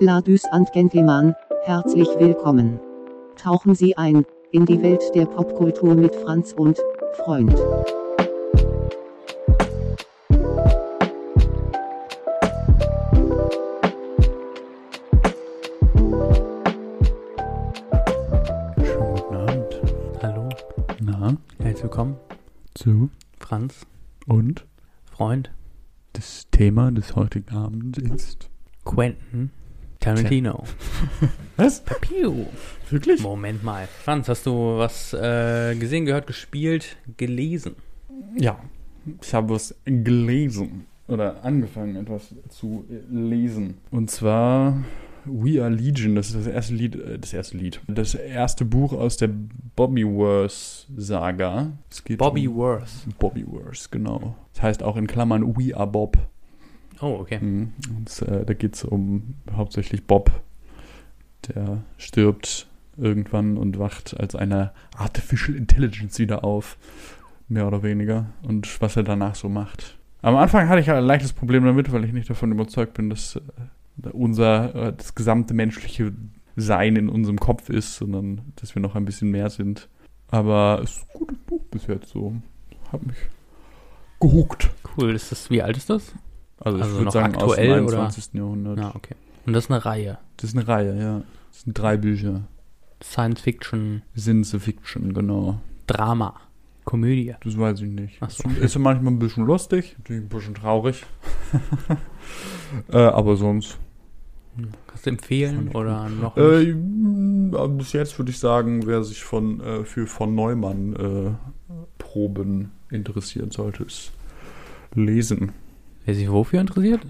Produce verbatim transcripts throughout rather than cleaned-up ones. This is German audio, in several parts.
Ladies and Gentlemen, herzlich willkommen. Tauchen Sie ein, in die Welt der Popkultur mit Franz und Freund. Schönen guten Abend. Hallo. Na, herzlich willkommen zu Franz und Freund. Das Thema des heutigen Abends ist Quentin Tarantino. Was? Papiu. Wirklich? Moment mal. Franz, hast du was äh, gesehen, gehört, gespielt, gelesen? Ja, ich habe was gelesen oder angefangen, etwas zu lesen. Und zwar We Are Legion. Das ist das erste Lied, das erste Lied, das erste Buch aus der Bobby Worth-Saga. Bobby um Worth. Bobby Worth, genau. Das heißt auch in Klammern We Are Bob. Oh, okay. Und, äh, da geht es um hauptsächlich Bob, der stirbt irgendwann und wacht als eine Artificial Intelligence wieder auf, mehr oder weniger, und was er danach so macht. Am Anfang hatte ich ein leichtes Problem damit, weil ich nicht davon überzeugt bin, dass äh, unser, äh, das gesamte menschliche Sein in unserem Kopf ist, sondern dass wir noch ein bisschen mehr sind. Aber es ist ein gutes Buch bis jetzt so. Hat mich gehuckt. Cool, ist das, wie alt ist das? Also, also ich würde sagen, aus dem einundzwanzigsten Oder? Jahrhundert. Ja, okay. Und das ist eine Reihe? Das ist eine Reihe, ja. Das sind drei Bücher. Science Fiction. Science Fiction, genau. Drama. Komödie. Das weiß ich nicht. Ach so. Ist ja manchmal ein bisschen lustig, natürlich ein bisschen traurig. äh, aber sonst. Kannst du empfehlen oder noch nicht? Äh, bis jetzt würde ich sagen, wer sich von, äh, für von Neumann äh, Proben interessieren sollte, ist lesen. Wer sich wofür interessiert?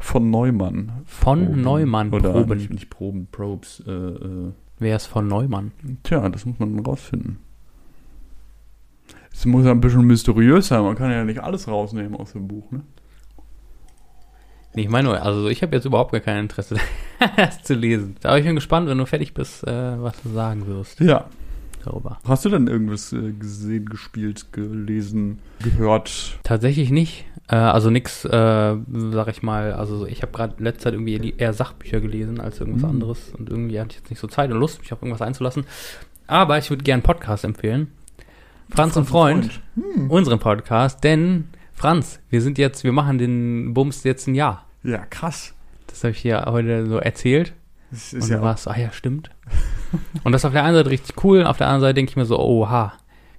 Von Neumann. Von Proben. Neumann Proben. Oder nicht, nicht Proben, Probes. Äh, äh. Wer ist von Neumann? Tja, das muss man rausfinden. Es muss ja ein bisschen mysteriös sein. Man kann ja nicht alles rausnehmen aus dem Buch, ne? Nee, ich meine nur, also ich habe jetzt überhaupt gar kein Interesse, das zu lesen. Aber ich bin gespannt, wenn du fertig bist, äh, was du sagen wirst. Ja. Darüber. Hast du denn irgendwas äh, gesehen, gespielt, gelesen, gehört? Tatsächlich nicht. Äh, also nix, äh, sag ich mal, also ich habe gerade letzte Zeit irgendwie eher Sachbücher gelesen als irgendwas mhm. anderes und irgendwie hatte ich jetzt nicht so Zeit und Lust, mich auf irgendwas einzulassen. Aber ich würde gerne einen Podcast empfehlen. Franz, Franz und Freund, Freund. Hm. Unseren Podcast, denn Franz, wir sind jetzt, wir machen den Bums jetzt ein Jahr. Ja, krass. Das habe ich dir heute so erzählt. Das ist und ja du warst, ah ja, stimmt. Und das ist auf der einen Seite richtig cool, auf der anderen Seite denke ich mir so, oha,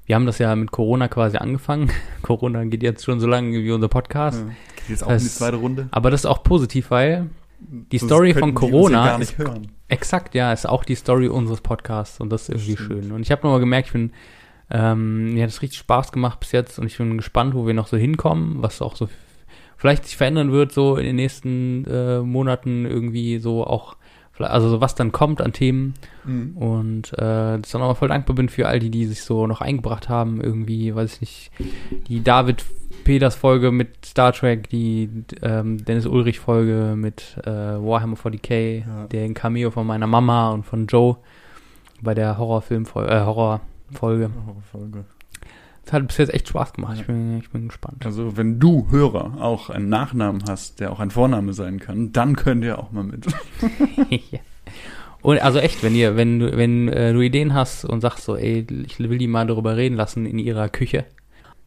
wir haben das ja mit Corona quasi angefangen. Corona geht jetzt schon so lange wie unser Podcast. Ja, geht jetzt auch das, in die zweite Runde. Aber das ist auch positiv, weil die das Story von Corona, die gar nicht ist, hören. Exakt, ja, ist auch die Story unseres Podcasts und das ist irgendwie das schön. Und ich habe nochmal gemerkt, ich bin, ähm, mir hat es richtig Spaß gemacht bis jetzt und ich bin gespannt, wo wir noch so hinkommen, was auch so vielleicht sich verändern wird so in den nächsten äh, Monaten irgendwie so auch. Also was dann kommt an Themen mhm. und äh, dass ich dann auch voll dankbar bin für all die, die sich so noch eingebracht haben, irgendwie, weiß ich nicht, die David Peters Folge mit Star Trek, die ähm, Dennis Ulrich Folge mit äh, Warhammer forty K, ja. Den Cameo von meiner Mama und von Joe bei der Horrorfilmfolge, äh, Horrorfolge. Horrorfolge. Das hat bis jetzt echt Spaß gemacht, ich bin, ich bin gespannt. Also wenn du, Hörer, auch einen Nachnamen hast, der auch ein Vorname sein kann, dann könnt ihr auch mal mit. Ja. Und also echt, wenn ihr, wenn du, wenn äh, du Ideen hast und sagst so, ey, ich will die mal darüber reden lassen in ihrer Küche.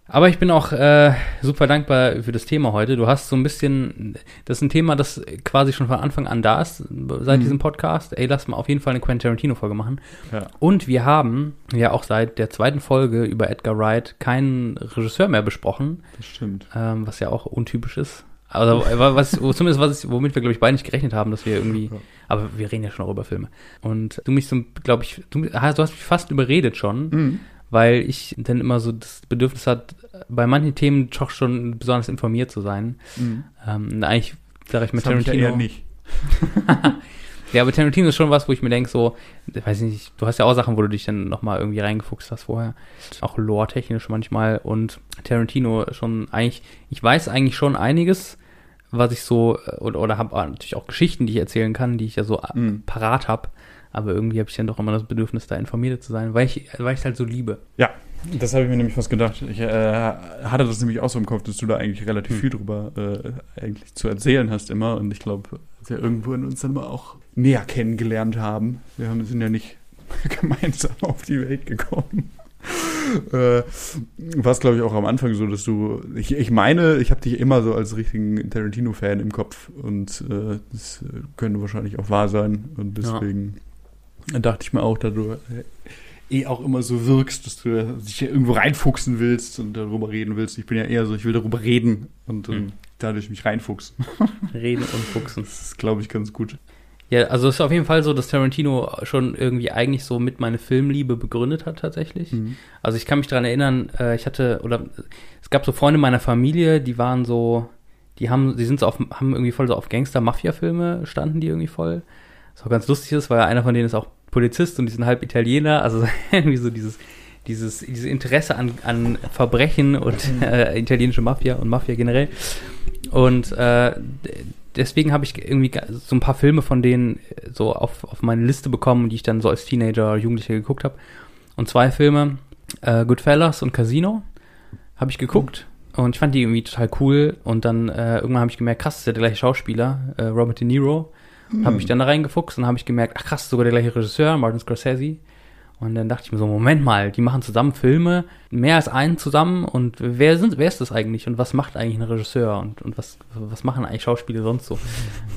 Aber ich bin auch äh, super dankbar für das Thema heute. Du hast so ein bisschen, das ist ein Thema, das quasi schon von Anfang an da ist, seit mhm. diesem Podcast. Ey, lass mal auf jeden Fall eine Quentin Tarantino-Folge machen. Ja. Und wir haben ja auch seit der zweiten Folge über Edgar Wright keinen Regisseur mehr besprochen. Das stimmt. Ähm, was ja auch untypisch ist. Also was, zumindest was, womit wir, glaube ich, beide nicht gerechnet haben, dass wir irgendwie, ja. Aber wir reden ja schon auch über Filme. Und du mich so, glaube ich, du, du hast mich fast überredet schon, mhm. weil ich dann immer so das Bedürfnis hat, bei manchen Themen doch schon besonders informiert zu sein. Mhm. Ähm, eigentlich sage ich mit Tarantino ja eher nicht. Ja, aber Tarantino ist schon was, wo ich mir denke, so, ich weiß nicht, du hast ja auch Sachen, wo du dich dann nochmal irgendwie reingefuchst hast vorher. Auch lore-technisch manchmal. Und Tarantino schon eigentlich, ich weiß eigentlich schon einiges, was ich so, oder, oder habe natürlich auch Geschichten, die ich erzählen kann, die ich ja so mhm. parat habe. Aber irgendwie habe ich dann doch immer das Bedürfnis, da informiert zu sein, weil ich weil ich es halt so liebe. Ja, das habe ich mir nämlich fast gedacht. Ich äh, hatte das nämlich auch so im Kopf, dass du da eigentlich relativ mhm. viel drüber äh, eigentlich zu erzählen hast immer. Und ich glaube, dass ja irgendwo in uns dann mal auch näher kennengelernt haben. Wir haben, sind ja nicht gemeinsam auf die Welt gekommen. Äh, war es, glaube ich, auch am Anfang so, dass du, ich, ich meine, ich habe dich immer so als richtigen Tarantino-Fan im Kopf und äh, das könnte wahrscheinlich auch wahr sein und deswegen ja. dachte ich mir auch, da du eh auch immer so wirkst, dass du dich irgendwo reinfuchsen willst und darüber reden willst. Ich bin ja eher so, ich will darüber reden und, mhm. und dadurch mich reinfuchsen. Reden und fuchsen. Das ist, glaube ich, ganz gut. Ja, also es ist auf jeden Fall so, dass Tarantino schon irgendwie eigentlich so mit meine Filmliebe begründet hat tatsächlich. Mhm. Also ich kann mich daran erinnern, ich hatte, oder es gab so Freunde meiner Familie, die waren so, die haben, die sind so auf, haben irgendwie voll so auf Gangster-Mafia-Filme standen die irgendwie voll. Was auch ganz lustig ist, weil einer von denen ist auch Polizist und die sind halb Italiener, also irgendwie so dieses, dieses, dieses Interesse an, an Verbrechen und äh, italienische Mafia und Mafia generell. Und äh, deswegen habe ich irgendwie so ein paar Filme von denen so auf, auf meine Liste bekommen, die ich dann so als Teenager oder Jugendlicher geguckt habe. Und zwei Filme, äh, Goodfellas und Casino, habe ich geguckt. Mhm. Und ich fand die irgendwie total cool. Und dann äh, irgendwann habe ich gemerkt, krass, das ist ja der gleiche Schauspieler, äh, Robert De Niro. Mhm. Habe mich dann da reingefuchst und habe ich gemerkt, ach krass, sogar der gleiche Regisseur, Martin Scorsese. Und dann dachte ich mir so, Moment mal, die machen zusammen Filme, mehr als einen zusammen und wer sind, wer ist das eigentlich und was macht eigentlich ein Regisseur und, und was, was machen eigentlich Schauspieler sonst so?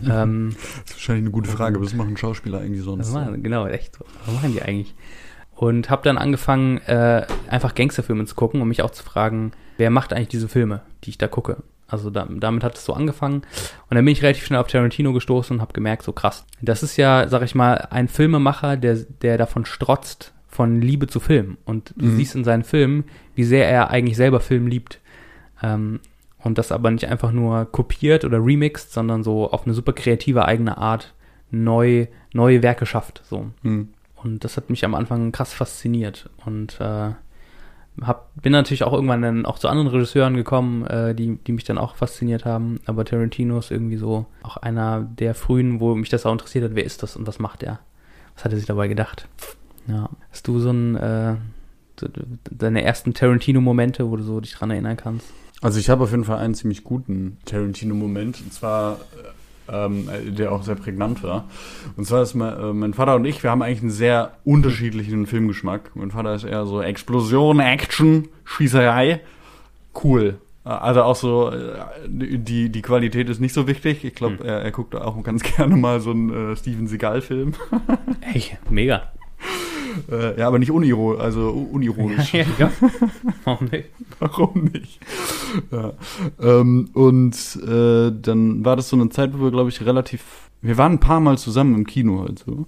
ähm, das ist wahrscheinlich eine gute Frage, was machen Schauspieler eigentlich sonst? Machen, genau, echt so. Was machen die eigentlich? Und habe dann angefangen, äh, einfach Gangsterfilme zu gucken und mich auch zu fragen, wer macht eigentlich diese Filme, die ich da gucke? Also da, damit hat es so angefangen und dann bin ich relativ schnell auf Tarantino gestoßen und habe gemerkt, so krass, das ist ja, sag ich mal, ein Filmemacher, der, der davon strotzt, von Liebe zu Film und du mhm. siehst in seinen Filmen, wie sehr er eigentlich selber Film liebt ähm, und das aber nicht einfach nur kopiert oder remixt, sondern so auf eine super kreative eigene Art neu, neue Werke schafft. So. Mhm. Und das hat mich am Anfang krass fasziniert und äh, Hab, bin natürlich auch irgendwann dann auch zu anderen Regisseuren gekommen, äh, die, die mich dann auch fasziniert haben, aber Tarantino ist irgendwie so auch einer der frühen, wo mich das auch interessiert hat, wer ist das und was macht er? Was hat er sich dabei gedacht? Ja. Hast du so ein, äh, deine ersten Tarantino-Momente, wo du so dich dran erinnern kannst? Also ich habe auf jeden Fall einen ziemlich guten Tarantino-Moment und zwar ähm, der auch sehr prägnant war. Und zwar ist mein, äh, mein Vater und ich, wir haben eigentlich einen sehr unterschiedlichen Filmgeschmack. Mein Vater ist eher so Explosion, Action, Schießerei, cool. Also auch so, die, die Qualität ist nicht so wichtig. Ich glaube, hm. er, er guckt auch ganz gerne mal so einen äh, Steven Seagal-Film. Ey, mega. Äh, ja, aber nicht uniro- also unironisch. Ja, ja. Warum nicht? Warum nicht? Ja. Ähm, und äh, dann war das so eine Zeit, wo wir, glaube ich, relativ... Wir waren ein paar Mal zusammen im Kino halt so.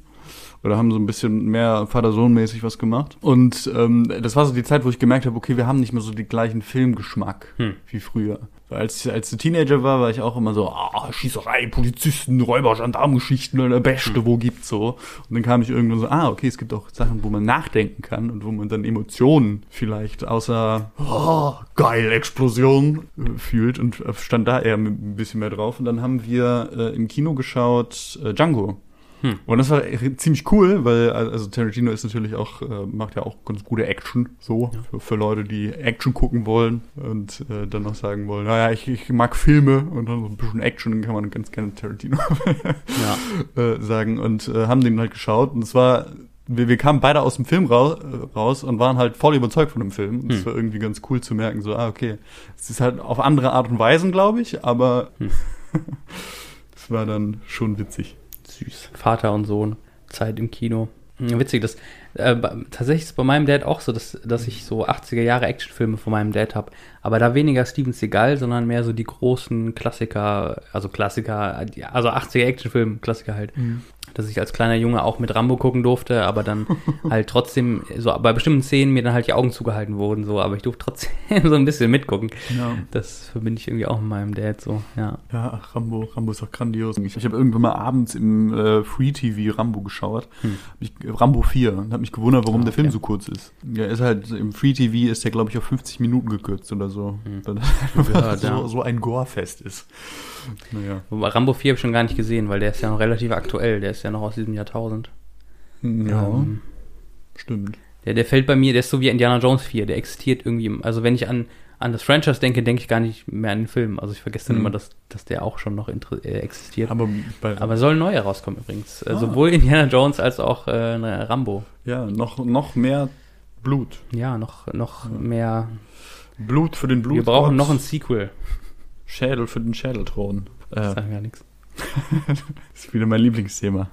Oder haben so ein bisschen mehr Vater-Sohn-mäßig was gemacht. Und ähm, das war so die Zeit, wo ich gemerkt habe, okay, wir haben nicht mehr so den gleichen Filmgeschmack hm. wie früher. Weil als, als ich Teenager war, war ich auch immer so, ah, Schießerei, Polizisten, Räuber, Gendarmengeschichten, der Beste, wo gibt's so? Und dann kam ich irgendwann so, ah, okay, es gibt auch Sachen, wo man nachdenken kann und wo man dann Emotionen vielleicht außer, oh, geil, Explosion fühlt und stand da eher ein bisschen mehr drauf. Und dann haben wir äh, im Kino geschaut äh, Django. Hm. Und das war ziemlich cool, weil also Tarantino ist natürlich auch, äh, macht ja auch ganz gute Action so, ja. für, für Leute, die Action gucken wollen und äh, dann noch sagen wollen, naja, ich, ich mag Filme und dann so ein bisschen Action, dann kann man ganz gerne Tarantino ja. äh, sagen und äh, haben den halt geschaut und es war, wir, wir kamen beide aus dem Film raus, äh, raus und waren halt voll überzeugt von dem Film und es hm. war irgendwie ganz cool zu merken, so, ah, okay, es ist halt auf andere Art und Weisen, glaube ich, aber hm. das war dann schon witzig. Süß. Vater und Sohn, Zeit im Kino. Witzig, das äh, tatsächlich ist bei meinem Dad auch so, dass, dass ich so achtziger Jahre Actionfilme von meinem Dad habe. Aber da weniger Steven Seagal, sondern mehr so die großen Klassiker, also Klassiker, also achtziger Actionfilm, Klassiker halt. Mhm. Dass ich als kleiner Junge auch mit Rambo gucken durfte, aber dann halt trotzdem, so bei bestimmten Szenen mir dann halt die Augen zugehalten wurden, so, aber ich durfte trotzdem so ein bisschen mitgucken. Ja. Das verbinde ich irgendwie auch mit meinem Dad so, ja. Ja, ach, Rambo, Rambo ist doch grandios. Ich, ich habe irgendwann mal abends im äh, Free-T V Rambo geschaut. Hm. Ich, Rambo vier. Und habe mich gewundert, warum ah, der Film ja. so kurz ist. Ja, ist halt, im Free-T V ist der, glaube ich, auf fünfzig Minuten gekürzt oder so. Hm. Weil das ja, so, ja. so ein Gore-Fest ist. Naja. Rambo vier habe ich schon gar nicht gesehen, weil der ist ja noch relativ aktuell. Der ist ja noch aus diesem Jahrtausend. Ja, ähm, stimmt. Der, der fällt bei mir, der ist so wie Indiana Jones vier, der existiert irgendwie, also wenn ich an, an das Franchise denke, denke ich gar nicht mehr an den Film. Also ich vergesse dann mhm. immer, dass, dass der auch schon noch inter- äh, existiert. Aber, aber soll ein neuer rauskommen übrigens. Ah. Sowohl Indiana Jones als auch äh, Rambo. Ja, noch, noch mehr Blut. Ja, noch, noch ja. mehr Blut für den Blut. Wir brauchen noch ein Sequel. Schädel für den Schädelthron. Das äh. sagen ja nichts. Das ist wieder mein Lieblingsthema.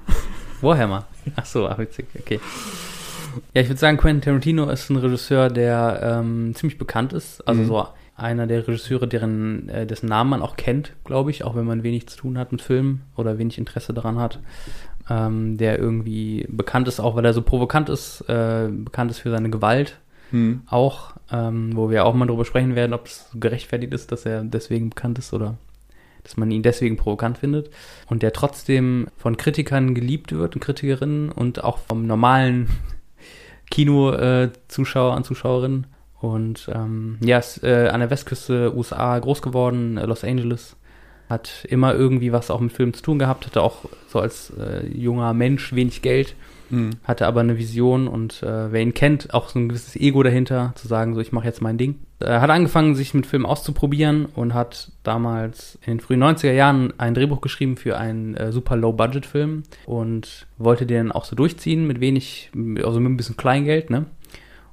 Warhammer. Ach so, witzig. Okay. Ja, ich würde sagen, Quentin Tarantino ist ein Regisseur, der ähm, ziemlich bekannt ist. Also mhm. so einer der Regisseure, deren, äh, dessen Namen man auch kennt, glaube ich, auch wenn man wenig zu tun hat mit Filmen oder wenig Interesse daran hat. Ähm, der irgendwie bekannt ist, auch weil er so provokant ist, äh, bekannt ist für seine Gewalt. Mhm. Auch, ähm, wo wir auch mal drüber sprechen werden, ob es gerechtfertigt ist, dass er deswegen bekannt ist oder dass man ihn deswegen provokant findet und der trotzdem von Kritikern geliebt wird und Kritikerinnen und auch vom normalen Kino-Zuschauer und Zuschauerinnen. Und ähm, ja, ist äh, an der Westküste U S A groß geworden, Los Angeles, hat immer irgendwie was auch mit Filmen zu tun gehabt, hatte auch so als äh, junger Mensch wenig Geld, mhm. hatte aber eine Vision und äh, wer ihn kennt, auch so ein gewisses Ego dahinter, zu sagen, so ich mache jetzt mein Ding. Er hat angefangen, sich mit Filmen auszuprobieren und hat damals in den frühen neunziger Jahren ein Drehbuch geschrieben für einen äh, super Low-Budget-Film und wollte den auch so durchziehen mit wenig, also mit ein bisschen Kleingeld, ne?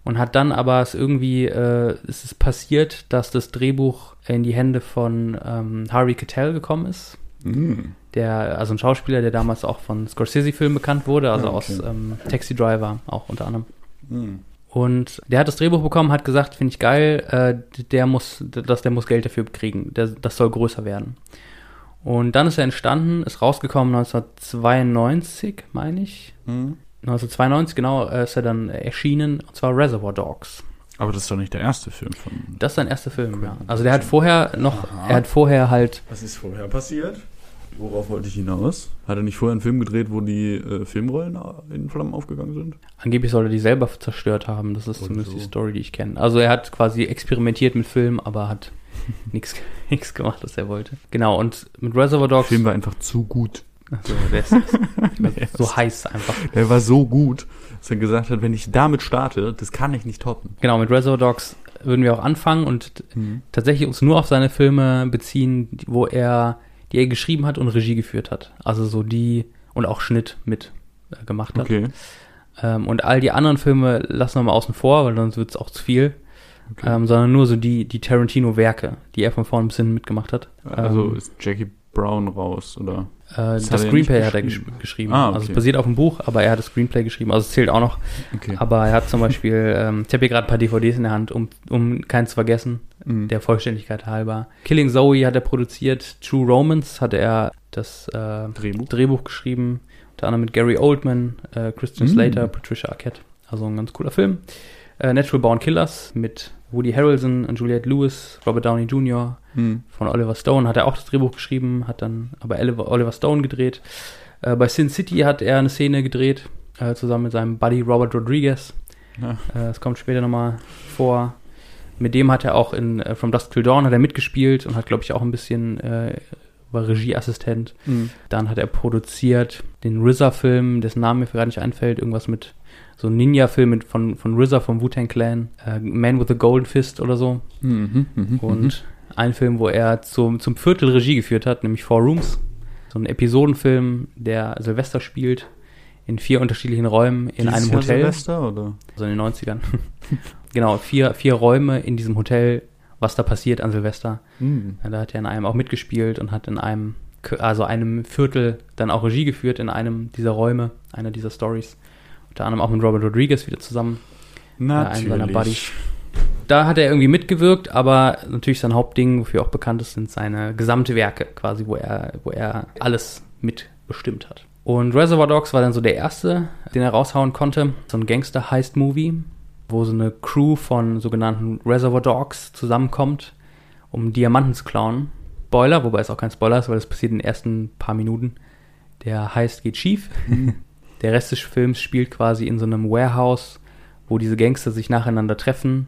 Und hat dann aber es irgendwie, äh, ist es passiert, dass das Drehbuch in die Hände von ähm, Harvey Keitel gekommen ist. Mm. Der, also ein Schauspieler, der damals auch von Scorsese-Filmen bekannt wurde, also okay. aus ähm, Taxi Driver auch unter anderem. Mm. Und der hat das Drehbuch bekommen, hat gesagt, finde ich geil, äh, der muss, dass der muss Geld dafür kriegen, der, das soll größer werden. Und dann ist er entstanden, ist rausgekommen neunzehnhundertzweiundneunzig, meine ich. Mhm. neunzehnhundertzweiundneunzig, genau, ist er dann erschienen, und zwar Reservoir Dogs. Aber das ist doch nicht der erste Film von... Das ist sein erster Film, cool. ja. Also der hat vorher noch, Aha. er hat vorher halt... Was ist vorher passiert? Worauf wollte ich hinaus? Hat er nicht vorher einen Film gedreht, wo die äh, Filmrollen in Flammen aufgegangen sind? Angeblich soll er die selber zerstört haben. Das ist und zumindest so. Die Story, die ich kenne. Also er hat quasi experimentiert mit Filmen, aber hat nichts gemacht, was er wollte. Genau, und mit Reservoir Dogs... Der Film war einfach zu gut. Also, der ist, der der ist so ist, heiß einfach. Der war so gut, dass er gesagt hat, wenn ich damit starte, das kann ich nicht toppen. Genau, mit Reservoir Dogs würden wir auch anfangen und mhm. tatsächlich uns nur auf seine Filme beziehen, wo er... die er geschrieben hat und Regie geführt hat. Also so die und auch Schnitt mit äh, gemacht hat. Okay. Ähm, und all die anderen Filme lassen wir mal außen vor, weil sonst wird es auch zu viel. Okay. Ähm, sondern nur so die, die Tarantino-Werke, die er von vorn bis hin mitgemacht hat. Also ähm, ist Jackie Brown raus, oder? Äh, das, das Screenplay hat er gesch- geschrieben. Ah, okay. Also es basiert auf dem Buch, aber er hat das Screenplay geschrieben. Also es zählt auch noch. Okay. Aber er hat zum Beispiel, ähm, ich habe hier gerade ein paar D V Ds in der Hand, um, um keinen zu vergessen, mhm. der Vollständigkeit halber. Killing Zoe hat er produziert, True Romance hat er das äh, Drehbuch. Drehbuch geschrieben, unter anderem mit Gary Oldman, äh, Christian mhm. Slater, Patricia Arquette. Also ein ganz cooler Film. Äh, Natural Born Killers mit Woody Harrelson und Juliette Lewis, Robert Downey Junior Hm. Von Oliver Stone hat er auch das Drehbuch geschrieben, hat dann aber Oliver Stone gedreht. Äh, bei Sin City hat er eine Szene gedreht, äh, zusammen mit seinem Buddy Robert Rodriguez. Ja. Äh, das kommt später nochmal vor. Mit dem hat er auch in äh, From Dusk Till Dawn hat er mitgespielt und hat, glaube ich, auch ein bisschen, äh, war Regieassistent. Hm. Dann hat er produziert den R Z A-Film, dessen Name mir gerade nicht einfällt, irgendwas mit so ein Ninja-Film mit, von, von R Z A vom Wu-Tang Clan, äh, Man with a Golden Fist oder so. Mhm, mh, und mh. Ein Film, wo er zum, zum Viertel Regie geführt hat, nämlich Four Rooms. So ein Episodenfilm, der Silvester spielt, in vier unterschiedlichen Räumen in Dieses einem Jahr Hotel. Silvester, oder? Also in den neunzigern. Genau, vier, vier Räume in diesem Hotel, was da passiert an Silvester. Mhm. Da hat er in einem auch mitgespielt und hat in einem, also einem Viertel dann auch Regie geführt, in einem dieser Räume, einer dieser Stories. Unter anderem auch mit Robert Rodriguez wieder zusammen. Natürlich. Äh, einem seiner Buddies. Da hat er irgendwie mitgewirkt, aber natürlich sein Hauptding, wofür er auch bekannt ist, sind seine gesamte Werke quasi, wo er, wo er alles mitbestimmt hat. Und Reservoir Dogs war dann so der erste, den er raushauen konnte. So ein Gangster-Heist-Movie, wo so eine Crew von sogenannten Reservoir Dogs zusammenkommt, um Diamanten zu klauen. Spoiler, wobei es auch kein Spoiler ist, weil das passiert in den ersten paar Minuten. Der Heist geht schief. Der Rest des Films spielt quasi in so einem Warehouse, wo diese Gangster sich nacheinander treffen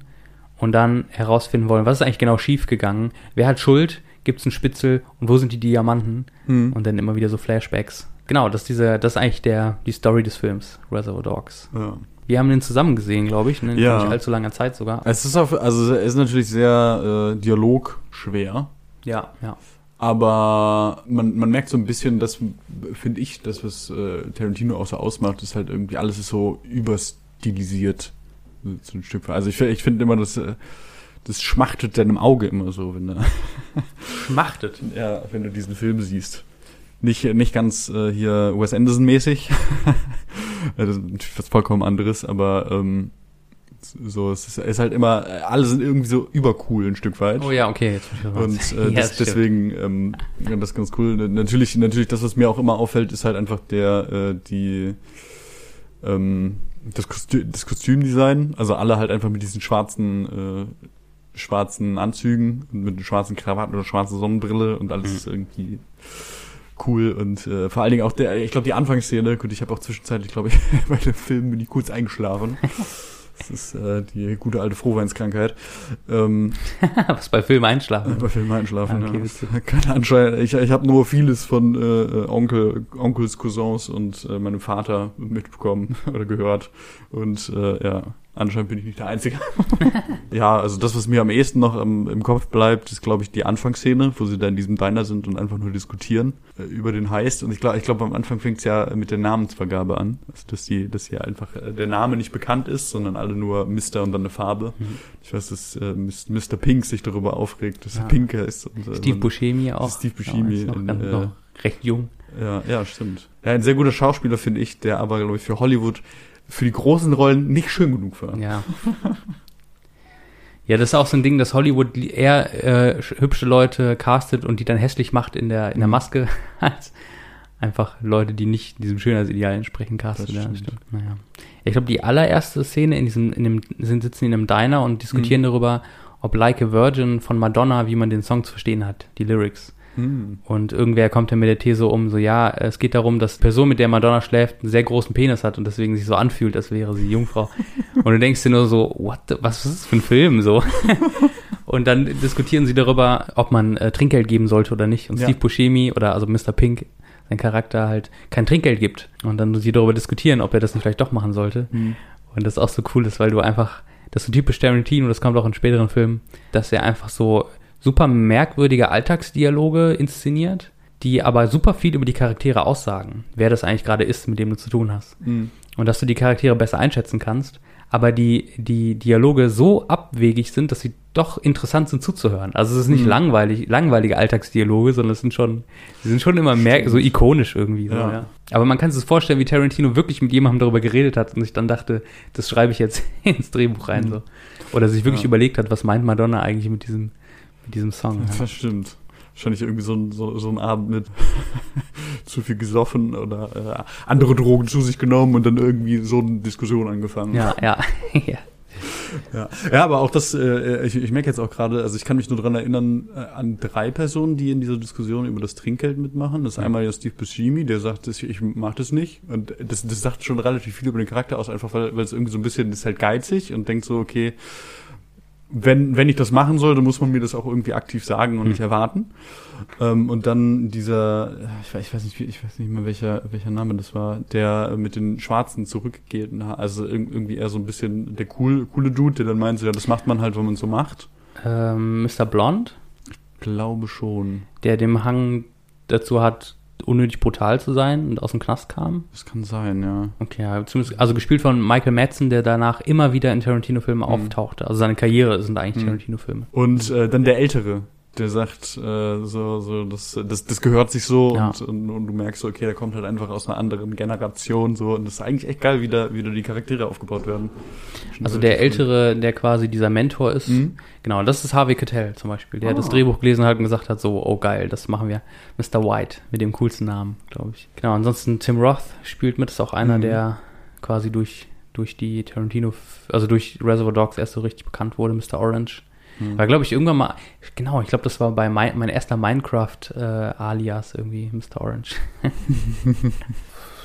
und dann herausfinden wollen, was ist eigentlich genau schiefgegangen, wer hat Schuld, gibt es einen Spitzel und wo sind die Diamanten? Hm. Und dann immer wieder so Flashbacks. Genau, das ist, diese, das ist eigentlich der, die Story des Films, Reservoir Dogs. Ja. Wir haben den zusammen gesehen, glaube ich, in ja. nicht allzu langer Zeit sogar. Es ist, auf, also es ist natürlich sehr äh, dialogschwer. Ja, ja. Aber man, man merkt so ein bisschen, das finde ich, das, was äh, Tarantino auch so ausmacht, ist halt irgendwie, alles ist so überstilisiert. So ein Stück. Also ich, ich finde immer, das, das schmachtet deinem Auge immer so, wenn du schmachtet? Ja, wenn du diesen Film siehst. Nicht, nicht ganz äh, hier Wes Anderson-mäßig. Das ist natürlich was vollkommen anderes, aber ähm, so, es ist, ist halt immer, alle sind irgendwie so übercool ein Stück weit. Oh ja, okay. Jetzt und äh, ja, das, deswegen, ähm, das ist ganz cool. Natürlich, natürlich, das, was mir auch immer auffällt, ist halt einfach der, äh, die, ähm, das, Kostü- das Kostümdesign. Also alle halt einfach mit diesen schwarzen, äh, schwarzen Anzügen und mit schwarzen Krawatten oder schwarzen Sonnenbrille und alles mhm. ist irgendwie cool und äh, vor allen Dingen auch der, ich glaube die Anfangsszene, gut, ich habe auch zwischenzeitlich, glaube ich, bei dem Film bin ich kurz eingeschlafen. Das ist äh, die gute alte Frohweinskrankheit. Ähm, Was, bei Filmen einschlafen? Äh, bei Filmen einschlafen, okay, ja. Keine Anschein. Ich, ich habe nur vieles von äh, Onkel, Onkels, Cousins und äh, meinem Vater mitbekommen oder gehört. Und äh, ja, anscheinend bin ich nicht der Einzige. Ja, also das, was mir am ehesten noch im, im Kopf bleibt, ist, glaube ich, die Anfangsszene, wo sie da in diesem Diner sind und einfach nur diskutieren äh, über den Heist. Und ich glaube, ich glaub, am Anfang fängt es ja mit der Namensvergabe an. Also, dass die, dass hier einfach äh, der Name nicht bekannt ist, sondern alle nur Mister und dann eine Farbe. Mhm. Ich weiß, dass äh, Mister Pink sich darüber aufregt, dass ja. er pinker ist. Und, äh, Steve Buscemi auch. Steve Buscemi. Ja, noch, in, äh, noch recht jung. Ja, ja, stimmt. Ja, ein sehr guter Schauspieler, finde ich, der aber, glaube ich, für Hollywood für die großen Rollen nicht schön genug war. Ja. Ja, das ist auch so ein Ding, dass Hollywood eher äh, hübsche Leute castet und die dann hässlich macht in der, in der Maske, als einfach Leute, die nicht diesem Schönheitsideal entsprechen, castet. Das stimmt. Ja, stimmt. Naja. Ich glaube, die allererste Szene in diesem, in dem, sind sitzen in einem Diner und diskutieren mhm. darüber, ob Like a Virgin von Madonna, wie man den Song zu verstehen hat, die Lyrics. Und irgendwer kommt dann mit der These um, so ja, es geht darum, dass die Person, mit der Madonna schläft, einen sehr großen Penis hat und deswegen sich so anfühlt, als wäre sie Jungfrau. Und du denkst dir nur so, what the, was ist das für ein Film? So. Und dann diskutieren sie darüber, ob man äh, Trinkgeld geben sollte oder nicht. Und ja. Steve Buscemi oder also Mister Pink, sein Charakter, halt kein Trinkgeld gibt. Und dann sie darüber diskutieren, ob er das nicht vielleicht doch machen sollte. Mhm. Und das ist auch so cool, ist, weil du einfach, das ist so typisch Tarantino, das kommt auch in späteren Filmen, dass er einfach so super merkwürdige Alltagsdialoge inszeniert, die aber super viel über die Charaktere aussagen, wer das eigentlich gerade ist, mit dem du zu tun hast. Mhm. Und dass du die Charaktere besser einschätzen kannst, aber die, die Dialoge so abwegig sind, dass sie doch interessant sind zuzuhören. Also es ist nicht mhm. langweilig, langweilige Alltagsdialoge, sondern es sind schon, sie sind schon immer mehr so ikonisch irgendwie. So, ja. Ja. Aber man kann sich das vorstellen, wie Tarantino wirklich mit jemandem darüber geredet hat und sich dann dachte, das schreibe ich jetzt ins Drehbuch rein. Mhm. So. Oder sich wirklich ja. überlegt hat, was meint Madonna eigentlich mit diesem mit diesem Song. Ja. Das stimmt. Wahrscheinlich irgendwie so ein, so, so ein Abend mit zu viel gesoffen oder äh, andere Drogen zu sich genommen und dann irgendwie so eine Diskussion angefangen. Ja, ja. ja. Ja. ja, aber auch das, äh, ich, ich merke jetzt auch gerade, also ich kann mich nur daran erinnern, äh, an drei Personen, die in dieser Diskussion über das Trinkgeld mitmachen. Das ist mhm. einmal ja Steve Buscemi, der sagt, das, ich mach das nicht. Und das, das sagt schon relativ viel über den Charakter aus, einfach weil, weil es irgendwie so ein bisschen, das ist halt geizig und denkt so, okay, Wenn, wenn ich das machen sollte, muss man mir das auch irgendwie aktiv sagen und nicht erwarten. Ähm, und dann dieser, ich weiß, ich weiß nicht, ich weiß nicht mehr welcher, welcher Name das war, der mit den Schwarzen zurückgeht, also irgendwie eher so ein bisschen der cool, coole Dude, der dann meint, ja, das macht man halt, wenn man so macht. Ähm, Mister Blonde? Ich glaube schon. Der den Hang dazu hat, unnötig brutal zu sein und aus dem Knast kam? Das kann sein, ja. Okay, zumindest, also gespielt von Michael Madsen, der danach immer wieder in Tarantino-Filmen mhm. auftauchte. Also seine Karriere sind eigentlich mhm. Tarantino-Filme. Und äh, dann der Ältere, der sagt, äh, so, so das, das, das gehört sich so ja. und, und, und du merkst so, okay, der kommt halt einfach aus einer anderen Generation so und das ist eigentlich echt geil, wie da, wie da die Charaktere aufgebaut werden. Schon also der Ältere, cool. der quasi dieser Mentor ist, mhm. genau, das ist Harvey Keitel zum Beispiel, der oh. das Drehbuch gelesen hat und gesagt hat, so, oh geil, das machen wir. Mister White, mit dem coolsten Namen, glaube ich. Genau, ansonsten Tim Roth spielt mit, ist auch einer, mhm. der quasi durch, durch die Tarantino, also durch Reservoir Dogs erst so richtig bekannt wurde, Mister Orange. Hm. War, glaube ich, irgendwann mal, genau, ich glaube, das war bei mein, mein erster Minecraft-Alias äh, irgendwie, Mister Orange.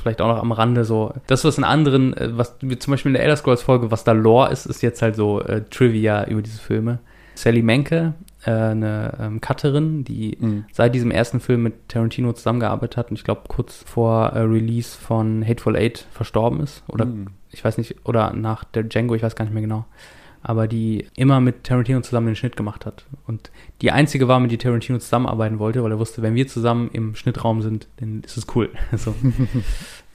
Vielleicht auch noch am Rande so. Das, was in anderen, was zum Beispiel in der Elder Scrolls-Folge, was da Lore ist, ist jetzt halt so äh, Trivia über diese Filme. Sally Menke äh, eine ähm, Cutterin, die mhm. seit diesem ersten Film mit Tarantino zusammengearbeitet hat und ich glaube kurz vor äh, Release von Hateful Eight verstorben ist oder mhm. ich weiß nicht, oder nach der Django, ich weiß gar nicht mehr genau, aber die immer mit Tarantino zusammen den Schnitt gemacht hat und die einzige war, mit der Tarantino zusammenarbeiten wollte, weil er wusste, wenn wir zusammen im Schnittraum sind, dann ist es cool. So.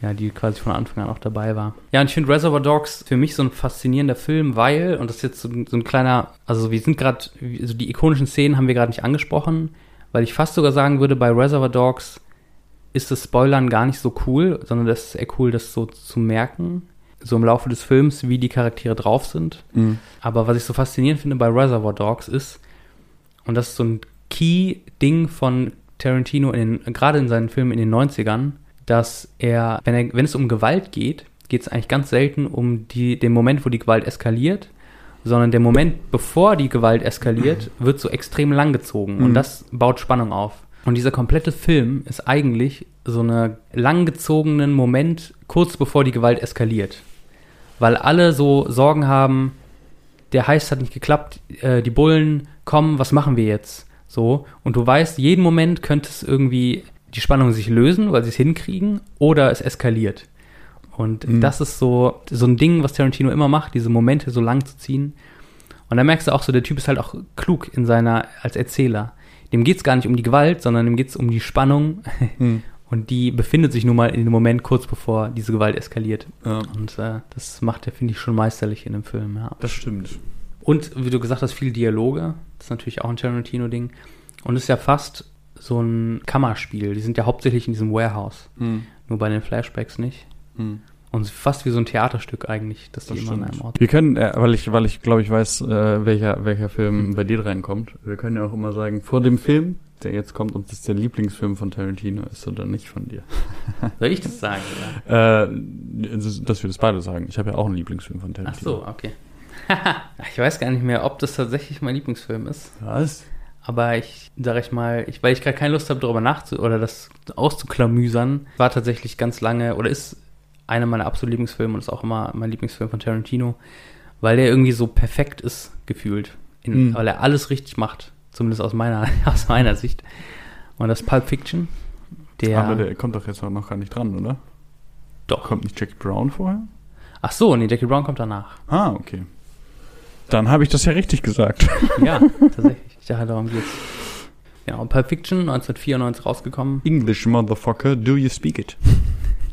Ja, die quasi von Anfang an auch dabei war. Ja, und ich finde Reservoir Dogs für mich so ein faszinierender Film, weil, und das ist jetzt so, so ein kleiner, also wir sind gerade, also die ikonischen Szenen haben wir gerade nicht angesprochen, weil ich fast sogar sagen würde, bei Reservoir Dogs ist das Spoilern gar nicht so cool, sondern das ist eher cool, das so zu merken, so im Laufe des Films, wie die Charaktere drauf sind. Mhm. Aber was ich so faszinierend finde bei Reservoir Dogs ist, und das ist so ein Key-Ding von Tarantino, in den, gerade in seinen Filmen in den neunzigern, dass er, wenn, er, wenn es um Gewalt geht, geht es eigentlich ganz selten um die, den Moment, wo die Gewalt eskaliert, sondern der Moment, bevor die Gewalt eskaliert, wird so extrem lang gezogen. Mhm. Und das baut Spannung auf. Und dieser komplette Film ist eigentlich so einen langgezogenen Moment, kurz bevor die Gewalt eskaliert. Weil alle so Sorgen haben, der Heist hat nicht geklappt, äh, die Bullen kommen, was machen wir jetzt? So. Und du weißt, jeden Moment könnte es irgendwie die Spannung sich lösen, weil sie es hinkriegen, oder es eskaliert. Und mhm. das ist so, so ein Ding, was Tarantino immer macht, diese Momente so lang zu ziehen. Und da merkst du auch so, der Typ ist halt auch klug in seiner, als Erzähler. Dem geht es gar nicht um die Gewalt, sondern dem geht es um die Spannung. Mhm. Und die befindet sich nun mal in dem Moment kurz bevor diese Gewalt eskaliert. Ja. Und äh, das macht er, finde ich, schon meisterlich in dem Film. Ja. Das stimmt. Und wie du gesagt hast, viele Dialoge. Das ist natürlich auch ein Tarantino-Ding. Und ist ja fast so ein Kammerspiel. Die sind ja hauptsächlich in diesem Warehouse. Mm. Nur bei den Flashbacks nicht. Mm. Und fast wie so ein Theaterstück eigentlich, dass das die immer an einem Ort. Wir können, äh, weil ich, weil ich glaube, ich weiß, äh, welcher, welcher Film mhm. bei dir reinkommt. Wir können ja auch immer sagen, vor dem Film, der jetzt kommt, ob das der Lieblingsfilm von Tarantino ist oder nicht von dir. Soll ich das sagen? Oder? äh, dass wir das beide sagen. Ich habe ja auch einen Lieblingsfilm von Tarantino. Ach so, okay. Ich weiß gar nicht mehr, ob das tatsächlich mein Lieblingsffilm ist. Was? Aber ich, sag ich mal, ich, weil ich gerade keine Lust habe, darüber nachzu- oder das auszuklamüsern, war tatsächlich ganz lange, oder ist einer meiner absoluten Lieblingsfilme und ist auch immer mein Lieblingsfilm von Tarantino, weil der irgendwie so perfekt ist, gefühlt. In, mhm. Weil er alles richtig macht, zumindest aus meiner, aus meiner Sicht. Und das Pulp Fiction, der... Aber der kommt doch jetzt noch gar nicht dran, oder? Doch. Kommt nicht Jackie Brown vorher? Ach so, nee, Jackie Brown kommt danach. Ah, okay. Dann habe ich das ja richtig gesagt. Ja, tatsächlich. Ich dachte, darum geht's. Ja, und Pulp Fiction, neunzehnhundertvierundneunzig rausgekommen. English, motherfucker, do you speak it?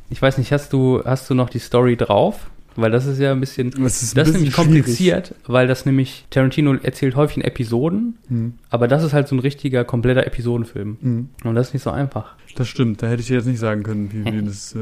Ich weiß nicht, hast du, hast du noch die Story drauf? Weil das ist ja ein bisschen, das ist, das ist nämlich kompliziert, schwierig. Weil das nämlich, Tarantino erzählt häufig in Episoden, mhm. aber das ist halt so ein richtiger, kompletter Episodenfilm. Mhm. Und das ist nicht so einfach. Das stimmt, da hätte ich jetzt nicht sagen können, wie, wie das, äh,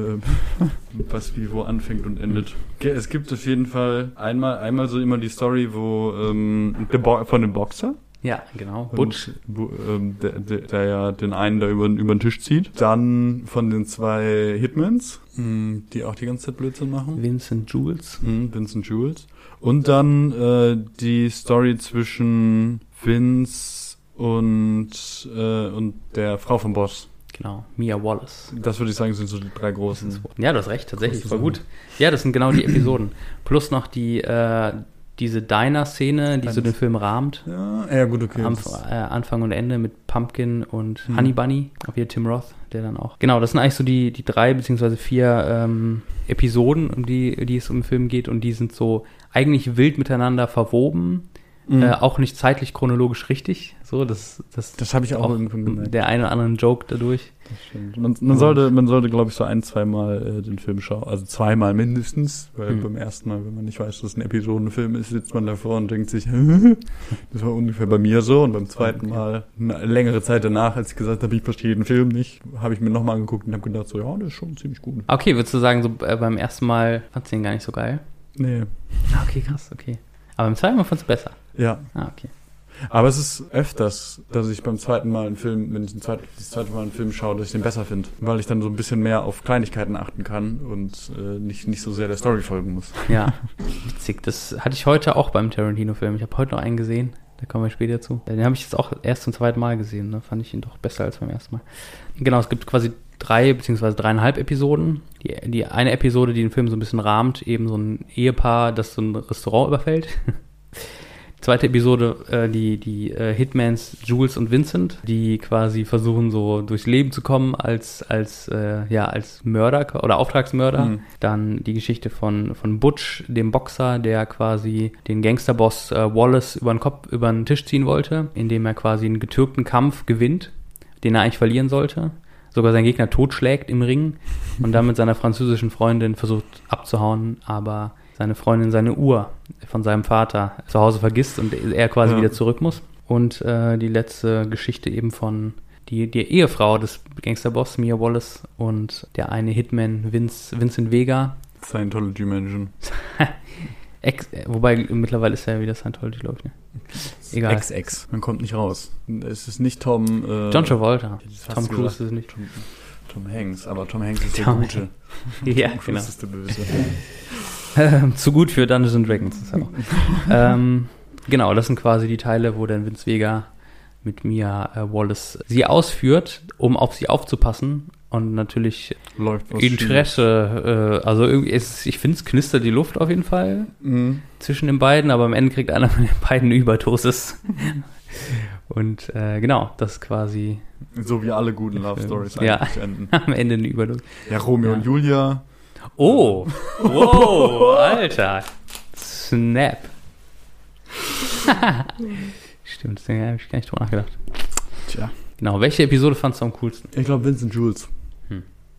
was wie wo anfängt und endet. Es gibt auf jeden Fall einmal, einmal so immer die Story, wo, ähm, von dem Boxer. Ja, genau. Butch. Ähm, der, der, der ja den einen da über, über den Tisch zieht. Dann von den zwei Hitmans, mh, die auch die ganze Zeit Blödsinn machen. Vincent Jules. Mh, Vincent Jules. Und dann äh, die Story zwischen Vince und, äh, und der Frau vom Boss. Genau, Mia Wallace. Das würde ich sagen, sind so die drei großen. Ja, du hast recht, tatsächlich. Voll gut. Ja, das sind genau die Episoden. Plus noch die... Äh, diese Diner-Szene, die so den Film rahmt. Ja, ja gut, okay. Am, äh, Anfang und Ende mit Pumpkin und hm. Honey Bunny. Auch hier Tim Roth, der dann auch... Genau, das sind eigentlich so die, die drei beziehungsweise vier ähm, Episoden, um die, die es um den Film geht. Und die sind so eigentlich wild miteinander verwoben. Mhm. Äh, auch nicht zeitlich chronologisch richtig. So, das das, das habe ich auch, auch der eine oder andere Joke dadurch. Das stimmt. Man, man sollte, man sollte glaube ich, so ein-, zweimal äh, den Film schauen. Also zweimal mindestens, weil mhm. beim ersten Mal, wenn man nicht weiß, dass es ein Episodenfilm ist, sitzt man davor und denkt sich, das war ungefähr bei mir so. Und beim zweiten Mal, eine längere Zeit danach, als ich gesagt habe, ich verstehe den Film nicht, habe ich mir nochmal angeguckt und habe gedacht, so ja, das ist schon ziemlich gut. Okay, würdest du sagen, so äh, beim ersten Mal fandst du den gar nicht so geil? Nee. Okay, krass, okay. Aber beim zweiten Mal fand's besser. Ja. Ah, okay. Aber es ist öfters, dass ich beim zweiten Mal einen Film, wenn ich den zweit, das zweite Mal einen Film schaue, dass ich den besser finde. Weil ich dann so ein bisschen mehr auf Kleinigkeiten achten kann und äh, nicht, nicht so sehr der Story folgen muss. Ja, witzig. Das hatte ich heute auch beim Tarantino-Film. Ich habe heute noch einen gesehen. Da kommen wir später zu. Den habe ich jetzt auch erst zum zweiten Mal gesehen. Da ne? fand ich ihn doch besser als beim ersten Mal. Genau, es gibt quasi drei beziehungsweise dreieinhalb Episoden. Die, die eine Episode, die den Film so ein bisschen rahmt, eben so ein Ehepaar, das so ein Restaurant überfällt. Zweite Episode, äh, die, die äh, Hitmans Jules und Vincent, die quasi versuchen, so durchs Leben zu kommen als, als, äh, ja, als Mörder oder Auftragsmörder. Mhm. Dann die Geschichte von, von Butch, dem Boxer, der quasi den Gangsterboss äh, Wallace über den Kopf, über den Tisch ziehen wollte, indem er quasi einen getürkten Kampf gewinnt, den er eigentlich verlieren sollte. Sogar seinen Gegner totschlägt im Ring und dann mit seiner französischen Freundin versucht abzuhauen, aber seine Freundin seine Uhr von seinem Vater zu Hause vergisst und er quasi ja. wieder zurück muss. Und äh, die letzte Geschichte eben von die, die Ehefrau des Gangsterboss, Mia Wallace, und der eine Hitman, Vince, Vincent Vega. Scientology-Menschen. Ex, wobei mittlerweile ist er ja wieder Scientology, glaube ich. Ne? Egal. Ex-Ex. Man kommt nicht raus. Es ist nicht Tom... Äh, John Travolta. Tom Cruise ist es nicht. Tom, Tom Hanks. Aber Tom Hanks ist Tom der Gute. Ja, Tom Cruise genau. ist der Böse. ähm, zu gut für Dungeons and Dragons. Ist er auch. ähm, genau, das sind quasi die Teile, wo dann Vince Vega mit Mia äh, Wallace sie ausführt, um auf sie aufzupassen. Und natürlich läuft was Interesse, äh, also irgendwie ist, ich finde, es knistert die Luft auf jeden Fall mhm. zwischen den beiden, aber am Ende kriegt einer von den beiden eine Überdosis. Und äh, genau, das ist quasi... So wie alle guten Love Stories eigentlich ja. enden. Am Ende eine Überdosis. Ja, Romeo ja. und Julia. Oh, wow, Alter. Snap. Stimmt, da habe ich gar nicht drüber nachgedacht. Tja. Genau, welche Episode fandst du am coolsten? Ich glaube Vincent Jules.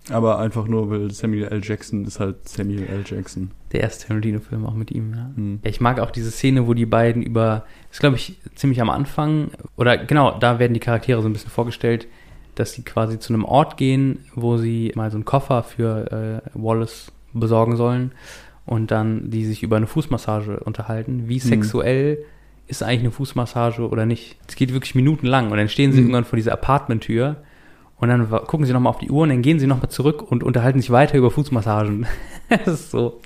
Aber einfach nur, weil Samuel L. Jackson ist halt Samuel L. Jackson. Der erste Tarantino-Film auch mit ihm, ja. Mhm. Ich mag auch diese Szene, wo die beiden über, das ist glaube ich ziemlich am Anfang, oder genau, da werden die Charaktere so ein bisschen vorgestellt, dass sie quasi zu einem Ort gehen, wo sie mal so einen Koffer für äh, Wallace besorgen sollen und dann die sich über eine Fußmassage unterhalten, wie sexuell mhm. ist eigentlich eine Fußmassage oder nicht. Es geht wirklich minutenlang und dann stehen sie mhm. irgendwann vor dieser Apartmenttür. Und dann gucken sie nochmal auf die Uhr und dann gehen sie nochmal zurück und unterhalten sich weiter über Fußmassagen. Das ist so.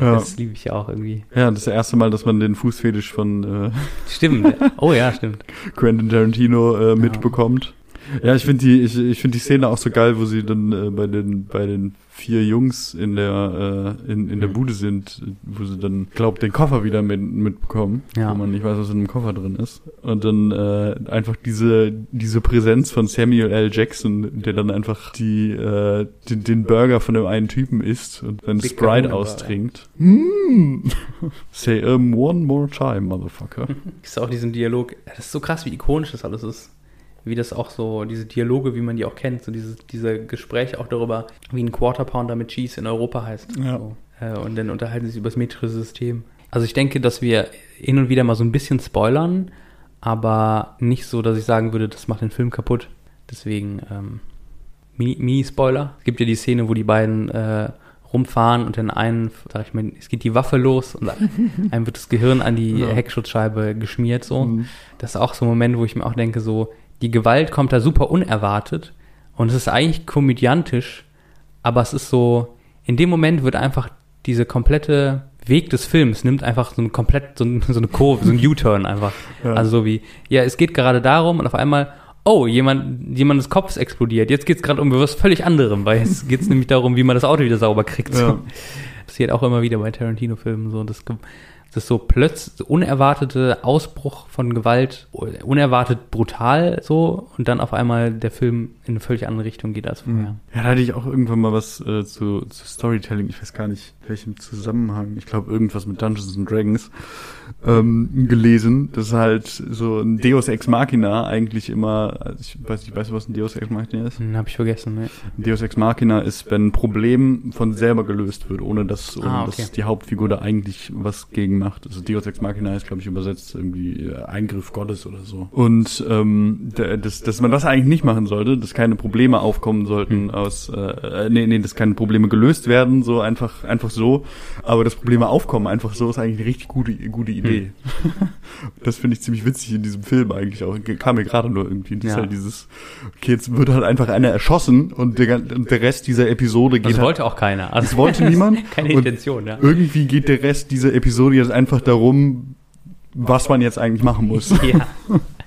Ja. Das liebe ich ja auch irgendwie. Ja, das ist das erste Mal, dass man den Fußfetisch von äh Stimmt. Oh ja, stimmt. Quentin Tarantino äh, mitbekommt. Ja, ja ich finde die, ich, ich find die Szene auch so geil, wo sie dann äh, bei den bei den vier Jungs in der äh, in, in der Bude sind, wo sie dann, glaub, den Koffer wieder mit, mitbekommen, ja. wo man nicht weiß, was in dem Koffer drin ist. Und dann äh, einfach diese diese Präsenz von Samuel L. Jackson, der dann einfach die äh, den, den Burger von dem einen Typen isst und dann Sprite wunderbar, austrinkt. Mm. Say um one more time, motherfucker. Ist auch diesen Dialog, das ist so krass, wie ikonisch das alles ist. Wie das auch so, diese Dialoge, wie man die auch kennt, so dieses diese Gespräche auch darüber, wie ein Quarter Pounder mit Cheese in Europa heißt. Ja. So. Äh, und dann unterhalten sie sich über das metrische System. Also ich denke, dass wir hin und wieder mal so ein bisschen spoilern, aber nicht so, dass ich sagen würde, das macht den Film kaputt. Deswegen ähm, Mini-Spoiler. Es gibt ja die Szene, wo die beiden äh, rumfahren und dann einen, sag ich mal, es geht die Waffe los und einem wird das Gehirn an die ja. Heckschutzscheibe geschmiert. So. Mhm. Das ist auch so ein Moment, wo ich mir auch denke, so, die Gewalt kommt da super unerwartet und es ist eigentlich komödiantisch, aber es ist so, in dem Moment wird einfach dieser komplette Weg des Films, nimmt einfach so eine, komplett, so eine Kurve, so ein U-Turn einfach. Ja. Also so wie, ja, es geht gerade darum und auf einmal, oh, jemand, jemandes Kopf explodiert, jetzt geht es gerade um was völlig anderem, weil jetzt geht es nämlich darum, wie man das Auto wieder sauber kriegt. So. Ja. Das passiert auch immer wieder bei Tarantino-Filmen so, das Das ist so plötzlich unerwartete Ausbruch von Gewalt, unerwartet brutal so und dann auf einmal der Film in eine völlig andere Richtung geht als vorher. Ja, da hatte ich auch irgendwann mal was äh, zu, zu Storytelling, ich weiß gar nicht, welchem Zusammenhang, ich glaube irgendwas mit Dungeons and Dragons, ähm, gelesen, dass halt so ein Deus Ex Machina eigentlich immer, also ich weiß nicht, weißt du, was ein Deus Ex Machina ist? Hm, hab ich vergessen, ne. Deus Ex Machina ist, wenn ein Problem von selber gelöst wird, ohne dass, ohne ah, okay. dass die Hauptfigur da eigentlich was gegen macht. Also Deus Ex Machina ist, glaube ich, übersetzt irgendwie Eingriff Gottes oder so. Und ähm, der, das, dass man das eigentlich nicht machen sollte, dass keine Probleme aufkommen sollten hm. aus, äh, nee, nee, dass keine Probleme gelöst werden, so einfach einfach so, aber dass Probleme aufkommen einfach so, ist eigentlich eine richtig gute, gute Idee. Hm. Das finde ich ziemlich witzig in diesem Film eigentlich auch. Kam mir gerade nur irgendwie. Das ja. ist halt dieses, okay, jetzt wird halt einfach einer erschossen und der, und der Rest dieser Episode geht. Das halt, wollte auch keiner. Also das wollte niemand. Keine Intention, ja. Irgendwie geht der Rest dieser Episode jetzt einfach darum, was man jetzt eigentlich machen muss. Ja.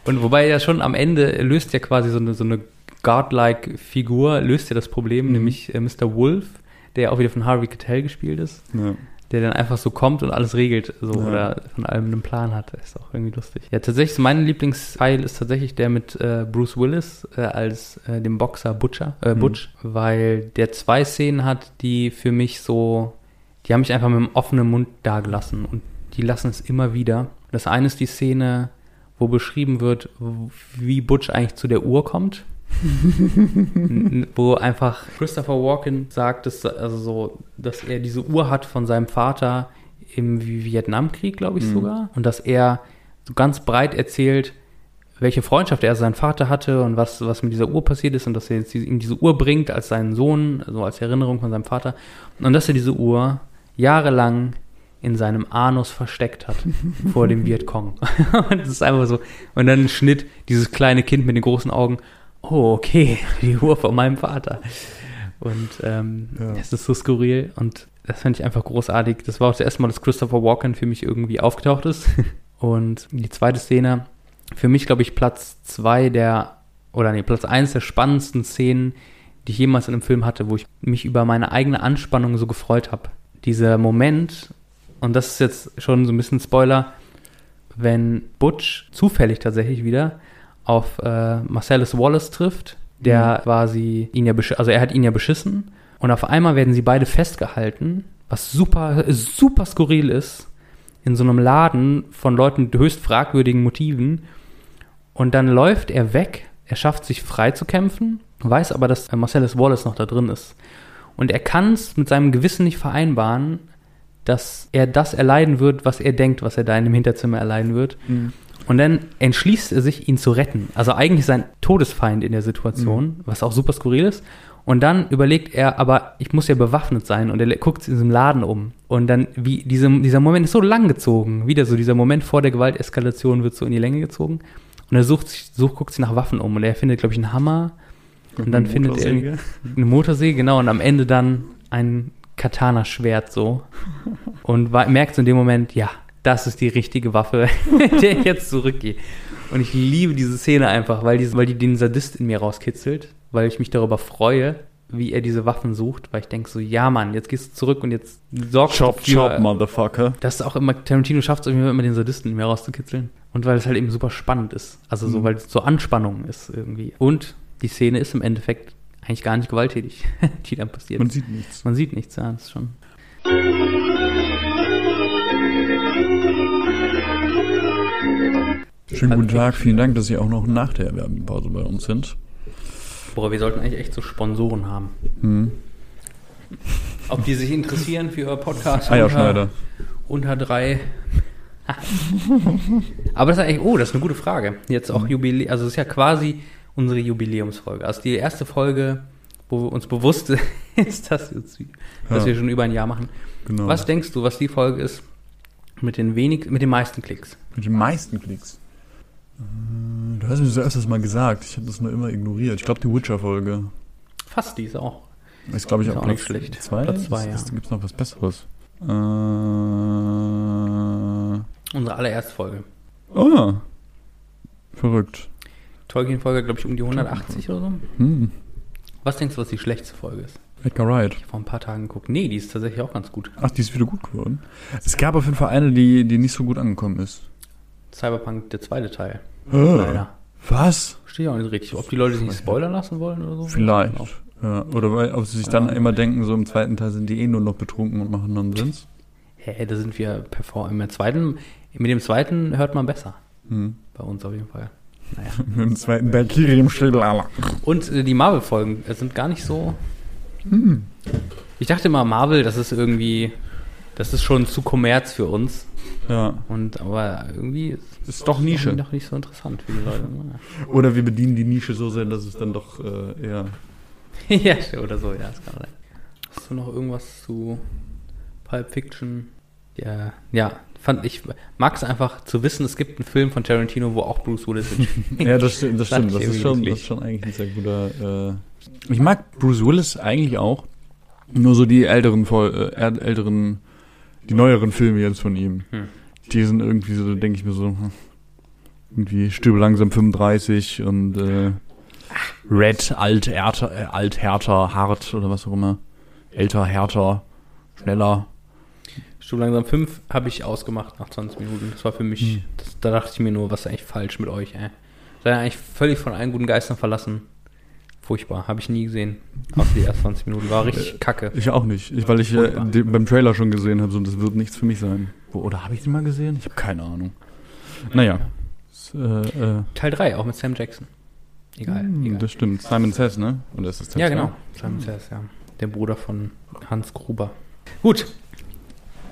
Und wobei ja schon am Ende löst ja quasi so eine, so eine godlike Figur, löst ja das Problem, mhm. nämlich äh, Mister Wolf, der auch wieder von Harvey Keitel gespielt ist. Ja. der dann einfach so kommt und alles regelt so, ja. oder von allem einen Plan hat. Das ist auch irgendwie lustig. Ja, tatsächlich, mein Lieblingsteil ist tatsächlich der mit äh, Bruce Willis äh, als äh, dem Boxer Butcher, äh, Butch, mhm. weil der zwei Szenen hat, die für mich so, die haben mich einfach mit einem offenen Mund dagelassen und die lassen es immer wieder. Das eine ist die Szene, wo beschrieben wird, wie Butch eigentlich zu der Uhr kommt. Wo einfach Christopher Walken sagt, dass, also so, dass er diese Uhr hat von seinem Vater im Vietnamkrieg, glaube ich mhm. sogar. Und dass er so ganz breit erzählt, welche Freundschaft er seinen Vater hatte und was, was mit dieser Uhr passiert ist. Und dass er jetzt ihm diese Uhr bringt als seinen Sohn, also als Erinnerung von seinem Vater. Und dass er diese Uhr jahrelang in seinem Anus versteckt hat vor dem Vietcong. Und das ist einfach so. Und dann ein Schnitt, dieses kleine Kind mit den großen Augen. Oh, okay, die Uhr von meinem Vater. Und ähm, ja. es ist so skurril und das fand ich einfach großartig. Das war auch das erste Mal, dass Christopher Walken für mich irgendwie aufgetaucht ist. Und die zweite Szene, für mich, glaube ich, Platz zwei der, oder nee, Platz eins der spannendsten Szenen, die ich jemals in einem Film hatte, wo ich mich über meine eigene Anspannung so gefreut habe. Dieser Moment, und das ist jetzt schon so ein bisschen Spoiler, wenn Butch zufällig tatsächlich wieder auf äh, Marcellus Wallace trifft, der mhm. quasi ihn ja besch- also er hat ihn ja beschissen und auf einmal werden sie beide festgehalten, was super super skurril ist, in so einem Laden von Leuten mit höchst fragwürdigen Motiven und dann läuft er weg, er schafft sich frei zu kämpfen, weiß aber, dass Marcellus Wallace noch da drin ist und er kann es mit seinem Gewissen nicht vereinbaren, dass er das erleiden wird, was er denkt, was er da in dem Hinterzimmer erleiden wird. Mhm. Und dann entschließt er sich, ihn zu retten. Also eigentlich sein Todesfeind in der Situation, mhm. was auch super skurril ist. Und dann überlegt er, aber ich muss ja bewaffnet sein. Und er guckt in diesem Laden um. Und dann, wie diese, dieser Moment ist so lang gezogen. Wieder so, dieser Moment vor der Gewalteskalation wird so in die Länge gezogen. Und er sucht sich, sucht, guckt sich nach Waffen um. Und er findet, glaube ich, einen Hammer. Und, und dann findet er eine Motorsäge, genau. Und am Ende dann ein Katana-Schwert so. Und war, merkt so in dem Moment, ja, das ist die richtige Waffe, mit der ich jetzt zurückgehe. Und ich liebe diese Szene einfach, weil die, weil die den Sadist in mir rauskitzelt, weil ich mich darüber freue, wie er diese Waffen sucht, weil ich denke so, ja Mann, jetzt gehst du zurück und jetzt sorgst du dafür. Chop, chop, Motherfucker. Das ist auch immer, Tarantino schafft es immer, den Sadisten in mir rauszukitzeln. Und weil es halt eben super spannend ist. Also so, mhm. weil es so Anspannung ist irgendwie. Und die Szene ist im Endeffekt eigentlich gar nicht gewalttätig, die dann passiert. Man sieht nichts. Man sieht nichts, ja, das ist schon... Schönen guten Tag, vielen Dank, dass Sie auch noch nach der Werbepause bei uns sind. Boah, wir sollten eigentlich echt so Sponsoren haben. Hm. Ob die sich interessieren für ihr Podcast unter, unter drei. Aber das ist eigentlich, oh, das ist eine gute Frage. Jetzt auch Jubiläum, also es ist ja quasi unsere Jubiläumsfolge. Also die erste Folge, wo uns bewusst ist, dass, jetzt, dass ja. wir schon über ein Jahr machen. Genau. Was denkst du, was die Folge ist mit den wenig, mit den meisten Klicks? Mit den meisten Klicks? Du hast mir das öfters mal gesagt. Ich habe das nur immer ignoriert. Ich glaube, die Witcher-Folge. Fast, die ist auch. Ist, glaube ich, ist auch Platz nicht schlecht. Zwei? Platz zwei, ja. Gibt es noch was Besseres? Äh, Unsere allererste Folge. Oh ja. Verrückt. Tolkien-Folge, glaube ich, um die hundertachtzig oder so. Hm. Was denkst du, was die schlechteste Folge ist? Edgar Wright. Ich habe vor ein paar Tagen geguckt. Nee, die ist tatsächlich auch ganz gut. Ach, die ist wieder gut geworden. Es gab auf jeden Fall eine, die, die nicht so gut angekommen ist. Cyberpunk, der zweite Teil. Oh, was? Verstehe ich auch nicht richtig. Ob die Leute sich nicht spoilern lassen wollen oder so? Vielleicht. Ja. Oder weil, ob sie sich dann ja. immer denken, so im zweiten Teil sind die eh nur noch betrunken und machen dann Sins. Hä, hey, da sind wir performen. Im zweiten, mit dem zweiten hört man besser. Hm. Bei uns auf jeden Fall. Naja. Mit dem zweiten Valkyrie im Schädel. Und äh, die Marvel-Folgen sind gar nicht so... Hm. Ich dachte immer, Marvel, das ist irgendwie... Das ist schon zu Kommerz für uns. Ja. Und, aber irgendwie ist, ist doch Nische. Doch nicht so interessant für die Leute. Ja. Oder wir bedienen die Nische so sehr, dass es dann doch äh, eher. Ja, oder so, ja, das kann sein. Hast du noch irgendwas zu Pulp Fiction? Ja, ja. Fand ich mag es einfach zu wissen, es gibt einen Film von Tarantino, wo auch Bruce Willis ist. Ja, das, sti- das stimmt. Das ist, schon, das ist schon eigentlich ein sehr guter. Äh ich mag Bruce Willis eigentlich auch. Nur so die älteren, Vol- äh, älteren die neueren Filme jetzt von ihm, hm. die sind irgendwie so, denke ich mir so, irgendwie Stübe langsam fünfunddreißig und äh, Red, alt, ärter, äh, alt, härter, hart oder was auch immer. Älter, härter, schneller. Sturm langsam fünf habe ich ausgemacht nach zwanzig Minuten. Das war für mich, hm. das, da dachte ich mir nur, was ist eigentlich falsch mit euch, ey. Seid ihr eigentlich völlig von allen guten Geistern verlassen? Furchtbar, habe ich nie gesehen. Auf die ersten zwanzig Minuten, war richtig kacke. Ich auch nicht, ich, weil ich ja den, beim Trailer schon gesehen habe, so, das wird nichts für mich sein. Wo, oder habe ich den mal gesehen? Ich habe keine Ahnung. Naja. Ja. Äh, äh. Teil drei, auch mit Sam Jackson. Egal, hm, egal. Das stimmt, Simon Says, ne? Oder ist das Teil ja, genau, Simon Says, ja. Der Bruder von Hans Gruber. Gut.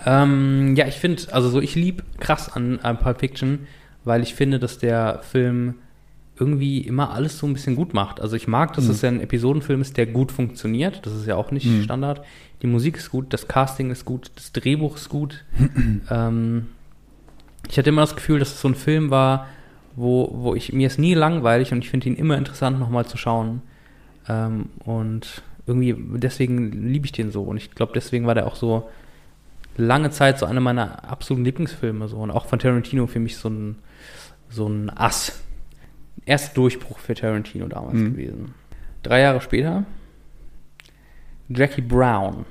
Ähm, ja, ich finde, also so, ich liebe krass an, an Pulp Fiction, weil ich finde, dass der Film irgendwie immer alles so ein bisschen gut macht. Also ich mag, dass mhm. es ja ein Episodenfilm ist, der gut funktioniert. Das ist ja auch nicht mhm. Standard. Die Musik ist gut, das Casting ist gut, das Drehbuch ist gut. ähm, ich hatte immer das Gefühl, dass es so ein Film war, wo, wo ich, mir ist nie langweilig und ich finde ihn immer interessant, nochmal zu schauen. Ähm, und irgendwie, deswegen liebe ich den so. Und ich glaube, deswegen war der auch so lange Zeit so einer meiner absoluten Lieblingsfilme. So. Und auch von Tarantino für mich so ein, so ein Ass. Erster Durchbruch für Tarantino damals mhm. gewesen. Drei Jahre später, Jackie Brown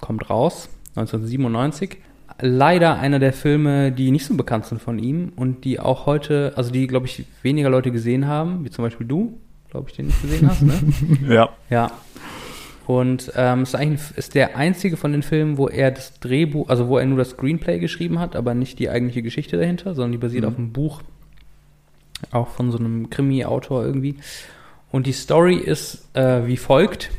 kommt raus, neunzehnhundertsiebenundneunzig. Leider einer der Filme, die nicht so bekannt sind von ihm und die auch heute, also die, glaube ich, weniger Leute gesehen haben, wie zum Beispiel du, glaube ich, den nicht gesehen hast, ne? Ja. Ja. Und ähm, ist eigentlich ist der einzige von den Filmen, wo er das Drehbuch, also wo er nur das Screenplay geschrieben hat, aber nicht die eigentliche Geschichte dahinter, sondern die basiert mhm. auf einem Buch, auch von so einem Krimi-Autor irgendwie. Und die Story ist äh, wie folgt.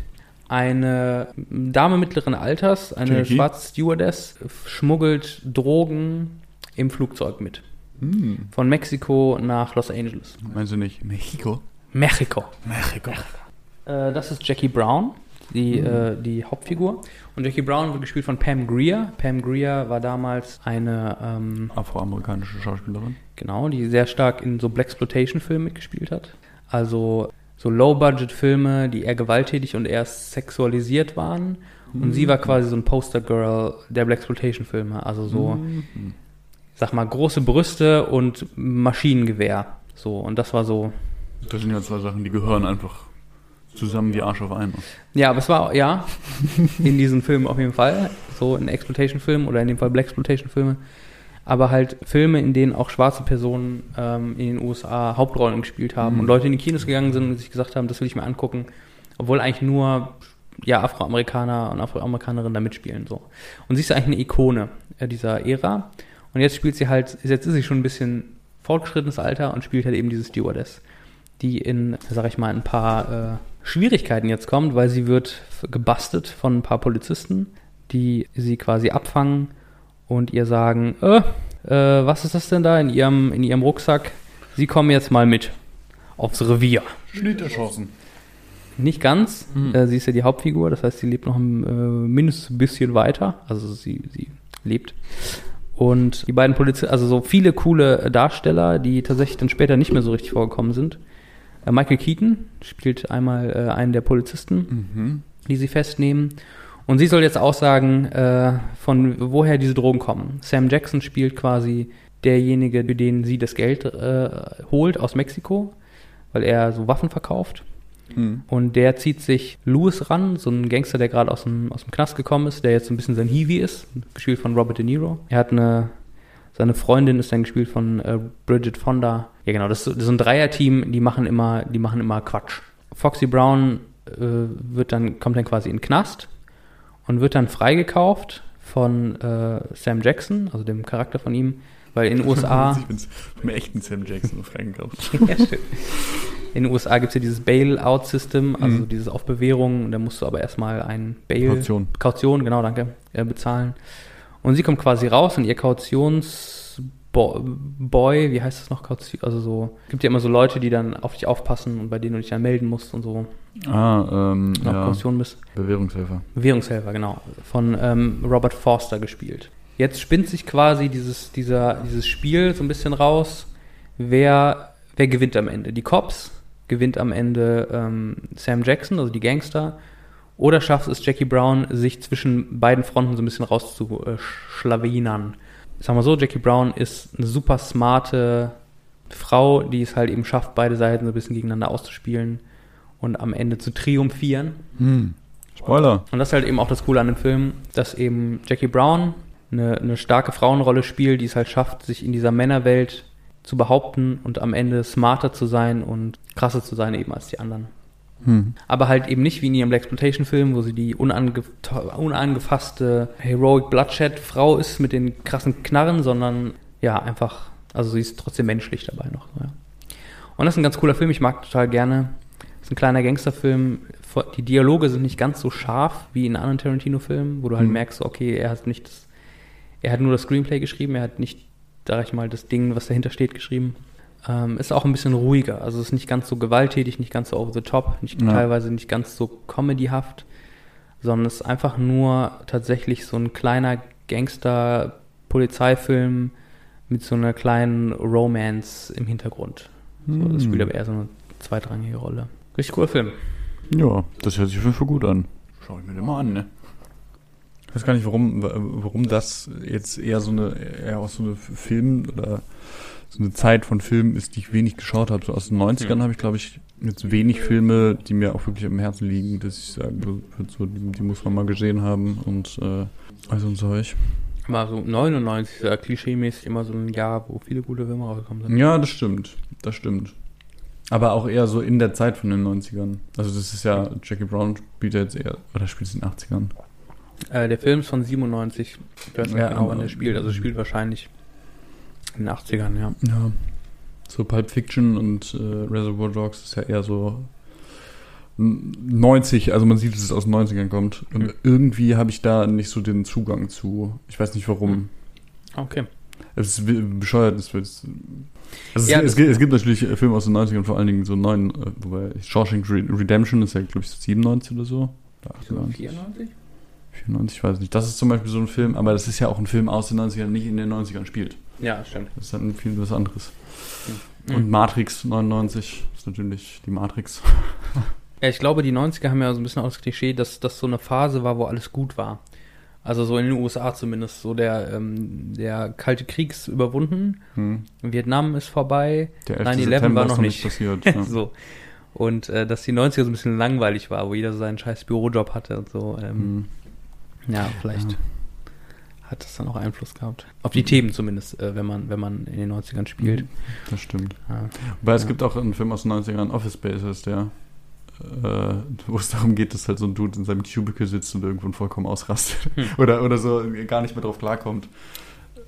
Eine Dame mittleren Alters, eine Jackie. schwarze Stewardess, schmuggelt Drogen im Flugzeug mit. Mhm. Von Mexiko nach Los Angeles. Meinst du nicht Mexiko? Mexiko. Mexiko. Äh, das ist Jackie Brown. Die, mhm. äh, die Hauptfigur. Und Jackie Brown wird gespielt von Pam Grier. Pam Grier war damals eine ähm, afroamerikanische Schauspielerin. Genau, die sehr stark in so Blaxploitation-Filmen mitgespielt hat. Also so Low-Budget-Filme, die eher gewalttätig und eher sexualisiert waren. Mhm. Und sie war quasi so ein Poster-Girl der Blaxploitation-Filme. Also so, mhm. sag mal, große Brüste und Maschinengewehr. So, und das war so. Das sind ja zwei Sachen, die gehören einfach zusammen wie Arsch auf einmal. Ja, aber es war, ja, in diesen Filmen auf jeden Fall, so in Exploitation-Filmen oder in dem Fall Blaxploitation-Filme, aber halt Filme, in denen auch schwarze Personen ähm, in den U S A Hauptrollen gespielt haben mhm. und Leute in die Kinos gegangen sind und sich gesagt haben, das will ich mir angucken, obwohl eigentlich nur ja, Afroamerikaner und Afroamerikanerinnen da mitspielen. So. Und sie ist eigentlich eine Ikone dieser Ära und jetzt spielt sie halt, jetzt ist sie schon ein bisschen fortgeschrittenes Alter und spielt halt eben diese Stewardess, die in, sag ich mal, ein paar äh, Schwierigkeiten jetzt kommt, weil sie wird gebastelt von ein paar Polizisten, die sie quasi abfangen und ihr sagen, äh, äh, was ist das denn da in ihrem, in ihrem Rucksack? Sie kommen jetzt mal mit aufs Revier. Schnitt erschossen. Nicht ganz. Mhm. Äh, sie ist ja die Hauptfigur, das heißt, sie lebt noch ein äh, mindestens ein bisschen weiter. Also sie, sie lebt. Und die beiden Polizisten, also so viele coole Darsteller, die tatsächlich dann später nicht mehr so richtig vorgekommen sind. Michael Keaton spielt einmal äh, einen der Polizisten, mhm. die sie festnehmen. Und sie soll jetzt aussagen, äh, von woher diese Drogen kommen. Sam Jackson spielt quasi derjenige, für den sie das Geld äh, holt aus Mexiko, weil er so Waffen verkauft. Mhm. Und der zieht sich Louis ran, so ein Gangster, der gerade aus dem, aus dem Knast gekommen ist, der jetzt so ein bisschen sein Hiwi ist, gespielt von Robert De Niro. Er hat eine... Seine Freundin ist dann gespielt von äh, Bridget Fonda. Ja genau, das, das ist so ein Dreier-Team, die machen immer, die machen immer Quatsch. Foxy Brown äh, wird dann, kommt dann quasi in den Knast und wird dann freigekauft von äh, Sam Jackson, also dem Charakter von ihm, weil in den U S A... Ich bin's vom echten Sam Jackson freigekauft. Ja, stimmt. In den U S A gibt es ja dieses Bailout-System, also mhm. dieses auf Bewährung, und da musst du aber erstmal ein Bail... Kaution. Kaution, genau, danke, äh, bezahlen. Und sie kommt quasi raus und ihr Kautionsboy, wie heißt das noch? Kaution, also so, es gibt ja immer so Leute, die dann auf dich aufpassen und bei denen du dich dann melden musst und so. Ah, ähm, und ja. Kaution bist. Bewährungshelfer. Bewährungshelfer, genau. Von ähm, Robert Forster gespielt. Jetzt spinnt sich quasi dieses, dieser, dieses Spiel so ein bisschen raus. Wer, wer gewinnt am Ende? Die Cops gewinnt am Ende ähm, Sam Jackson, also die Gangster. Oder schafft es Jackie Brown, sich zwischen beiden Fronten so ein bisschen rauszuschlawinern? Ich sag mal so, Jackie Brown ist eine super smarte Frau, die es halt eben schafft, beide Seiten so ein bisschen gegeneinander auszuspielen und am Ende zu triumphieren. Hm. Spoiler. Und das ist halt eben auch das Coole an dem Film, dass eben Jackie Brown eine, eine starke Frauenrolle spielt, die es halt schafft, sich in dieser Männerwelt zu behaupten und am Ende smarter zu sein und krasser zu sein eben als die anderen. Hm. Aber halt eben nicht wie in ihrem Blaxploitation-Film, wo sie die unange- unangefasste Heroic Bloodshed-Frau ist mit den krassen Knarren, sondern ja, einfach, also sie ist trotzdem menschlich dabei noch. Ja. Und das ist ein ganz cooler Film, ich mag total gerne. Das ist ein kleiner Gangsterfilm. Die Dialoge sind nicht ganz so scharf wie in anderen Tarantino-Filmen, wo du halt hm. merkst, okay, er hat nicht das, er hat nur das Screenplay geschrieben, er hat nicht, sag ich mal, das Ding, was dahinter steht, geschrieben. Ähm, ist auch ein bisschen ruhiger, also ist nicht ganz so gewalttätig, nicht ganz so over the top, nicht, ja. teilweise nicht ganz so comedyhaft, sondern ist einfach nur tatsächlich so ein kleiner Gangster-Polizeifilm mit so einer kleinen Romance im Hintergrund. Hm. So, das spielt aber eher so eine zweitrangige Rolle. Richtig cooler Film. Ja, das hört sich auf jeden Fall gut an. Schau ich mir den mal an, ne? Ich weiß gar nicht, warum, warum das jetzt eher so eine, eher auch so eine Film oder so eine Zeit von Filmen ist, die ich wenig geschaut habe. So aus den neunzigern mhm. habe ich, glaube ich, jetzt wenig Filme, die mir auch wirklich am Herzen liegen, dass ich sagen würde, so, die, die muss man mal gesehen haben und äh, also und solch. War so neunundneunzig, so klischeemäßig immer so ein Jahr, wo viele gute Filme rausgekommen sind. Ja, das stimmt, das stimmt. Aber auch eher so in der Zeit von den neunzigern. Also das ist ja, Jackie Brown spielt ja jetzt eher, oder spielt es in den achtzigern? Äh, der Film ist von siebenundneunzig. Ich weiß nicht ja, genau, wann der spielt. Also spielt wahrscheinlich in den achtzigern, ja. Ja. So Pulp Fiction und äh, Reservoir Dogs ist ja eher so neunzig, also man sieht, dass es aus den neunzigern kommt. Und mhm. irgendwie habe ich da nicht so den Zugang zu. Ich weiß nicht, warum. Okay. Es ist bescheuert, es wird... Also ja, es, es, gibt, es gibt natürlich Filme aus den neunzigern, vor allen Dingen so neuen, äh, wobei Shawshank Redemption ist ja, glaube ich, so siebenundneunzig oder so. vierundneunzig? vierundneunzig, ich weiß nicht. Das ist zum Beispiel so ein Film, aber das ist ja auch ein Film aus den neunzigern, der nicht in den neunzigern spielt. Ja, stimmt. Das ist dann viel was anderes. Mhm. Und Matrix neunundneunzig ist natürlich die Matrix. Ja, ich glaube, die neunziger haben ja so ein bisschen auch das Klischee, dass das so eine Phase war, wo alles gut war. Also so in den U S A zumindest. So der, ähm, der Kalte Krieg ist überwunden, hm. Vietnam ist vorbei, der elfte September war noch nicht passiert. Ja. So. Und äh, dass die neunziger so ein bisschen langweilig war, wo jeder so seinen scheiß Bürojob hatte und so. Ähm, hm. Ja, vielleicht ja. hat das dann auch Einfluss gehabt. Auf die mhm. Themen zumindest, äh, wenn man wenn man in den neunzigern spielt. Das stimmt. Ja. Wobei ja. es gibt auch einen Film aus den neunzigern, Office Space heißt der. Äh, wo es darum geht, dass halt so ein Dude in seinem Cubicle sitzt und irgendwann vollkommen ausrastet hm. oder, oder so gar nicht mehr drauf klarkommt.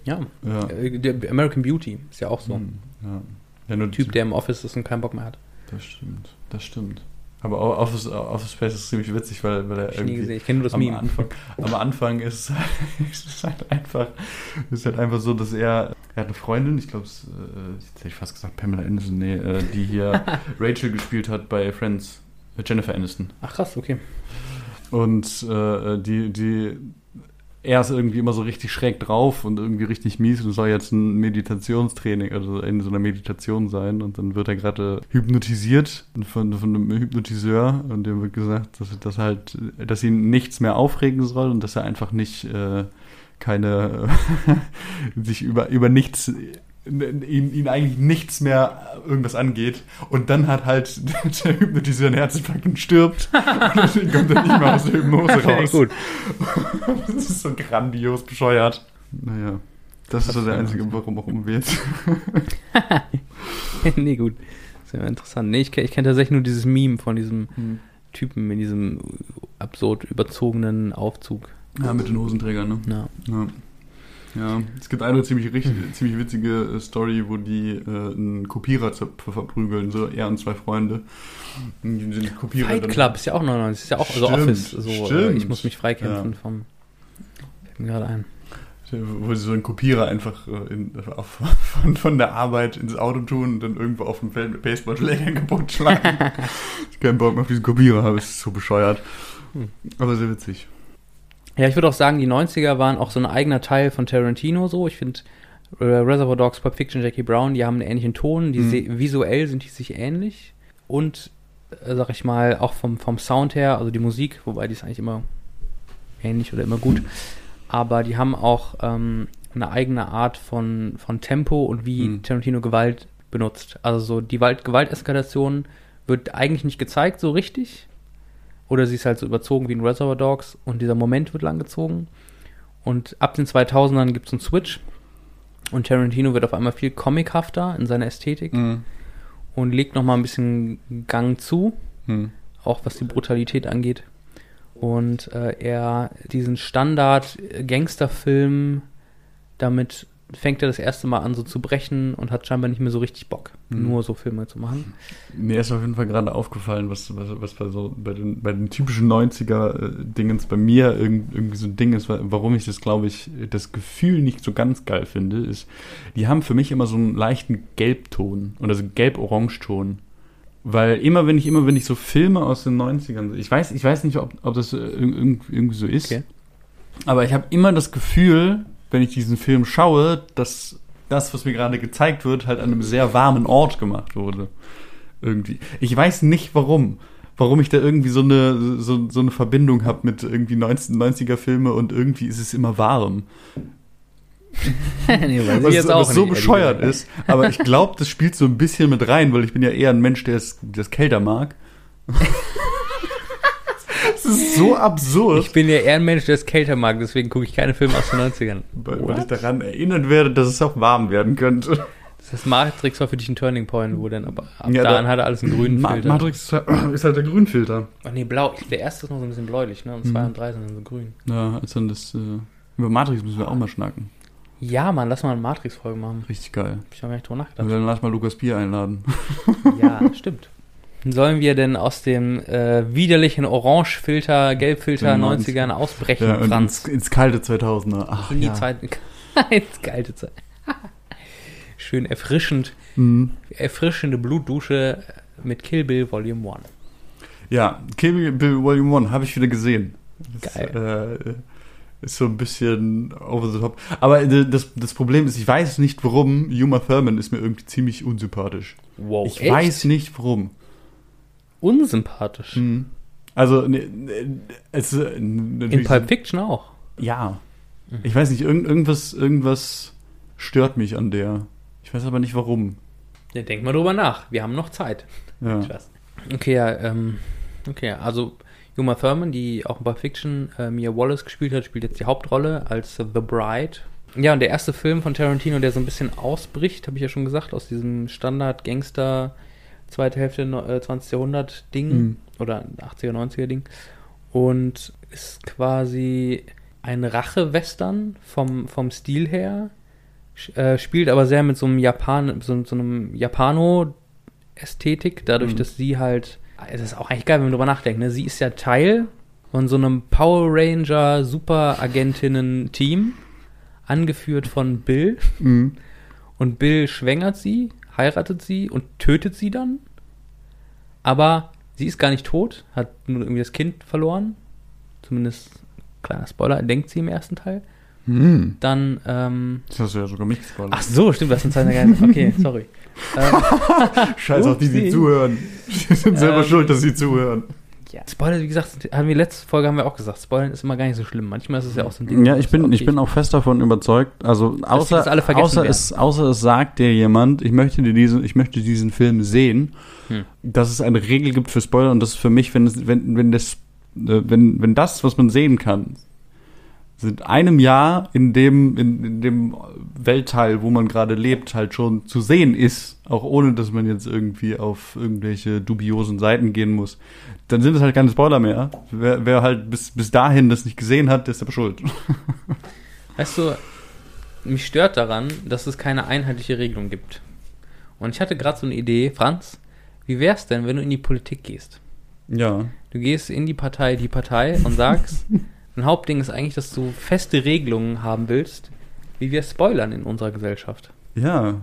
Ja, ja. Äh, American Beauty ist ja auch so hm. ja. Ja, nur ein Typ, der im Office ist und keinen Bock mehr hat. Das stimmt, das stimmt. Aber Office, Office Space ist ziemlich witzig, weil, weil er ich irgendwie... Ich kenne nur das am Meme. Anfang, am Anfang ist es halt einfach, ist halt einfach so, dass er... Er hat eine Freundin, ich glaube, äh, jetzt hätte ich fast gesagt Pamela Anderson, nee, äh, die hier Rachel gespielt hat bei Friends. Jennifer Aniston. Ach krass, okay. Und äh, die, die, er ist irgendwie immer so richtig schräg drauf und irgendwie richtig mies und soll jetzt ein Meditationstraining, also in so einer Meditation sein und dann wird er gerade hypnotisiert von, von einem Hypnotiseur und dem wird gesagt, dass, dass halt, dass ihn nichts mehr aufregen soll und dass er einfach nicht äh, keine, sich über, über nichts Ihn, ihn eigentlich nichts mehr irgendwas angeht. Und dann hat halt der Hypnotiseur einen Herzinfarkt und stirbt. Und deswegen kommt er nicht mehr aus der Hypnose raus. Gut. Das ist so grandios bescheuert. Naja, das, das ist so der einzige, warum auch umweht. Nee, gut. Sehr interessant. Nee, ich, ich kenne tatsächlich nur dieses Meme von diesem hm. Typen in diesem absurd überzogenen Aufzug. Ja, mit den Hosenträgern, ne? Ja. ja. Ja, es gibt eine ziemlich richtig, ziemlich witzige Story, wo die äh, einen Kopierer verprügeln, so er und zwei Freunde. Den Kopierer Fight Club ist ja auch neunundneunzig, ist ja auch stimmt, also Office. So, äh, ich muss mich freikämpfen ja. vom... Fällt mir gerade ein. Wo sie so einen Kopierer einfach in, auf, von, von der Arbeit ins Auto tun und dann irgendwo auf dem Feld mit Baseballschlägern kaputt schlagen. Ich keinen Bock mehr auf diesen Kopierer habe, es ist so bescheuert. Aber sehr witzig. Ja, ich würde auch sagen, die neunziger waren auch so ein eigener Teil von Tarantino so. Ich finde äh, Reservoir Dogs, Pulp Fiction, Jackie Brown, die haben einen ähnlichen Ton. Die mhm. se- visuell sind die sich ähnlich. Und, äh, sag ich mal, auch vom, vom Sound her, also die Musik, wobei die ist eigentlich immer ähnlich oder immer gut. Aber die haben auch ähm, eine eigene Art von, von Tempo und wie mhm. Tarantino Gewalt benutzt. Also so die Gewalt- Gewalteskalation wird eigentlich nicht gezeigt so richtig. Oder sie ist halt so überzogen wie in Reservoir Dogs und dieser Moment wird langgezogen. Und ab den zweitausendern gibt es einen Switch. Und Tarantino wird auf einmal viel comichafter in seiner Ästhetik. Mhm. Und legt nochmal ein bisschen Gang zu. Mhm. Auch was die Brutalität angeht. Und äh, er diesen Standard-Gangsterfilm, damit fängt er das erste Mal an so zu brechen und hat scheinbar nicht mehr so richtig Bock, mhm. nur so Filme zu machen. Mir ist auf jeden Fall gerade aufgefallen, was, was, was bei, so, bei, den, bei den typischen neunziger-Dingens bei mir irgend, irgendwie so ein Ding ist, warum ich das, glaube ich, das Gefühl nicht so ganz geil finde, ist, die haben für mich immer so einen leichten Gelbton oder so einen Gelb-Orange-Ton. Weil immer, wenn ich immer, wenn ich so Filme aus den neunzigern, ich weiß, ich weiß nicht, ob, ob das irgendwie so ist, okay. aber ich habe immer das Gefühl, wenn ich diesen Film schaue, dass das, was mir gerade gezeigt wird, halt an einem sehr warmen Ort gemacht wurde. Irgendwie. Ich weiß nicht, warum. Warum ich da irgendwie so eine, so, so eine Verbindung habe mit irgendwie neunziger-Filme und irgendwie ist es immer warm. nee, was jetzt auch was so nicht, bescheuert ist, aber ich glaube, das spielt so ein bisschen mit rein, weil ich bin ja eher ein Mensch, der es das kälter mag. Das ist so absurd. Ich bin ja eher ein Mensch, der es kälter mag, deswegen gucke ich keine Filme aus den neunzigern. Weil, weil ich daran erinnert werde, dass es auch warm werden könnte. Das Matrix war für dich ein Turning Point, wo dann ab, ab ja, da an hatte alles einen grünen Ma- Filter. Matrix ist halt der Grünfilter. Oh nee, blau. Der erste ist noch so ein bisschen bläulich, ne? Und zwei mhm. und drei sind dann so grün. Ja, also das, äh, über Matrix müssen wir auch mal schnacken. Ja, Mann, lass mal eine Matrix-Folge machen. Richtig geil. Ich habe mir nicht drüber nachgedacht. Und dann lass mal Lukas Bier einladen. Ja, stimmt. Sollen wir denn aus dem äh, widerlichen Orange-Filter, Gelbfilter den neunzigern ausbrechen, ja, Franz? Ins, ins kalte zweitausender. Ach, in die ja. zweite, ins kalte Zeit. Schön erfrischend. Mhm. Erfrischende Blutdusche mit Kill Bill Volume eins. Ja, Kill Bill Volume eins habe ich wieder gesehen. Geil. Das, äh, ist so ein bisschen over the top. Aber das, das Problem ist, ich weiß nicht, warum. Uma Thurman ist mir irgendwie ziemlich unsympathisch. Wow, ich echt? weiß nicht, warum. Unsympathisch? Mhm. Also, ne, ne, es ist natürlich in Pulp Fiction auch. Ja. Mhm. Ich weiß nicht, irgend, irgendwas, irgendwas stört mich an der. Ich weiß aber nicht, warum. Ja, denk mal drüber nach. Wir haben noch Zeit. Ja. Ich weiß. Okay, ja, ähm, okay, also Uma Thurman, die auch in Pulp Fiction äh, Mia Wallace gespielt hat, spielt jetzt die Hauptrolle als The Bride. Ja, und der erste Film von Tarantino, der so ein bisschen ausbricht, habe ich ja schon gesagt, aus diesem Standard-Gangster zweite Hälfte äh, zwanzigsten Jahrhundert-Ding mhm. oder achtziger, neunziger-Ding und ist quasi ein Rache-Western vom, vom Stil her, äh, spielt aber sehr mit so einem Japan, so, so einem Japano-Ästhetik, dadurch, mhm. dass sie halt es ist auch eigentlich geil, wenn man drüber nachdenkt, ne? Sie ist ja Teil von so einem Power Ranger Superagentinnen-Team, angeführt von Bill. Mhm. Und Bill schwängert sie, heiratet sie und tötet sie dann. Aber sie ist gar nicht tot, hat nur irgendwie das Kind verloren. Zumindest, kleiner Spoiler, denkt sie im ersten Teil. Mhm. Dann, ähm... Das hast du ja sogar mich gespoilert. Ach so, stimmt, das ist ein Zeichen. Okay, sorry. Scheiß auf die, die zuhören. Die sind selber ähm, schuld, dass sie zuhören. Ja. Spoiler, wie gesagt, haben wir letzte Folge haben wir auch gesagt, Spoilern ist immer gar nicht so schlimm. Manchmal ist es ja auch so ein Ding. Ja, ich bin, okay. ich bin auch fest davon überzeugt, also außer, das alle außer, es, außer es sagt dir jemand, ich möchte, dir diesen, ich möchte diesen Film sehen, hm. dass es eine Regel gibt für Spoiler und das ist für mich, wenn, es, wenn, wenn, das, wenn, wenn das, was man sehen kann, sind einem Jahr in dem, in, in dem Weltteil, wo man gerade lebt, halt schon zu sehen ist, auch ohne, dass man jetzt irgendwie auf irgendwelche dubiosen Seiten gehen muss, dann sind es halt keine Spoiler mehr. Wer, wer halt bis, bis dahin das nicht gesehen hat, der ist aber schuld. Weißt du, mich stört daran, dass es keine einheitliche Regelung gibt. Und ich hatte gerade so eine Idee, Franz, wie wär's denn, wenn du in die Politik gehst? Ja. Du gehst in die Partei, die Partei und sagst... Ein Hauptding ist eigentlich, dass du feste Regelungen haben willst, wie wir spoilern in unserer Gesellschaft. Ja,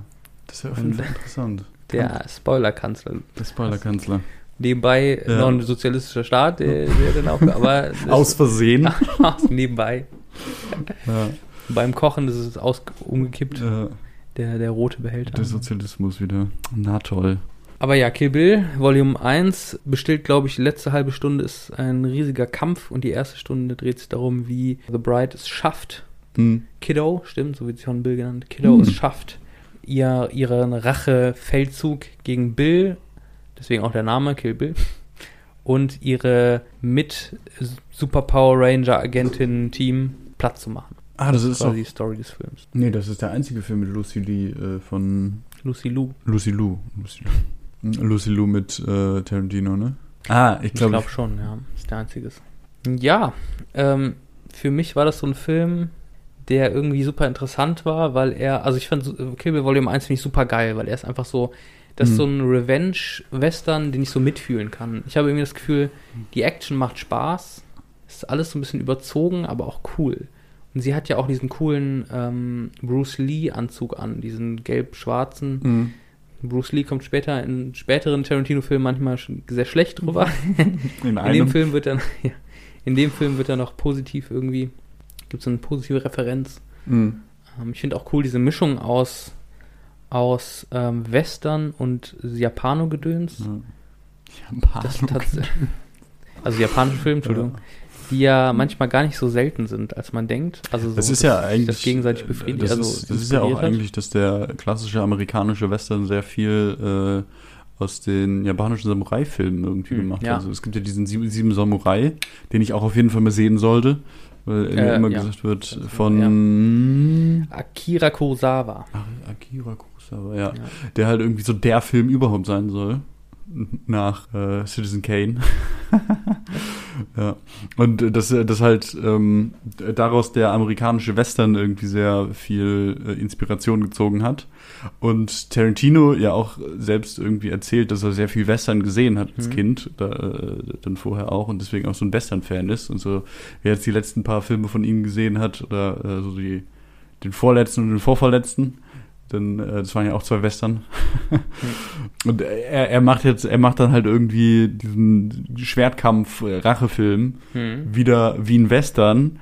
das ist ja auf jeden Fall interessant. Der Spoilerkanzler. Der Spoilerkanzler. Nebenbei ja. noch ein sozialistischer Staat, der, der dann auch, aber aus Versehen. Nebenbei. Ja. Beim Kochen ist es aus, umgekippt. Ja. Der, der rote Behälter. Der Sozialismus wieder. Na toll. Aber ja, Kill Bill, Volume eins, bestillt, glaube ich, die letzte halbe Stunde ist ein riesiger Kampf und die erste Stunde dreht sich darum, wie The Bride es schafft. Mhm. Kiddo, stimmt, so wird sie von Bill genannt. Kiddo mhm. es schafft, ihr, ihren Rache-Feldzug gegen Bill, deswegen auch der Name Kill Bill, und ihre mit Super Power Ranger Agentin Team platt zu machen. Ah, das, das ist quasi auch die Story des Films. Nee, das ist der einzige Film mit Lucy Lee äh, von... Lucy Liu. Lucy Liu. Lucy Liu, Lucy Liu mit äh, Tarantino, ne? Ah, ich glaube... Ich glaube schon, ja. Ist der einzige. Ja, ähm, für mich war das so ein Film, der irgendwie super interessant war, weil er... Also ich fand Kill Bill Volume eins finde ich super geil, weil er ist einfach so... Das ist mhm. so ein Revenge-Western, den ich so mitfühlen kann. Ich habe irgendwie das Gefühl, die Action macht Spaß. Es ist alles so ein bisschen überzogen, aber auch cool. Und sie hat ja auch diesen coolen ähm, Bruce Lee-Anzug an, diesen gelb-schwarzen. Mhm. Bruce Lee kommt später in späteren Tarantino-Filmen manchmal schon sehr schlecht drüber. In, in dem Film wird dann, ja, in dem Film wird er noch positiv irgendwie, gibt es eine positive Referenz. Mhm. Ähm, ich finde auch cool diese Mischung aus aus ähm, Western und Japano-Gedöns. Mhm. Japano-Gedöns. Also japanischen Film, Entschuldigung. Ja. Die ja manchmal gar nicht so selten sind, als man denkt. Also so, das ist ja eigentlich das gegenseitig befriedigt. Das ist, also das ist ja auch hat. eigentlich, dass der klassische amerikanische Western sehr viel äh, aus den japanischen Samurai-Filmen irgendwie mhm, gemacht hat. Ja. Also es gibt ja diesen Sieben Samurai, den ich auch auf jeden Fall mal sehen sollte, weil äh, immer ja. gesagt wird das von ja. Akira Kurosawa. Ach, Akira Kurosawa, ja. ja. Der halt irgendwie so der Film überhaupt sein soll. Nach äh, Citizen Kane. Ja. Und dass das halt ähm, daraus der amerikanische Western irgendwie sehr viel äh, Inspiration gezogen hat. Und Tarantino ja auch selbst irgendwie erzählt, dass er sehr viel Western gesehen hat als mhm. Kind, da, äh, dann vorher auch, und deswegen auch so ein Western-Fan ist. Und so, wer jetzt die letzten paar Filme von ihm gesehen hat, oder äh, so die, den vorletzten und den vorvorletzten, denn äh, das waren ja auch zwei Western. Und er, er macht jetzt, er macht dann halt irgendwie diesen Schwertkampf-Rachefilm hm. wieder wie ein Western.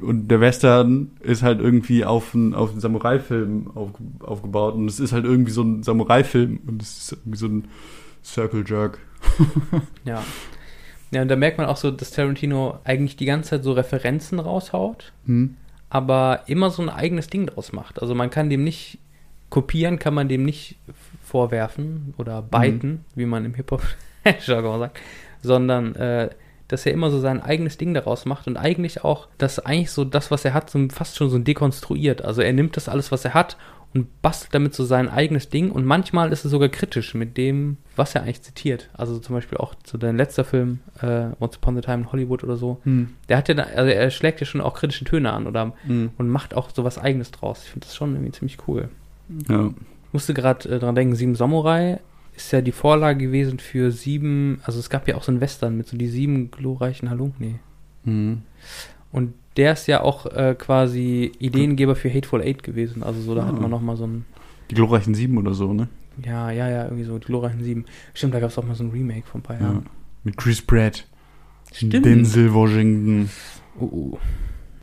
Und der Western ist halt irgendwie auf einen, auf einen Samurai-Film auf, aufgebaut. Und es ist halt irgendwie so ein Samurai-Film und es ist irgendwie so ein Circle-Jerk. Ja. Ja, und da merkt man auch so, dass Tarantino eigentlich die ganze Zeit so Referenzen raushaut. Hm. Aber immer so ein eigenes Ding draus macht. Also man kann dem nicht kopieren, kann man dem nicht vorwerfen oder biten, mhm. wie man im Hip-Hop-Jargon sagt, sondern äh, dass er immer so sein eigenes Ding daraus macht und eigentlich auch, dass eigentlich so das, was er hat, so fast schon so dekonstruiert. Also er nimmt das alles, was er hat und bastelt damit so sein eigenes Ding und manchmal ist es sogar kritisch mit dem, was er eigentlich zitiert. Also zum Beispiel auch zu deinem letzter Film, äh, Once Upon a Time in Hollywood oder so. Hm. Der hat ja, also er schlägt ja schon auch kritische Töne an oder hm. und macht auch sowas Eigenes draus. Ich finde das schon irgendwie ziemlich cool. Ja. Ich musste gerade äh, dran denken, Sieben Samurai ist ja die Vorlage gewesen für sieben, also es gab ja auch so einen Western mit so die sieben glorreichen Halunken. Hm. Und der ist ja auch äh, quasi Ideengeber für Hateful Eight gewesen. Also so, da ja. hat man nochmal so ein... Die glorreichen Sieben oder so, ne? Ja, ja, ja, irgendwie so, die glorreichen Sieben. Stimmt, da gab es auch mal so ein Remake von ein paar Jahren. Ja. Mit Chris Pratt. Stimmt. Denzel Washington. Oh, oh.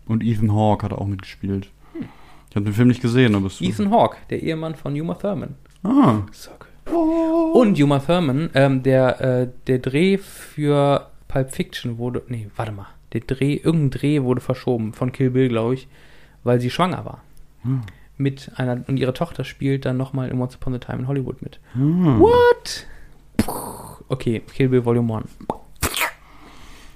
Und Ethan Hawke hat er auch mitgespielt. Hm. Ich habe den Film nicht gesehen, aber es... Ethan Hawke, der Ehemann von Uma Thurman. Ah. Oh. Und Uma Thurman, ähm, der, äh, der Dreh für Pulp Fiction wurde... Nee, warte mal. Der Dreh, irgendein Dreh wurde verschoben von Kill Bill, glaube ich, weil sie schwanger war. Hm. Mit einer, und ihre Tochter spielt dann nochmal in Once Upon a Time in Hollywood mit. Hm. What? Okay, Kill Bill Volume eins.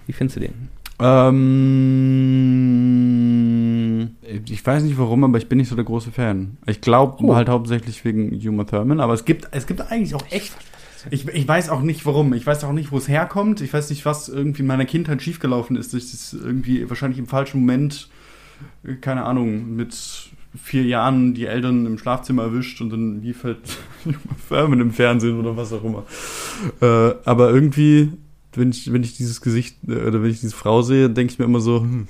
Wie findest du den? Ähm, ich weiß nicht warum, aber ich bin nicht so der große Fan. Ich glaube oh. halt hauptsächlich wegen Uma Thurman, aber es gibt, es gibt eigentlich auch echt... Ich, ich weiß auch nicht, warum. Ich weiß auch nicht, wo es herkommt. Ich weiß nicht, was irgendwie in meiner Kindheit schiefgelaufen ist. Ich das irgendwie wahrscheinlich im falschen Moment, keine Ahnung, mit vier Jahren die Eltern im Schlafzimmer erwischt und dann lief halt Firmen im Fernsehen oder was auch immer. Äh, aber irgendwie, wenn ich, wenn ich dieses Gesicht oder wenn ich diese Frau sehe, denke ich mir immer so, hm,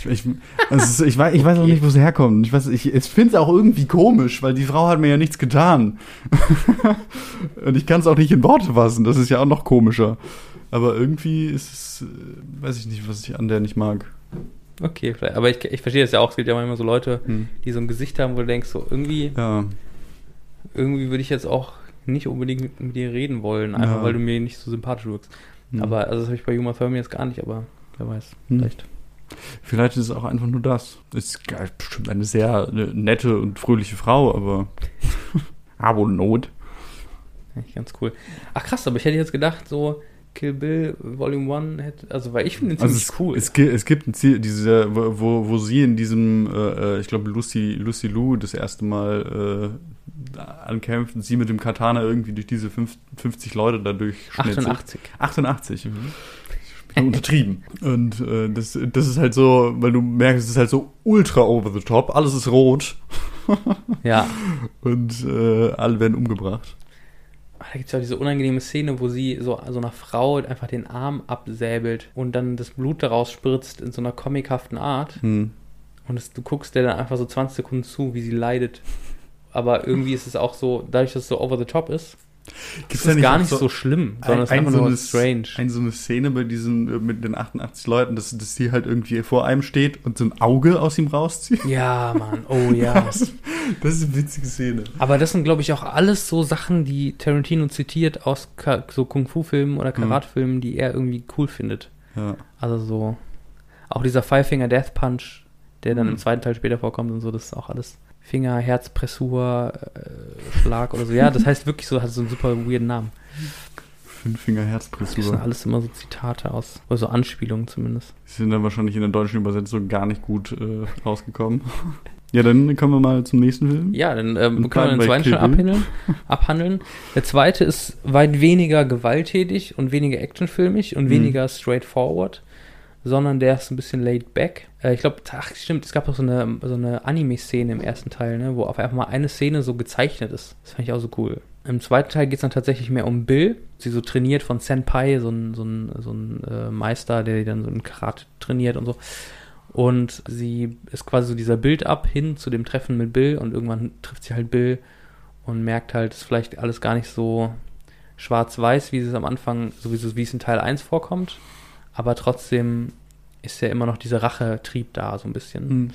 Ich, ich, also ich, weiß, ich weiß auch nicht, wo es herkommt. Ich, weiß, ich, ich finde es auch irgendwie komisch, weil die Frau hat mir ja nichts getan. Und ich kann es auch nicht in Worte fassen. Das ist ja auch noch komischer. Aber irgendwie ist es, weiß ich nicht, was ich an der nicht mag. Okay, vielleicht. Aber ich, ich verstehe das ja auch. Es gibt ja manchmal so Leute, hm. die so ein Gesicht haben, wo du denkst, so irgendwie, ja. irgendwie würde ich jetzt auch nicht unbedingt mit, mit dir reden wollen, einfach ja. weil du mir nicht so sympathisch wirkst. Hm. Aber also das habe ich bei Uma Thurman jetzt gar nicht, aber wer weiß, hm. vielleicht. Vielleicht ist es auch einfach nur das. Ist bestimmt eine sehr nette und fröhliche Frau, aber Abo Not. Ganz cool. Ach krass, aber ich hätte jetzt gedacht, so Kill Bill Volume eins hätte, also weil ich finde den also ziemlich es, cool. Es, es gibt ein Ziel, diese, wo, wo sie in diesem, äh, ich glaube Lucy, Lucy Liu das erste Mal äh, ankämpft und sie mit dem Katana irgendwie durch diese fünf, fünfzig Leute da durchschnitzelt. achtundachtzig. achtundachtzig. Mhm. Untertrieben. Und äh, das, das ist halt so, weil du merkst, es ist halt so ultra over the top, alles ist rot. Ja. Und äh, alle werden umgebracht. Da gibt es ja diese unangenehme Szene, wo sie so, so einer Frau einfach den Arm absäbelt und dann das Blut daraus spritzt in so einer comichaften Art. Hm. Und das, du guckst der dann einfach so zwanzig Sekunden zu, wie sie leidet. Aber irgendwie ist es auch so, dadurch, dass es so over the top ist, Gibt's das ist gar nicht so, so schlimm, sondern es ist einfach so nur eine, strange. Eine so eine Szene bei diesen, mit den achtundachtzig Leuten, dass, dass die halt irgendwie vor einem steht und so ein Auge aus ihm rauszieht. Ja, Mann, oh ja. Das, das ist eine witzige Szene. Aber das sind, glaube ich, auch alles so Sachen, die Tarantino zitiert aus Ka- so Kung-Fu-Filmen oder Karat-Filmen, mhm. die er irgendwie cool findet. Ja. Also so, auch dieser Five-Finger-Death-Punch, der dann mhm. im zweiten Teil später vorkommt und so, das ist auch alles... Finger, Herz, Pressur, äh, Schlag oder so. Ja, das heißt wirklich so, hat so einen super weirden Namen. Fünffinger, Herz, Pressur. Das sind alles immer so Zitate aus, oder so Anspielungen zumindest. Die sind dann wahrscheinlich in der deutschen Übersetzung gar nicht gut äh, rausgekommen. Ja, dann kommen wir mal zum nächsten Film. Ja, dann ähm, können wir den zweiten schon abhandeln, abhandeln. Der zweite ist weit weniger gewalttätig und weniger actionfilmig und mhm. weniger straightforward, sondern der ist ein bisschen laid back. Äh, ich glaube, ach stimmt, es gab auch so eine, so eine Anime-Szene im ersten Teil, ne, wo auf einfach mal eine Szene so gezeichnet ist. Das fand ich auch so cool. Im zweiten Teil geht es dann tatsächlich mehr um Bill, sie so trainiert von Senpai, so ein, so ein, so ein äh, Meister, der dann so ein Karate trainiert und so. Und sie ist quasi so dieser Build-up hin zu dem Treffen mit Bill und irgendwann trifft sie halt Bill und merkt halt, dass vielleicht alles gar nicht so schwarz-weiß, wie es am Anfang, sowieso wie es in Teil eins vorkommt. Aber trotzdem ist ja immer noch dieser Rachetrieb da, so ein bisschen. Mhm.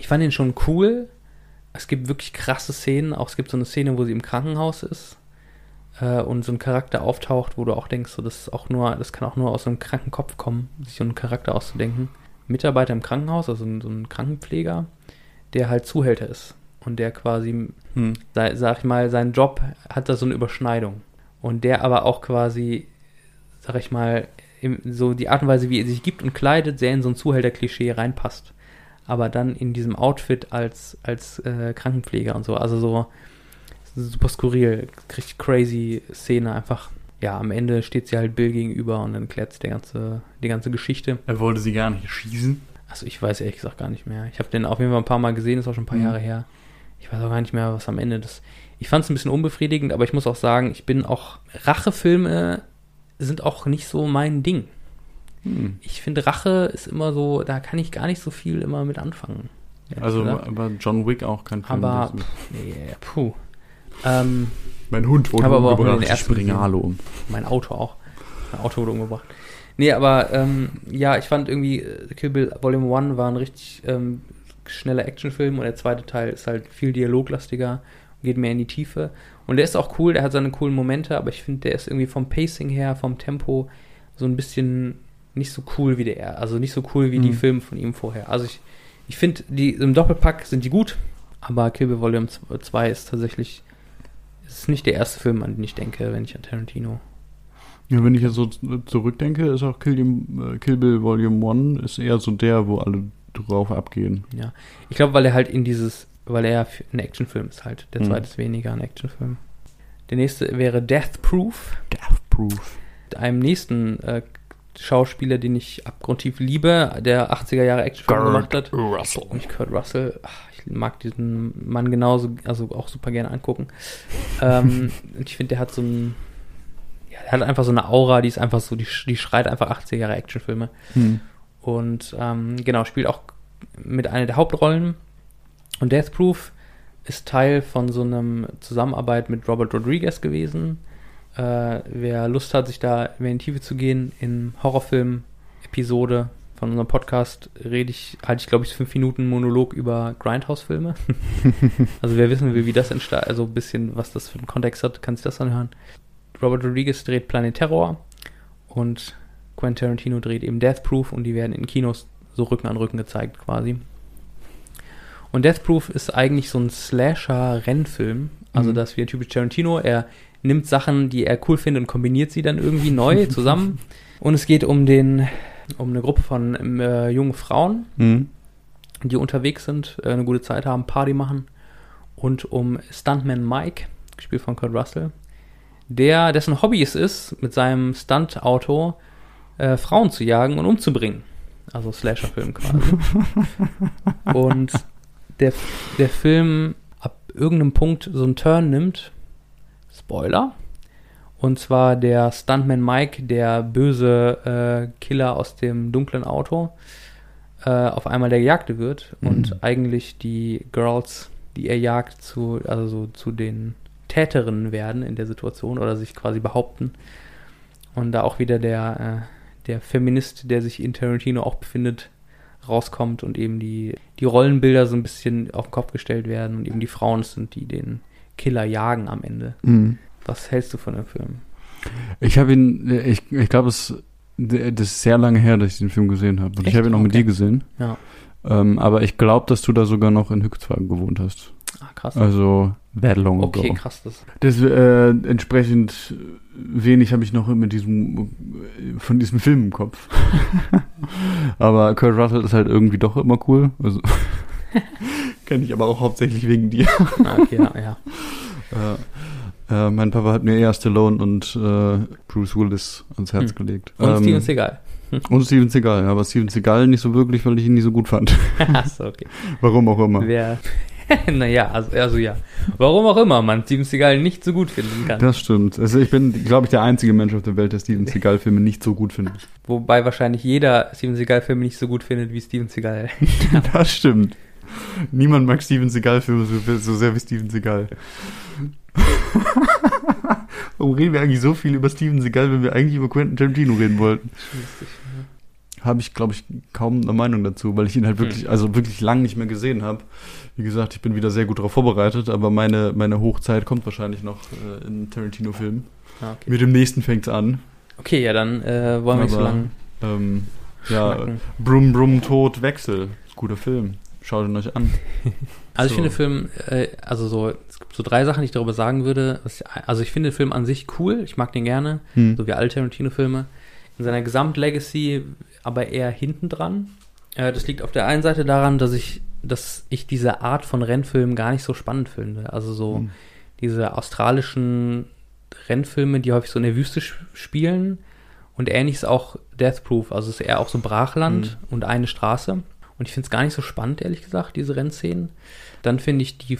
Ich fand ihn schon cool. Es gibt wirklich krasse Szenen. Auch es gibt so eine Szene, wo sie im Krankenhaus ist äh, und so ein Charakter auftaucht, wo du auch denkst, so, das ist auch nur, das kann auch nur aus so einem kranken Kopf kommen, sich so einen Charakter auszudenken. Mitarbeiter im Krankenhaus, also so ein Krankenpfleger, der halt Zuhälter ist. Und der quasi, mhm. sei, sag ich mal, seinen Job hat da so eine Überschneidung. Und der aber auch quasi, sag ich mal, so die Art und Weise, wie er sich gibt und kleidet, sehr in so ein Zuhälter-Klischee reinpasst. Aber dann in diesem Outfit als, als äh, Krankenpfleger und so. Also so super skurril, richtig crazy Szene einfach. Ja, am Ende steht sie halt Bill gegenüber und dann klärt sie die ganze, die ganze Geschichte. Er wollte sie gar nicht schießen? Also ich weiß ehrlich gesagt gar nicht mehr. Ich habe den auf jeden Fall ein paar Mal gesehen, ist auch schon ein paar mhm. Jahre her. Ich weiß auch gar nicht mehr, was am Ende das... Ich fand es ein bisschen unbefriedigend, aber ich muss auch sagen, ich bin auch... Rachefilme... sind auch nicht so mein Ding. Hm. Ich finde, Rache ist immer so, da kann ich gar nicht so viel immer mit anfangen. Also, aber John Wick auch kein Film. Aber, pf, yeah, puh. Ähm, mein Hund wurde umgebracht, ich springe Halo um. Mein Auto auch. Mein Auto wurde umgebracht. Nee, aber, ähm, ja, ich fand irgendwie, Kill Bill Volume eins war ein richtig ähm, schneller Actionfilm und der zweite Teil ist halt viel dialoglastiger, geht mehr in die Tiefe. Und der ist auch cool, der hat seine coolen Momente, aber ich finde, der ist irgendwie vom Pacing her, vom Tempo so ein bisschen nicht so cool wie der, also nicht so cool wie mhm. die Filme von ihm vorher. Also ich, ich finde, die im Doppelpack sind die gut, aber Kill Bill Volume zwei ist tatsächlich, ist nicht der erste Film, an den ich denke, wenn ich an Tarantino. Ja, wenn ich jetzt so zurückdenke, ist auch Kill, äh, Kill Bill Volume eins ist eher so der, wo alle drauf abgehen. Ja, ich glaube, weil er halt in dieses Weil er ein Actionfilm ist halt. Der zweite mhm. ist weniger ein Actionfilm. Der nächste wäre Death Proof. Death Proof. Mit einem nächsten äh, Schauspieler, den ich abgrundtief liebe, der achtziger Jahre Actionfilm gemacht hat. Kurt Russell. Nicht Kurt Russell. Ach, ich mag diesen Mann genauso, also auch super gerne angucken. ähm, und ich finde, der hat so ein, ja, der hat einfach so eine Aura, die ist einfach so, die, die schreit einfach achtziger Jahre Actionfilme. Mhm. Und ähm, genau, spielt auch mit einer der Hauptrollen. Und Death Proof ist Teil von so einem Zusammenarbeit mit Robert Rodriguez gewesen. Äh, wer Lust hat, sich da mehr in die Tiefe zu gehen, in Horrorfilm-Episode von unserem Podcast rede ich, halte ich glaube ich fünf Minuten Monolog über Grindhouse-Filme. Also wer wissen will, wie das entsteht, also ein bisschen, was das für einen Kontext hat, kann sich das anhören. Robert Rodriguez dreht Planet Terror und Quentin Tarantino dreht eben Death Proof und die werden in Kinos so Rücken an Rücken gezeigt quasi. Und Death Proof ist eigentlich so ein Slasher-Rennfilm. Also mhm. das ist wie typisch Tarantino. Er nimmt Sachen, die er cool findet und kombiniert sie dann irgendwie neu zusammen. Und es geht um den, um eine Gruppe von äh, jungen Frauen, mhm. die unterwegs sind, äh, eine gute Zeit haben, Party machen. Und um Stuntman Mike, gespielt von Kurt Russell, der, dessen Hobby es ist, mit seinem Stuntauto äh, Frauen zu jagen und umzubringen. Also Slasher-Film quasi. Und der, der Film ab irgendeinem Punkt so einen Turn nimmt, Spoiler, und zwar der Stuntman Mike, der böse äh, Killer aus dem dunklen Auto, äh, auf einmal der Gejagte wird mhm. und eigentlich die Girls, die er jagt, zu, also so zu den Täterinnen werden in der Situation oder sich quasi behaupten. Und da auch wieder der, äh, der Feminist, der sich in Tarantino auch befindet, rauskommt und eben die, die Rollenbilder so ein bisschen auf den Kopf gestellt werden und eben die Frauen sind, die den Killer jagen am Ende. Mhm. Was hältst du von dem Film? Ich habe ihn, ich, ich glaube, es das ist sehr lange her, dass ich den Film gesehen habe. Und ich habe ihn auch okay. mit dir gesehen. Ja. Ähm, aber ich glaube, dass du da sogar noch in Höchstwagen gewohnt hast. Ah, krass. Also that long ago. Okay, krass. Das. Das, äh, entsprechend wenig habe ich noch mit diesem, von diesem Film im Kopf. Aber Kurt Russell ist halt irgendwie doch immer cool. Also kenne ich aber auch hauptsächlich wegen dir. Okay, ja, ja. Äh, äh, mein Papa hat mir eher Stallone und äh, Bruce Willis ans Herz hm. gelegt. Und ähm, Steven Seagal. Und Steven Seagal, aber Steven Seagal nicht so wirklich, weil ich ihn nie so gut fand. Achso, okay. Warum auch immer. Wer, naja, also, also ja. Warum auch immer man Steven Seagal nicht so gut finden kann. Das stimmt. Also ich bin, glaube ich, der einzige Mensch auf der Welt, der Steven Seagal-Filme nicht so gut findet. Wobei wahrscheinlich jeder Steven Seagal-Film nicht so gut findet wie Steven Seagal. Das stimmt. Niemand mag Steven Seagal-Filme so, so sehr wie Steven Seagal. Warum reden wir eigentlich so viel über Steven Seagal, wenn wir eigentlich über Quentin Tarantino reden wollten? Lustig, ne? Habe ich, glaube ich, kaum eine Meinung dazu, weil ich ihn halt wirklich, hm. also wirklich lang nicht mehr gesehen habe. Wie gesagt, ich bin wieder sehr gut darauf vorbereitet, aber meine, meine Hochzeit kommt wahrscheinlich noch äh, in Tarantino-Filmen. Ah, okay. Mit dem nächsten fängt's an. Okay, ja, dann äh, wollen wir nicht so lange. Ähm, ja, Brumm, Brumm, Tod, Wechsel. Guter Film. Schaut ihn euch an. Also so. Ich finde den Film, äh, also so, es gibt so drei Sachen, die ich darüber sagen würde. Also ich finde den Film an sich cool, ich mag den gerne, hm. so wie alle Tarantino-Filme. In seiner Gesamtlegacy aber eher hinten dran. Äh, das liegt auf der einen Seite daran, dass ich, dass ich diese Art von Rennfilmen gar nicht so spannend finde. Also so hm. diese australischen Rennfilme, die häufig so in der Wüste sch- spielen. Und ähnlich ist auch Death Proof, also es ist eher auch so Brachland hm. und eine Straße. Und ich finde es gar nicht so spannend, ehrlich gesagt, diese Rennszenen. Dann finde ich die,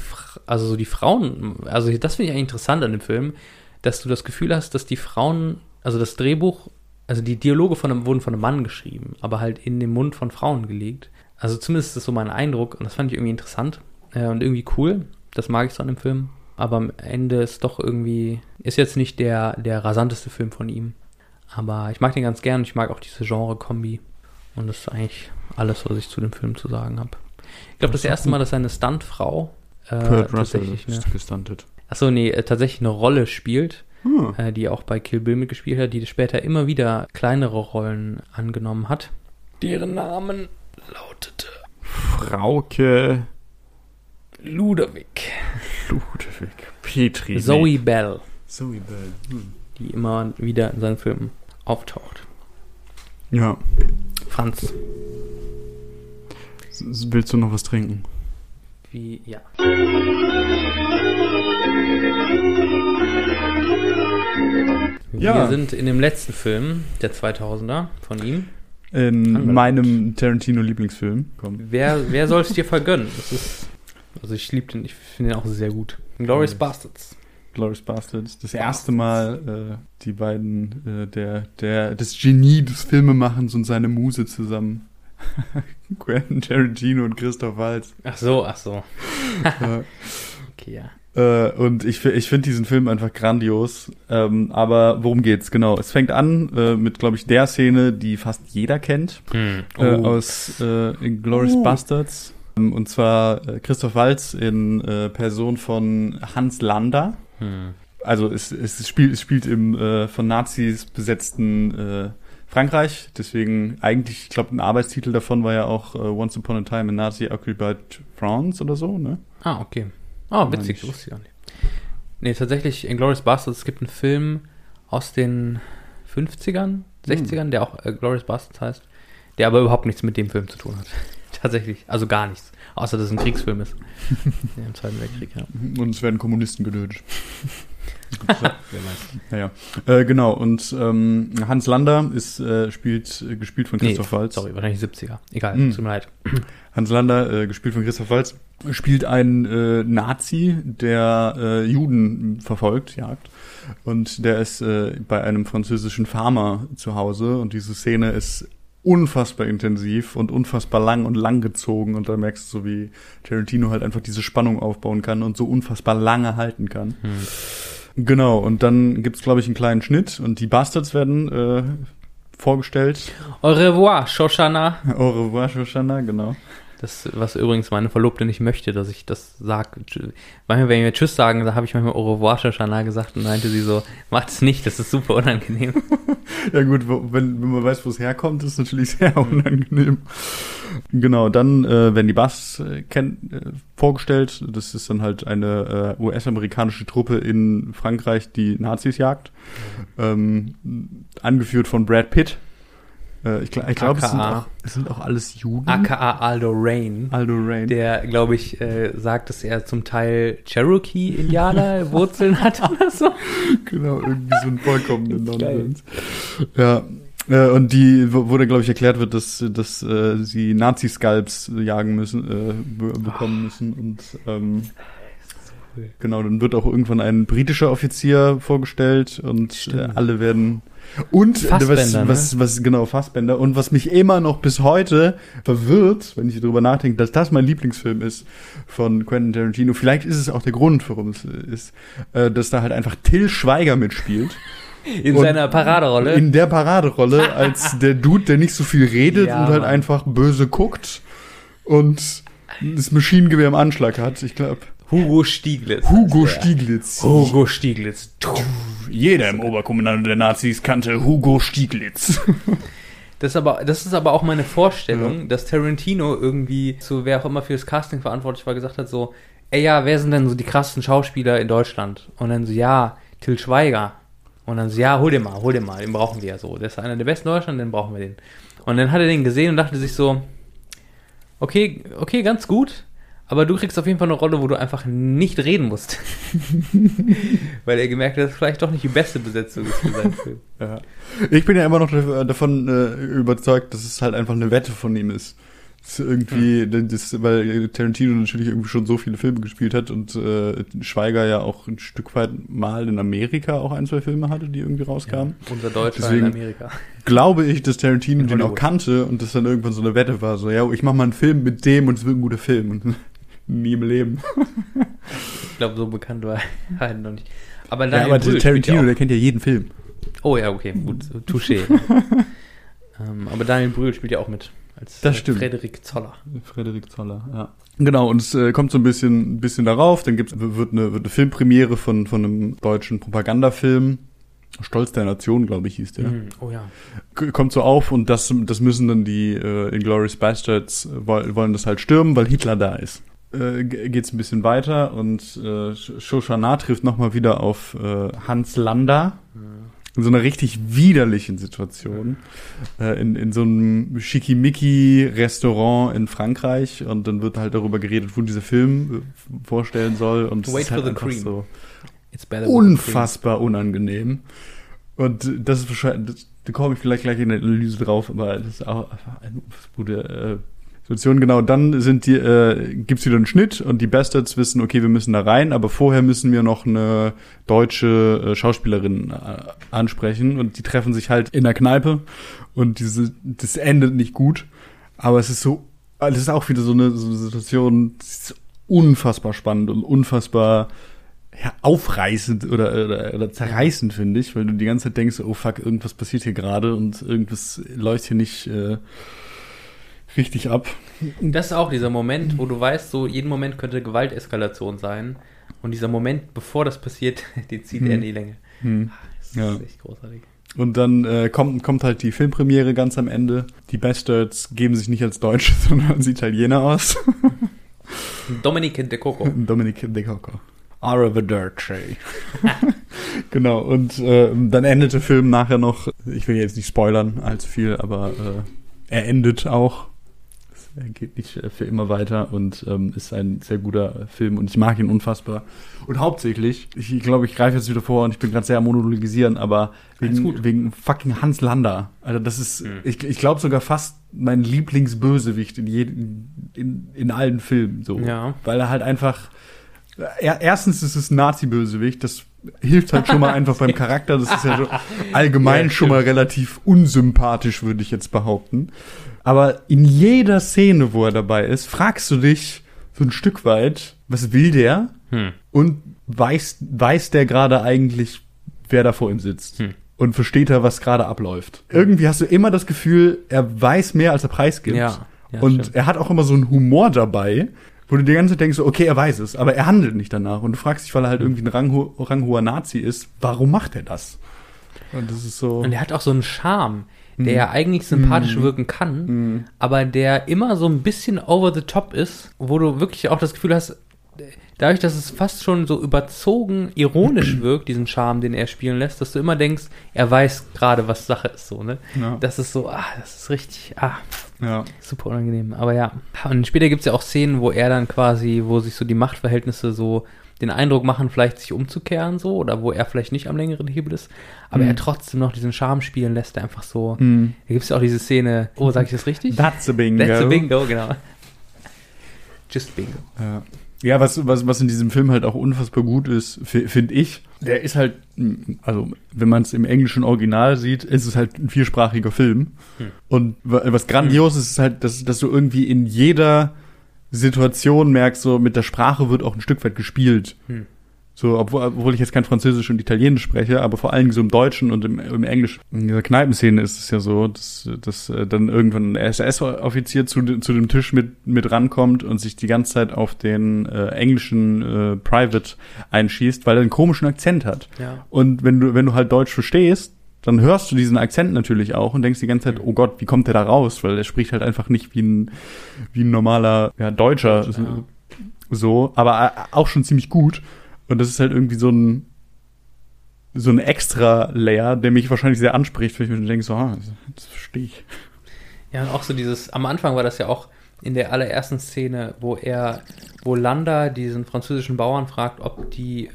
also so die Frauen, also das finde ich eigentlich interessant an dem Film, dass du das Gefühl hast, dass die Frauen, also das Drehbuch, also die Dialoge von einem, wurden von einem Mann geschrieben, aber halt in den Mund von Frauen gelegt. Also zumindest ist das so mein Eindruck und das fand ich irgendwie interessant äh, und irgendwie cool. Das mag ich so an dem Film. Aber am Ende ist doch irgendwie, ist jetzt nicht der, der rasanteste Film von ihm. Aber ich mag den ganz gern und ich mag auch diese Genre-Kombi. Und das ist eigentlich alles, was ich zu dem Film zu sagen habe. Ich glaube, das, das erste Mal, dass seine Stuntfrau äh, Kurt tatsächlich Russell ist eine, gestuntet. Achso, nee, äh, tatsächlich eine Rolle spielt, hm. äh, die auch bei Kill Bill mitgespielt hat, die später immer wieder kleinere Rollen angenommen hat. Deren Namen lautete Frauke Ludewig. Ludewig Petri. Zoe Bell. Zoe Bell. Hm. Die immer wieder in seinen Filmen auftaucht. Ja. Franz. Willst du noch was trinken? Wie, ja. Ja. Wir sind in dem letzten Film, der zweitausender von ihm. In Anwalt. Meinem Tarantino-Lieblingsfilm. Komm. Wer, wer soll es dir vergönnen? Das ist, also ich liebe den, ich finde den auch sehr gut. Inglourious Basterds. Inglourious Basterds. Das erste Mal äh, die beiden, äh, der, der, das Genie des Filmemachens und seine Muse zusammen. Quentin Tarantino und Christoph Waltz. Ach so, ach so. Okay, ja. Äh, und ich, ich finde diesen Film einfach grandios. Ähm, aber worum geht's? Genau, es fängt an äh, mit, glaube ich, der Szene, die fast jeder kennt. Hm. Oh. Äh, aus äh, Inglourious oh. Basterds. Und zwar äh, Christoph Waltz in äh, Person von Hans Landa. Hm. Also es, es, spielt, es spielt im äh, von Nazis besetzten äh, Frankreich, deswegen eigentlich, ich glaube, ein Arbeitstitel davon war ja auch uh, Once Upon a Time in Nazi Occupied France oder so, ne? Ah, okay. Ah, oh, witzig, ich wusste ich auch nicht. Nee, tatsächlich Inglourious Basterds. Es gibt einen Film aus den fünfzigern, sechzigern, der auch Inglourious Basterds heißt, der aber überhaupt nichts mit dem Film zu tun hat. Tatsächlich, also gar nichts. Außer, dass es ein Kriegsfilm ist. Ja, im Zweiten Weltkrieg, ja. Und es werden Kommunisten getötet. Naja, äh, genau. Und ähm, Hans Lander ist äh, spielt, äh, gespielt von Christoph nee, Waltz. Sorry, wahrscheinlich siebziger. Egal, mm. tut mir leid. Hans Lander, äh, gespielt von Christoph Waltz, spielt einen äh, Nazi, der äh, Juden verfolgt, jagt. Und der ist äh, bei einem französischen Farmer zu Hause. Und diese Szene ist unfassbar intensiv und unfassbar lang und langgezogen, und da merkst du so, wie Tarantino halt einfach diese Spannung aufbauen kann und so unfassbar lange halten kann. Hm. Genau, und dann gibt's, glaube ich, einen kleinen Schnitt und die Bastards werden äh, vorgestellt. Au revoir, Shoshana. Au revoir, Shoshana, genau. Das, was übrigens meine Verlobte nicht möchte, dass ich das sage. Manchmal, wenn wir Tschüss sagen, da habe ich manchmal Au revoir, Shoshana gesagt und meinte sie so, macht es nicht, das ist super unangenehm. Ja gut, wenn, wenn man weiß, wo es herkommt, ist es natürlich sehr unangenehm. Genau, dann äh, werden die Bass äh, kenn- äh, vorgestellt. Das ist dann halt eine äh, U S-amerikanische Truppe in Frankreich, die Nazis jagt. Ähm, angeführt von Brad Pitt. Ich, gl- ich glaube, es, es sind auch alles Juden. A K A Aldo Rain, Aldo Rain. Der, glaube ich, äh, sagt, dass er zum Teil Cherokee-Indianer-Wurzeln hat oder so. Genau, irgendwie so ein vollkommenen Nonsens. Ja, äh, und die, wo, wo dann, glaube ich, erklärt wird, dass, dass äh, sie Nazi-Scalps jagen müssen, äh, be- bekommen oh. müssen. Und ähm, so cool. Genau, dann wird auch irgendwann ein britischer Offizier vorgestellt und äh, alle werden... Und was, was, was, genau, Fassbender. Und was mich immer noch bis heute verwirrt, wenn ich darüber nachdenke, dass das mein Lieblingsfilm ist von Quentin Tarantino, vielleicht ist es auch der Grund, warum es ist, dass da halt einfach Til Schweiger mitspielt. In und seiner Paraderolle. In der Paraderolle, als der Dude, der nicht so viel redet ja, und halt Mann. einfach böse guckt und das Maschinengewehr im Anschlag hat, ich glaube. Hugo Stieglitz. Hugo Stieglitz. Hugo Stieglitz. Jeder im Oberkommando der Nazis kannte Hugo Stieglitz. Das ist aber, das ist aber auch meine Vorstellung, ja. dass Tarantino irgendwie zu wer auch immer für das Casting verantwortlich war, gesagt hat so, ey ja, wer sind denn so die krassen Schauspieler in Deutschland? Und dann so, ja, Til Schweiger. Und dann so, ja, hol den mal, hol den mal, den brauchen wir ja so. Der ist einer der besten in Deutschland, den brauchen wir den. Und dann hat er den gesehen und dachte sich so, okay, okay, ganz gut. Aber du kriegst auf jeden Fall eine Rolle, wo du einfach nicht reden musst. Weil er gemerkt hat, dass vielleicht doch nicht die beste Besetzung ist für seinen Film. Ja. Ich bin ja immer noch davon äh, überzeugt, dass es halt einfach eine Wette von ihm ist. Das ist irgendwie, mhm. das, weil Tarantino natürlich irgendwie schon so viele Filme gespielt hat und äh, Schweiger ja auch ein Stück weit mal in Amerika auch ein, zwei Filme hatte, die irgendwie rauskamen. Ja, unser Deutscher in Amerika. Glaube ich, dass Tarantino in den Hollywood. Auch kannte und das dann irgendwann so eine Wette war. So, ja, ich mach mal einen Film mit dem und es wird ein guter Film. Nie im Leben. Ich glaube, so bekannt war er noch nicht. Aber, ja, aber Brühl, Tarantino, der kennt ja jeden Film. Oh ja, okay, gut, touché. ähm, aber Daniel Brühl spielt ja auch mit. Als das stimmt. Frederik Zoller. Frederik Zoller, ja. Genau, und es äh, kommt so ein bisschen, bisschen darauf. Dann gibt's, wird, eine, wird eine Filmpremiere von, von einem deutschen Propagandafilm. Stolz der Nation, glaube ich, hieß der. Mm, oh ja. Kommt so auf und das, das müssen dann die äh, Inglourious Basterds, äh, wollen das halt stürmen, weil Hitler da ist. Geht's ein bisschen weiter und äh, Shoshana trifft nochmal wieder auf äh, Hans Lander in so einer richtig widerlichen Situation äh, in, in so einem Schickimicki-Restaurant in Frankreich und dann wird halt darüber geredet, wo dieser Film äh, vorstellen soll und es ist halt einfach so unfassbar unangenehm und das ist wahrscheinlich, da komme ich vielleicht gleich in der Analyse drauf, aber das ist auch einfach eine gute äh, Situation, genau, dann sind die, äh, gibt's wieder einen Schnitt und die Bastards wissen, okay, wir müssen da rein, aber vorher müssen wir noch eine deutsche äh, Schauspielerin äh, ansprechen und die treffen sich halt in der Kneipe und diese, das endet nicht gut, aber es ist so, das ist auch wieder so eine, so eine Situation, die ist unfassbar spannend und unfassbar ja, aufreißend oder, oder, oder zerreißend, finde ich, weil du die ganze Zeit denkst, oh fuck, irgendwas passiert hier gerade und irgendwas läuft hier nicht, äh, richtig ab. Das ist auch dieser Moment, wo du weißt, so jeden Moment könnte Gewalteskalation sein. Und dieser Moment, bevor das passiert, die zieht hm. er in die Länge. Hm. Das ja. ist echt großartig. Und dann äh, kommt, kommt halt die Filmpremiere ganz am Ende. Die Bastards geben sich nicht als Deutsche, sondern als Italiener aus. Dominic De Coco. Dominic De Coco. Arrivederci. Genau, und äh, dann endet der Film nachher noch, ich will jetzt nicht spoilern allzu viel, aber äh, er endet auch. Er geht nicht für immer weiter und ähm, ist ein sehr guter Film und ich mag ihn unfassbar. Und hauptsächlich, ich glaube, ich greife jetzt wieder vor und ich bin gerade sehr am Monologisieren, aber wegen, wegen fucking Hans Landa. Also das ist, mhm. ich, ich glaube sogar fast mein Lieblingsbösewicht in, jeden, in, in allen Filmen. So. Ja. Weil er halt einfach, er, erstens ist es ein Nazi-Bösewicht, das hilft halt schon mal einfach beim Charakter. Das ist ja so allgemein ja, schon mal relativ unsympathisch, würde ich jetzt behaupten. Aber in jeder Szene, wo er dabei ist, fragst du dich so ein Stück weit, was will der? Hm. Und weiß, weiß der gerade eigentlich, wer da vor ihm sitzt? Hm. Und versteht er, was gerade abläuft? Irgendwie hast du immer das Gefühl, er weiß mehr, als er preisgibt. Ja, ja, und stimmt. Er hat auch immer so einen Humor dabei, wo du die ganze Zeit denkst, okay, er weiß es, aber er handelt nicht danach. Und du fragst dich, weil er halt irgendwie ein rangho- ranghoher Nazi ist, warum macht er das? Und das ist so. Und er hat auch so einen Charme, der mm. ja eigentlich sympathisch mm. wirken kann, mm. aber der immer so ein bisschen over the top ist, wo du wirklich auch das Gefühl hast, dadurch, dass es fast schon so überzogen ironisch wirkt, diesen Charme, den er spielen lässt, dass du immer denkst, er weiß gerade, was Sache ist, so, ne? Ja. Das ist so, ah, das ist richtig, ah, ja. Super unangenehm, aber ja. Und später gibt's ja auch Szenen, wo er dann quasi, wo sich so die Machtverhältnisse so den Eindruck machen, vielleicht sich umzukehren, so, oder wo er vielleicht nicht am längeren Hebel ist, aber mm. er trotzdem noch diesen Charme spielen lässt, einfach so. Mm. Da gibt es ja auch diese Szene, oh, sag ich das richtig? That's a bingo. That's a bingo, genau. Just bingo. Ja, ja was, was, was in diesem Film halt auch unfassbar gut ist, f- finde ich, der ist halt, also, wenn man es im englischen Original sieht, ist es halt ein viersprachiger Film. Hm. Und was grandios hm. ist, ist halt, dass, dass du irgendwie in jeder Situation merkst, so mit der Sprache wird auch ein Stück weit gespielt. Hm. So, obwohl, obwohl ich jetzt kein Französisch und Italienisch spreche, aber vor allem so im Deutschen und im, im Englischen. In dieser Kneipenszene ist es ja so, dass, dass dann irgendwann ein S S-Offizier zu, zu dem Tisch mit, mit rankommt und sich die ganze Zeit auf den äh, englischen äh, Private einschießt, weil er einen komischen Akzent hat. Ja. Und wenn du, wenn du halt Deutsch verstehst, dann hörst du diesen Akzent natürlich auch und denkst die ganze Zeit, oh Gott, wie kommt der da raus? Weil der spricht halt einfach nicht wie ein, wie ein normaler ja, Deutscher. Ja. So, aber auch schon ziemlich gut. Und das ist halt irgendwie so ein, so ein extra Layer, der mich wahrscheinlich sehr anspricht, weil ich mir denke, so, ah, das verstehe ich. Ja, und auch so dieses, am Anfang war das ja auch in der allerersten Szene, wo er, wo Landa diesen französischen Bauern fragt, ob die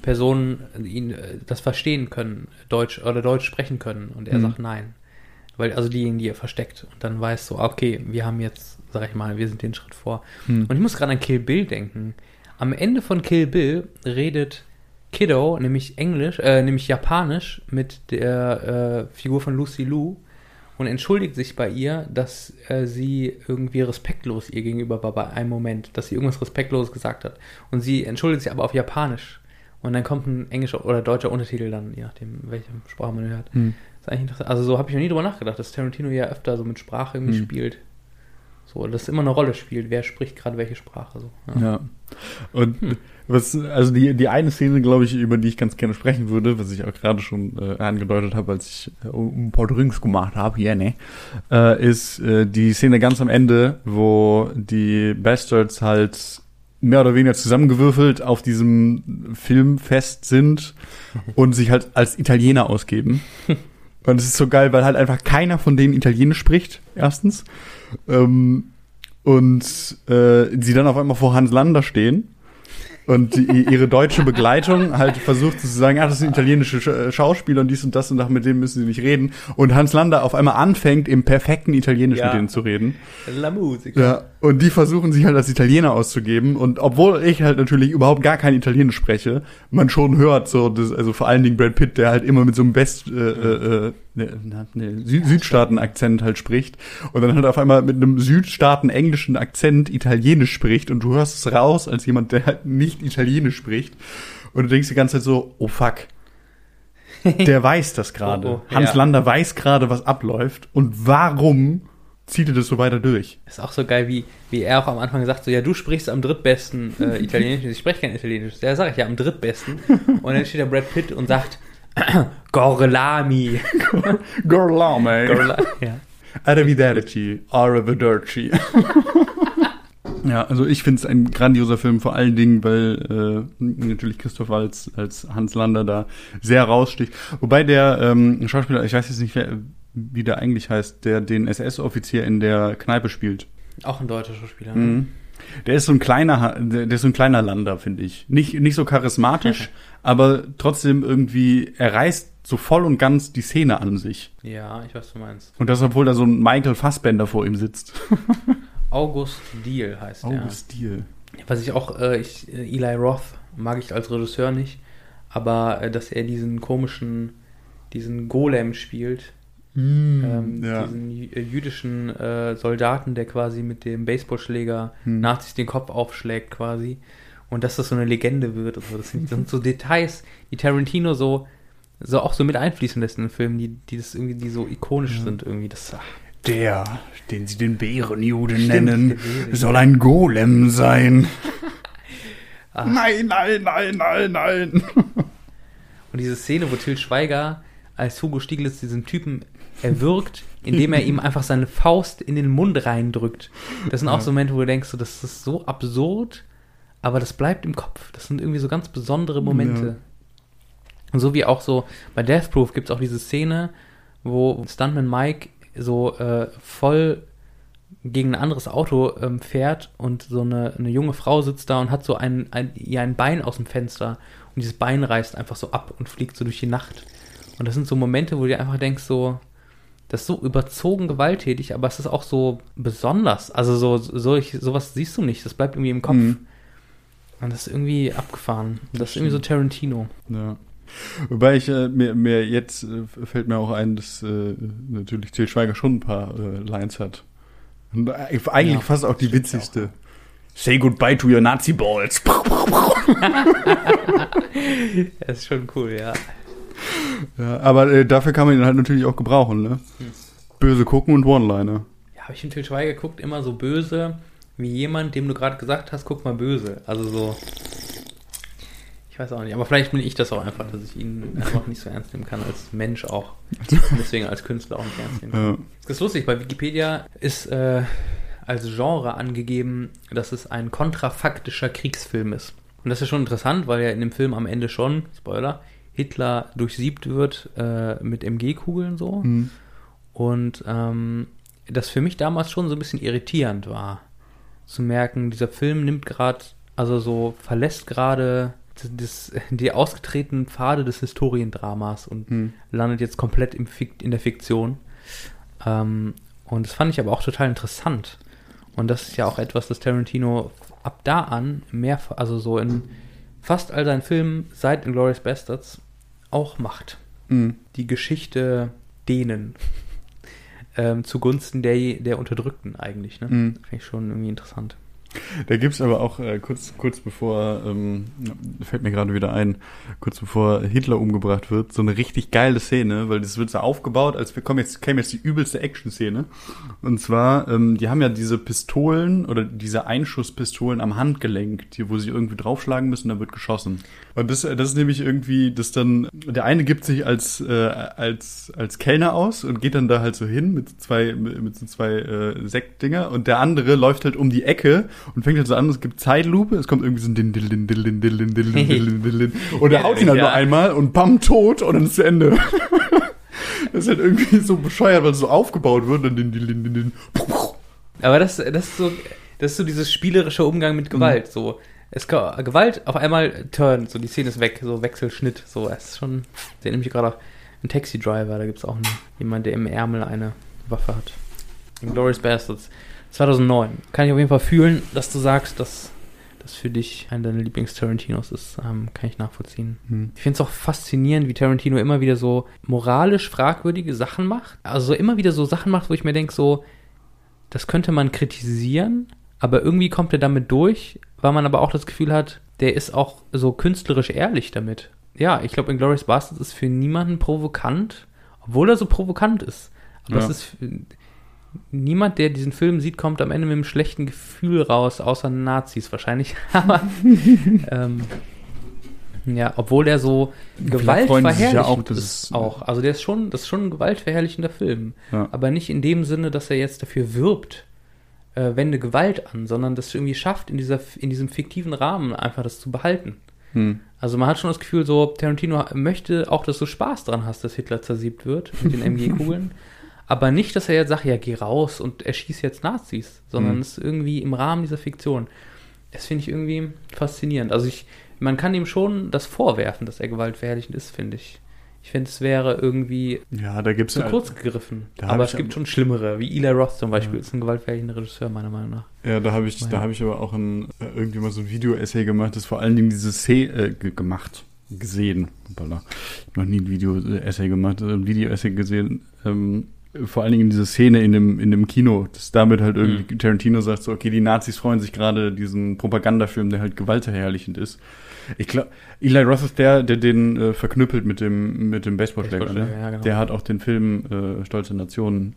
Personen ihn das verstehen können, Deutsch oder Deutsch sprechen können, und er mhm. sagt nein, weil also diejenigen, die er versteckt, und dann weiß so, okay, wir haben jetzt, sag ich mal, wir sind den Schritt vor. Mhm. Und ich muss gerade an Kill Bill denken. Am Ende von Kill Bill redet Kiddo nämlich Englisch, äh, nämlich Japanisch mit der äh, Figur von Lucy Liu und entschuldigt sich bei ihr, dass äh, sie irgendwie respektlos ihr gegenüber war bei einem Moment, dass sie irgendwas respektlos gesagt hat, und sie entschuldigt sich aber auf Japanisch. Und dann kommt ein englischer oder deutscher Untertitel dann, je nachdem, welche Sprache man hört. Hm. Das ist eigentlich interessant. Also so habe ich noch nie drüber nachgedacht, dass Tarantino ja öfter so mit Sprache irgendwie hm. spielt. So, dass immer eine Rolle spielt, wer spricht gerade welche Sprache. So. Ja. ja. Und hm. was, also die, die eine Szene, glaube ich, über die ich ganz gerne sprechen würde, was ich auch gerade schon äh, angedeutet habe, als ich äh, ein paar Drinks gemacht habe, yeah, ne, äh, ist äh, die Szene ganz am Ende, wo die Bastards halt mehr oder weniger zusammengewürfelt auf diesem Filmfest sind und sich halt als Italiener ausgeben. Und es ist so geil, weil halt einfach keiner von denen Italienisch spricht, erstens. Ähm, und äh, sie dann auf einmal vor Hans Landa stehen und die, ihre deutsche Begleitung halt versucht zu sagen, ach, das sind italienische Schauspieler und dies und das, und ach, mit denen müssen sie nicht reden. Und Hans Landa auf einmal anfängt, im perfekten Italienisch ja. mit denen zu reden. La Musica. Ja. Und die versuchen sich halt als Italiener auszugeben. Und obwohl ich halt natürlich überhaupt gar kein Italienisch spreche, man schon hört so, das, also vor allen Dingen Brad Pitt, der halt immer mit so einem West, äh, äh, ne, ne, Sü- Südstaaten-Akzent halt spricht. Und dann halt auf einmal mit einem Südstaaten-englischen Akzent Italienisch spricht. Und du hörst es raus als jemand, der halt nicht Italienisch spricht, und du denkst die ganze Zeit so, oh fuck, der weiß das gerade. Oh, oh, Hans ja. Landa weiß gerade, was abläuft, und warum zieht er das so weiter durch? Ist auch so geil, wie, wie er auch am Anfang sagt, so, ja, du sprichst am drittbesten äh, Italienisch, ich spreche kein Italienisch, ja, sag ich ja, am drittbesten, und dann steht der Brad Pitt und sagt, Gorlami. Gorlami. Gorla- ja. Arrivederci. Arrivederci. Ja, also ich finde es ein grandioser Film, vor allen Dingen, weil äh, natürlich Christoph Waltz als Hans Lander da sehr raussticht. Wobei der ähm, Schauspieler, ich weiß jetzt nicht, wer, wie der eigentlich heißt, der den S S-Offizier in der Kneipe spielt. Auch ein deutscher Schauspieler. Mhm. Der ist so ein kleiner, der ist so ein kleiner Lander, finde ich. Nicht, nicht so charismatisch, aber trotzdem irgendwie, er reißt so voll und ganz die Szene an sich. Ja, ich weiß, was du meinst. Und das, obwohl da so ein Michael Fassbender vor ihm sitzt. August Diehl heißt er. August Diehl. Was ich auch, äh, ich, äh, Eli Roth mag ich als Regisseur nicht, aber äh, dass er diesen komischen, diesen Golem spielt, mm, ähm, ja. diesen jüdischen äh, Soldaten, der quasi mit dem Baseballschläger hm. Nazis den Kopf aufschlägt quasi, und dass das so eine Legende wird und so. Das sind, das sind so Details, die Tarantino so, so auch so mit einfließen lässt in den Film, die, die das irgendwie, die so ikonisch ja. sind irgendwie. Das ach, der, den sie den Bärenjuden Stimmt, nennen, soll ein Golem sein. Ach. Nein, nein, nein, nein, nein. Und diese Szene, wo Til Schweiger als Hugo Stieglitz diesen Typen erwürgt, indem er ihm einfach seine Faust in den Mund reindrückt. Das sind auch so Momente, wo du denkst, das ist so absurd, aber das bleibt im Kopf. Das sind irgendwie so ganz besondere Momente. Ja. Und so wie auch so bei Death Proof gibt es auch diese Szene, wo Stuntman Mike so äh, voll gegen ein anderes Auto ähm, fährt und so eine, eine junge Frau sitzt da und hat so ein, ein, ihr ein Bein aus dem Fenster und dieses Bein reißt einfach so ab und fliegt so durch die Nacht. Und das sind so Momente, wo du dir einfach denkst, so, das ist so überzogen gewalttätig, aber es ist auch so besonders. Also so, so ich, sowas siehst du nicht, das bleibt irgendwie im Kopf. Mhm. Und das ist irgendwie abgefahren. Das, das ist irgendwie so Tarantino. Ja. Wobei ich äh, mir, mir jetzt äh, fällt mir auch ein, dass äh, natürlich Til Schweiger schon ein paar äh, Lines hat. Und eigentlich ja, fast auch die witzigste. Auch. Say goodbye to your Nazi balls. Das ist schon cool, ja. Ja, aber äh, dafür kann man ihn halt natürlich auch gebrauchen, ne? Hm. Böse gucken und One-Liner. Ja, aber ich finde, Til Schweiger guckt immer so böse wie jemand, dem du gerade gesagt hast, guck mal böse. Also so. Ich weiß auch nicht, aber vielleicht bin ich das auch einfach, dass ich ihn einfach nicht so ernst nehmen kann, als Mensch auch. Und deswegen als Künstler auch nicht ernst nehmen kann. Ja. Das ist lustig, bei Wikipedia ist äh, als Genre angegeben, dass es ein kontrafaktischer Kriegsfilm ist. Und das ist schon interessant, weil ja in dem Film am Ende schon, Spoiler, Hitler durchsiebt wird äh, mit M G-Kugeln so. Mhm. Und ähm, das für mich damals schon so ein bisschen irritierend war, zu merken, dieser Film nimmt gerade, also so verlässt gerade Das, die ausgetretenen Pfade des Historiendramas und hm. landet jetzt komplett im Fik- in der Fiktion. Ähm, und das fand ich aber auch total interessant. Und das ist ja auch etwas, das Tarantino ab da an mehr, also so in fast all seinen Filmen seit Inglourious Basterds auch macht. Hm. Die Geschichte denen ähm, zugunsten der, der Unterdrückten eigentlich. Ne? Hm. Finde ich schon irgendwie interessant. Da gibt's aber auch, äh, kurz, kurz bevor, ähm, fällt mir gerade wieder ein, kurz bevor Hitler umgebracht wird, so eine richtig geile Szene, weil das wird so aufgebaut, als wir kommen jetzt, käme jetzt die übelste Action-Szene. Und zwar, ähm, die haben ja diese Pistolen oder diese Einschusspistolen am Handgelenk, die, wo sie irgendwie draufschlagen müssen, dann wird geschossen. Und das, das ist nämlich irgendwie, dass dann, der eine gibt sich als, äh, als, als Kellner aus und geht dann da halt so hin mit zwei, mit, mit so zwei, äh, Sektdinger, und der andere läuft halt um die Ecke und fängt halt so an, es gibt Zeitlupe, es kommt irgendwie so ein Din, Din, Din, Din, Din, Din, Din, Din, Din, Din. Und er haut ihn halt ja. nur einmal und bam, tot, und dann ist zu Ende. Das ist halt irgendwie so bescheuert, weil es so aufgebaut wird. Din, Din, Din, Din, Din. Aber das, das, ist so, das ist so dieses spielerische Umgang mit Gewalt. Mhm. So. Es, Gewalt auf einmal turn, so die Szene ist weg, so Wechselschnitt. So, es ist schon, ich erinnere mich gerade auf einen Taxi-Driver, da gibt es auch einen, jemand, der im Ärmel eine Waffe hat. Inglourious Basterds. zweitausendneun. Kann ich auf jeden Fall fühlen, dass du sagst, dass das für dich einer deiner Lieblings-Tarantinos ist. Ähm, kann ich nachvollziehen. Hm. Ich finde es auch faszinierend, wie Tarantino immer wieder so moralisch fragwürdige Sachen macht. Also immer wieder so Sachen macht, wo ich mir denke, so, das könnte man kritisieren, aber irgendwie kommt er damit durch, weil man aber auch das Gefühl hat, der ist auch so künstlerisch ehrlich damit. Ja, ich glaube, Inglourious Basterds ist für niemanden provokant, obwohl er so provokant ist. Aber es ja. ist... Niemand, der diesen Film sieht, kommt am Ende mit einem schlechten Gefühl raus, außer Nazis wahrscheinlich. Aber ähm, ja, obwohl er so gewaltverherrlichend ja auch, ist auch. Also der ist schon, das ist schon ein gewaltverherrlichender Film. Ja. Aber nicht in dem Sinne, dass er jetzt dafür wirbt, äh, wende Gewalt an, sondern das irgendwie schafft, in dieser in diesem fiktiven Rahmen einfach das zu behalten. Hm. Also man hat schon das Gefühl, so Tarantino möchte auch, dass du Spaß dran hast, dass Hitler zersiebt wird mit den M G-Kugeln. Aber nicht, dass er jetzt sagt, ja, geh raus und erschieß jetzt Nazis, sondern es hm. ist irgendwie im Rahmen dieser Fiktion. Das finde ich irgendwie faszinierend. Also ich, man kann ihm schon das vorwerfen, dass er gewaltverherrlichend ist, finde ich. Ich finde, es wäre irgendwie ja, da gibt's zu halt, kurz gegriffen. Aber es gibt schon schlimmere, wie Eli Roth zum Beispiel, ja. ist ein gewaltverherrlichender Regisseur, meiner Meinung nach. Ja, da habe ich, da hab ich aber auch ein, irgendwie mal so ein Video-Essay gemacht, das vor allen Dingen diese Szene äh, gemacht, gesehen. Hoppala. Ich habe noch nie ein Video-Essay gemacht, ein Video-Essay gesehen, ähm, vor allen Dingen diese Szene in dem, in dem Kino, dass damit halt irgendwie mhm. Tarantino sagt so, okay, die Nazis freuen sich gerade diesen Propagandafilm, der halt gewaltverherrlichend ist. Ich glaube, Eli Roth ist der, der den äh, verknüppelt mit dem, mit dem Baseballschläger, ne? Ja, genau. Der hat auch den Film äh, Stolze Nationen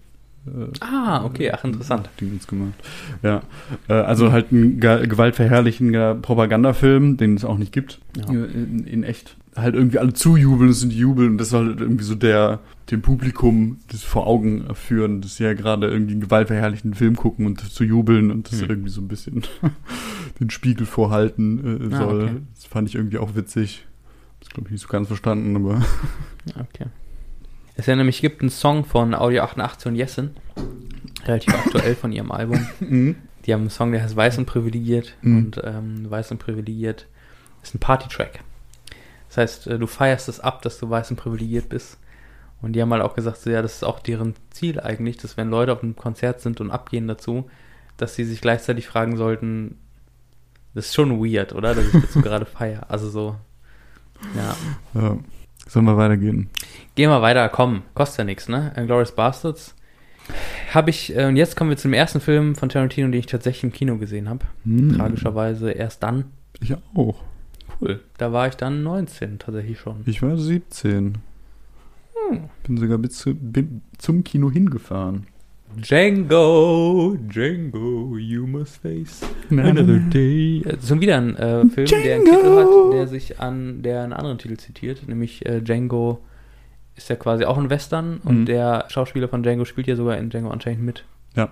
äh, Ah, okay, ach, interessant. Dings gemacht. Ja. Äh, also halt ein ge- gewaltverherrlichender Propagandafilm, den es auch nicht gibt, ja. in, in echt. Halt irgendwie alle zujubeln, es sind Jubeln, und das soll halt irgendwie so der, dem Publikum das vor Augen führen, dass sie ja gerade irgendwie einen gewaltverherrlichenden Film gucken und zu jubeln und das hm. irgendwie so ein bisschen den Spiegel vorhalten äh, soll. Ah, okay. Das fand ich irgendwie auch witzig. Das glaube ich nicht so ganz verstanden, aber. Okay. Es ja nämlich gibt einen Song von Audio achtundachtzig und Jessen, relativ aktuell von ihrem Album. Mhm. Die haben einen Song, der heißt Weiß und Privilegiert mhm. und ähm, Weiß und Privilegiert ist ein Party-Track. Das heißt, du feierst es ab, dass du weiß und privilegiert bist. Und die haben halt auch gesagt, so, ja, das ist auch deren Ziel eigentlich, dass wenn Leute auf einem Konzert sind und abgehen dazu, dass sie sich gleichzeitig fragen sollten, das ist schon weird, oder? Dass ich dazu gerade feier. Also so, ja. ja. Sollen wir weitergehen? Gehen wir weiter, komm, kostet ja nichts, ne? Inglourious Basterds. Habe ich, und jetzt kommen wir zum ersten Film von Tarantino, den ich tatsächlich im Kino gesehen habe. Hm. Tragischerweise erst dann. Ich auch. Cool. Da war ich dann neunzehn tatsächlich schon. Ich war siebzehn. Hm. Bin sogar bis zu, bin zum Kino hingefahren. Django, Django, you must face another day. Schon wieder ein äh, Film, Django. Der einen Titel hat, der sich an der einen anderen Titel zitiert, nämlich äh, Django ist ja quasi auch ein Western mhm. und der Schauspieler von Django spielt ja sogar in Django Unchained mit. Ja,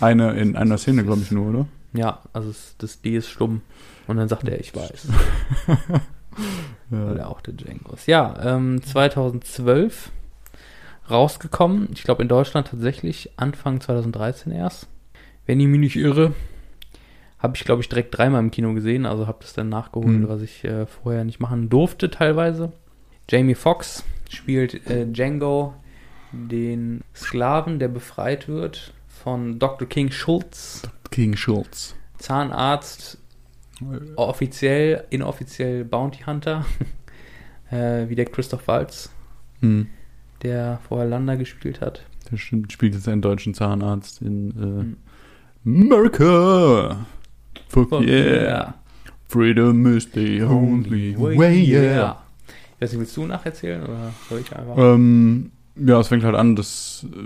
eine in einer Szene, glaube ich, nur, oder? Ja, also es, das D ist stumm. Und dann sagt er, ich weiß. ja. Oder auch der Django's. Ja, ähm, zweitausendzwölf rausgekommen. Ich glaube in Deutschland tatsächlich Anfang zweitausenddreizehn erst. Wenn ich mich nicht irre, habe ich glaube ich direkt dreimal im Kino gesehen. Also habe das dann nachgeholt, mhm. was ich äh, vorher nicht machen durfte teilweise. Jamie Foxx spielt äh, Django, den Sklaven, der befreit wird von Doktor King Schultz. Doktor King Schultz. Zahnarzt, offiziell, inoffiziell Bounty Hunter, äh, wie der Christoph Waltz, hm. der vorher Lander gespielt hat. Der spielt jetzt einen deutschen Zahnarzt in äh, hm. America. Fuck, Fuck yeah. yeah. Freedom is the only way, way yeah. yeah. Ich weiß nicht, willst du nacherzählen oder soll ich einfach? Ähm, ja, es fängt halt an, dass äh,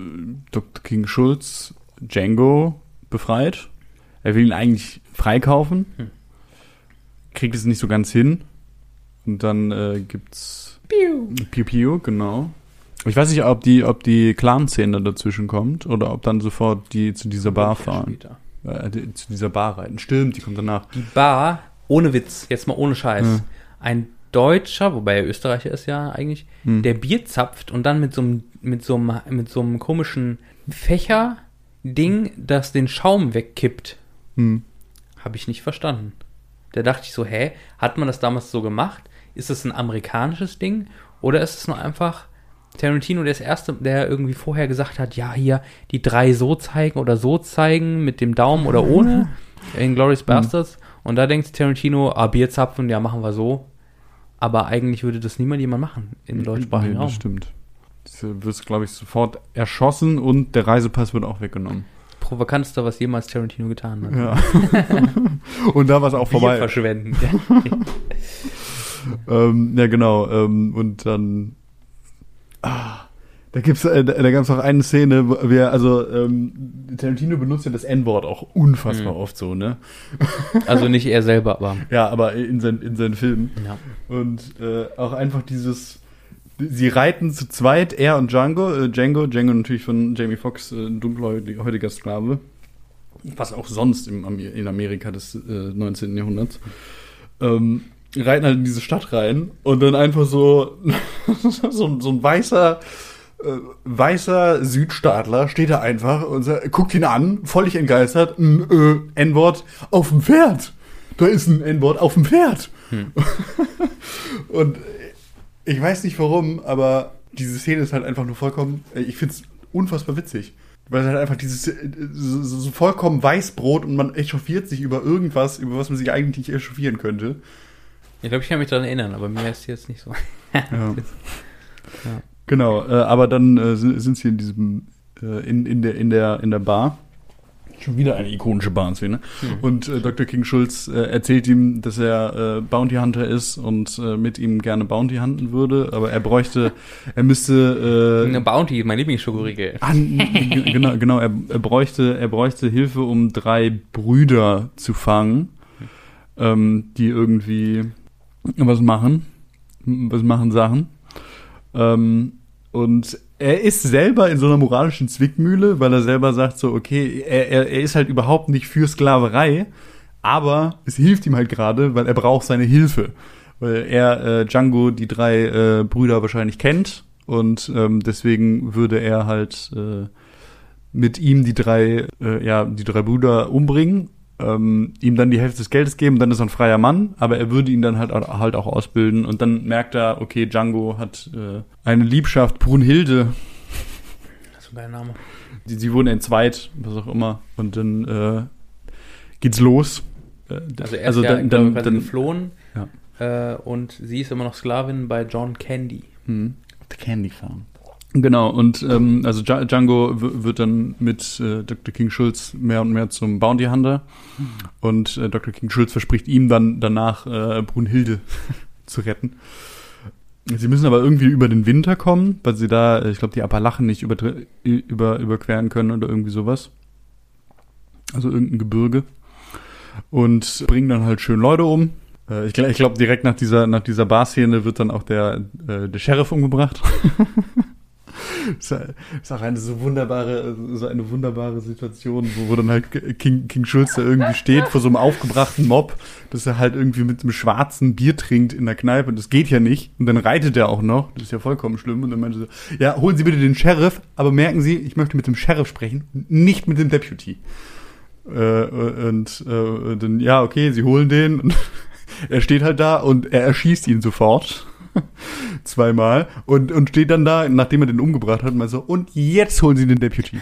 Doktor King Schultz Django befreit. Er will ihn eigentlich freikaufen. Hm. Kriegt es nicht so ganz hin. Und dann äh, gibt's Piu. Piu Piu, genau. Ich weiß nicht, ob die, ob die Clan-Szene dazwischen kommt oder ob dann sofort die zu dieser Bar fahren. Äh, die, zu dieser Bar reiten. Stimmt, die kommt danach. Die Bar, ohne Witz, jetzt mal ohne Scheiß. Ja. Ein Deutscher, wobei er Österreicher ist ja eigentlich, hm. der Bier zapft und dann mit so einem, mit so einem, mit so einem komischen Fächer-Ding, das den Schaum wegkippt. Hm. Habe ich nicht verstanden. Da dachte ich so, hä, hat man das damals so gemacht? Ist das ein amerikanisches Ding? Oder ist es nur einfach Tarantino, der das erste, der irgendwie vorher gesagt hat, ja, hier die drei so zeigen oder so zeigen, mit dem Daumen oder ohne, in Inglourious Basterds. Mhm. Und da denkt Tarantino, ah, Bierzapfen, ja, machen wir so. Aber eigentlich würde das niemand jemand machen im deutschsprachigen nee, Raum. Das stimmt. Du wirst, glaube ich, sofort erschossen und der Reisepass wird auch weggenommen. Provokanteste, was jemals Tarantino getan hat. Ja. Und da war es auch Bier vorbei. Verschwenden. ähm, ja, genau. Ähm, und dann ah, da gibt's, äh, da gab es auch eine Szene, wo wir, also ähm, Tarantino benutzt ja das En-Wort auch unfassbar mhm. oft so, ne? Also nicht er selber, aber ja, aber in, sein, in seinen Filmen. Ja. Und äh, auch einfach dieses sie reiten zu zweit, er und Django. Äh, Django, Django natürlich von Jamie Foxx, äh, dunkelhäutiger Sklave. was auch sonst im, in Amerika des äh, neunzehnten. Jahrhunderts, ähm, reiten halt in diese Stadt rein und dann einfach so, so, so ein weißer, äh, weißer Südstaatler steht da einfach und sagt, guckt ihn an, völlig entgeistert, ein äh, N-Wort auf dem Pferd. Da ist ein N-Wort auf dem Pferd. Hm. Und ich weiß nicht warum, aber diese Szene ist halt einfach nur vollkommen, ich find's unfassbar witzig. Weil es halt einfach dieses so, so vollkommen Weißbrot und man echauffiert sich über irgendwas, über was man sich eigentlich nicht echauffieren könnte. Ich glaube, ich kann mich daran erinnern, aber mir ist jetzt nicht so. Ja. Ja. Genau, äh, aber dann äh, sind sie in diesem äh, in, in, der, in, der, in der Bar. Schon wieder eine ikonische Bahnszene. Mhm. Und äh, Doktor King Schulz äh, erzählt ihm, dass er äh, Bounty Hunter ist und äh, mit ihm gerne Bounty hunten würde, aber er bräuchte, er müsste äh, eine Bounty, mein Lieblingsschokoriegel. An, g- genau, genau, er, er bräuchte, er bräuchte Hilfe, um drei Brüder zu fangen, ähm, die irgendwie was machen, was machen Sachen. Ähm, und er ist selber in so einer moralischen Zwickmühle, weil er selber sagt so, okay, er, er, er ist halt überhaupt nicht für Sklaverei, aber es hilft ihm halt gerade, weil er braucht seine Hilfe. Weil er, äh, Django, die drei äh, Brüder wahrscheinlich kennt und ähm, deswegen würde er halt äh, mit ihm die drei, äh, ja, die drei Brüder umbringen, ähm, ihm dann die Hälfte des Geldes geben, dann ist er ein freier Mann, aber er würde ihn dann halt, halt auch ausbilden und dann merkt er, okay, Django hat äh, eine Liebschaft, Brunhilde. Das ist ein geiler Name. Die, sie wurden entzweit, was auch immer, und dann äh, geht's los. Äh, also er ist also ja, dann, dann, dann geflohen ja. äh, und sie ist immer noch Sklavin bei John Candy. Mhm. The Candy Farm. Genau, und ähm, also Django w- wird dann mit äh, Doktor King Schulz mehr und mehr zum Bounty Hunter und äh, Doktor King Schulz verspricht ihm dann danach äh, Brunhilde zu retten. Sie müssen aber irgendwie über den Winter kommen, weil sie da, ich glaube, die Appalachen nicht übertre- über, überqueren können oder irgendwie sowas. Also irgendein Gebirge. Und bringen dann halt schön Leute um. Äh, ich ich glaube, direkt nach dieser, nach dieser Bar-Szene wird dann auch der, äh, der Sheriff umgebracht. Das ist auch eine so wunderbare, so eine wunderbare Situation, wo, wo dann halt King, King Schulz da irgendwie steht vor so einem aufgebrachten Mob, dass er halt irgendwie mit einem schwarzen Bier trinkt in der Kneipe und das geht ja nicht. Und dann reitet er auch noch, das ist ja vollkommen schlimm. Und dann meinte er so, ja, holen Sie bitte den Sheriff, aber merken Sie, ich möchte mit dem Sheriff sprechen, nicht mit dem Deputy. Äh, und äh, dann, ja, okay, Sie holen den. Und er steht halt da und er erschießt ihn sofort. Zweimal und, und steht dann da, nachdem er den umgebracht hat, mal so, und jetzt holen sie den Deputy.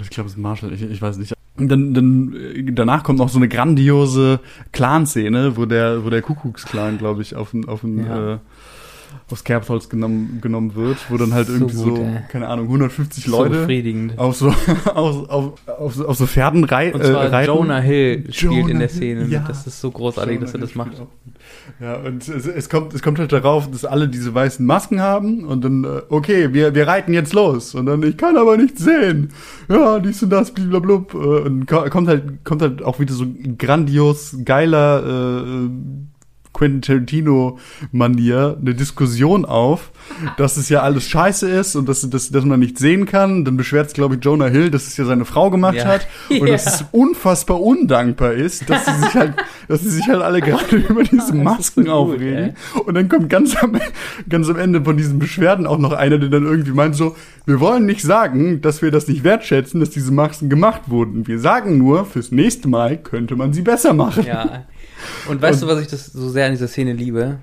Ich glaube, es ist Marshall, ich, ich weiß nicht. Dann, dann, danach kommt noch so eine grandiose Clan-Szene, wo der, wo der Kuckucks-Clan, glaube ich, auf ein, auf ein, ja. äh, aufs Kerbholz genommen, genommen wird, wo dann halt so irgendwie gut, so, ey. keine Ahnung, hundertfünfzig so Leute auf so, auf, auf, auf, auf so Pferden rei- und zwar äh, reiten. Jonah Hill spielt Jonah in der Szene. Ja, das ist so großartig, Jonah dass er das macht. Ja, und es, es, kommt, es kommt halt darauf, dass alle diese weißen Masken haben und dann, okay, wir, wir reiten jetzt los. Und dann, ich kann aber nichts sehen. Ja, dies und das, blablabla. Und kommt halt, kommt halt auch wieder so ein grandios geiler äh, Quentin Tarantino-Manier eine Diskussion auf, dass es ja alles scheiße ist und dass, dass, dass man nicht sehen kann. Dann beschwert es, glaube ich, Jonah Hill, dass es ja seine Frau gemacht ja. hat und ja. dass es unfassbar undankbar ist, dass sie sich halt, dass sie sich halt alle gerade über diese Masken so gut, aufregen. Ey. Und dann kommt ganz am, ganz am Ende von diesen Beschwerden auch noch einer, der dann irgendwie meint so, wir wollen nicht sagen, dass wir das nicht wertschätzen, dass diese Masken gemacht wurden. Wir sagen nur, fürs nächste Mal könnte man sie besser machen. Ja. Und weißt und, du, was ich das so sehr an dieser Szene liebe?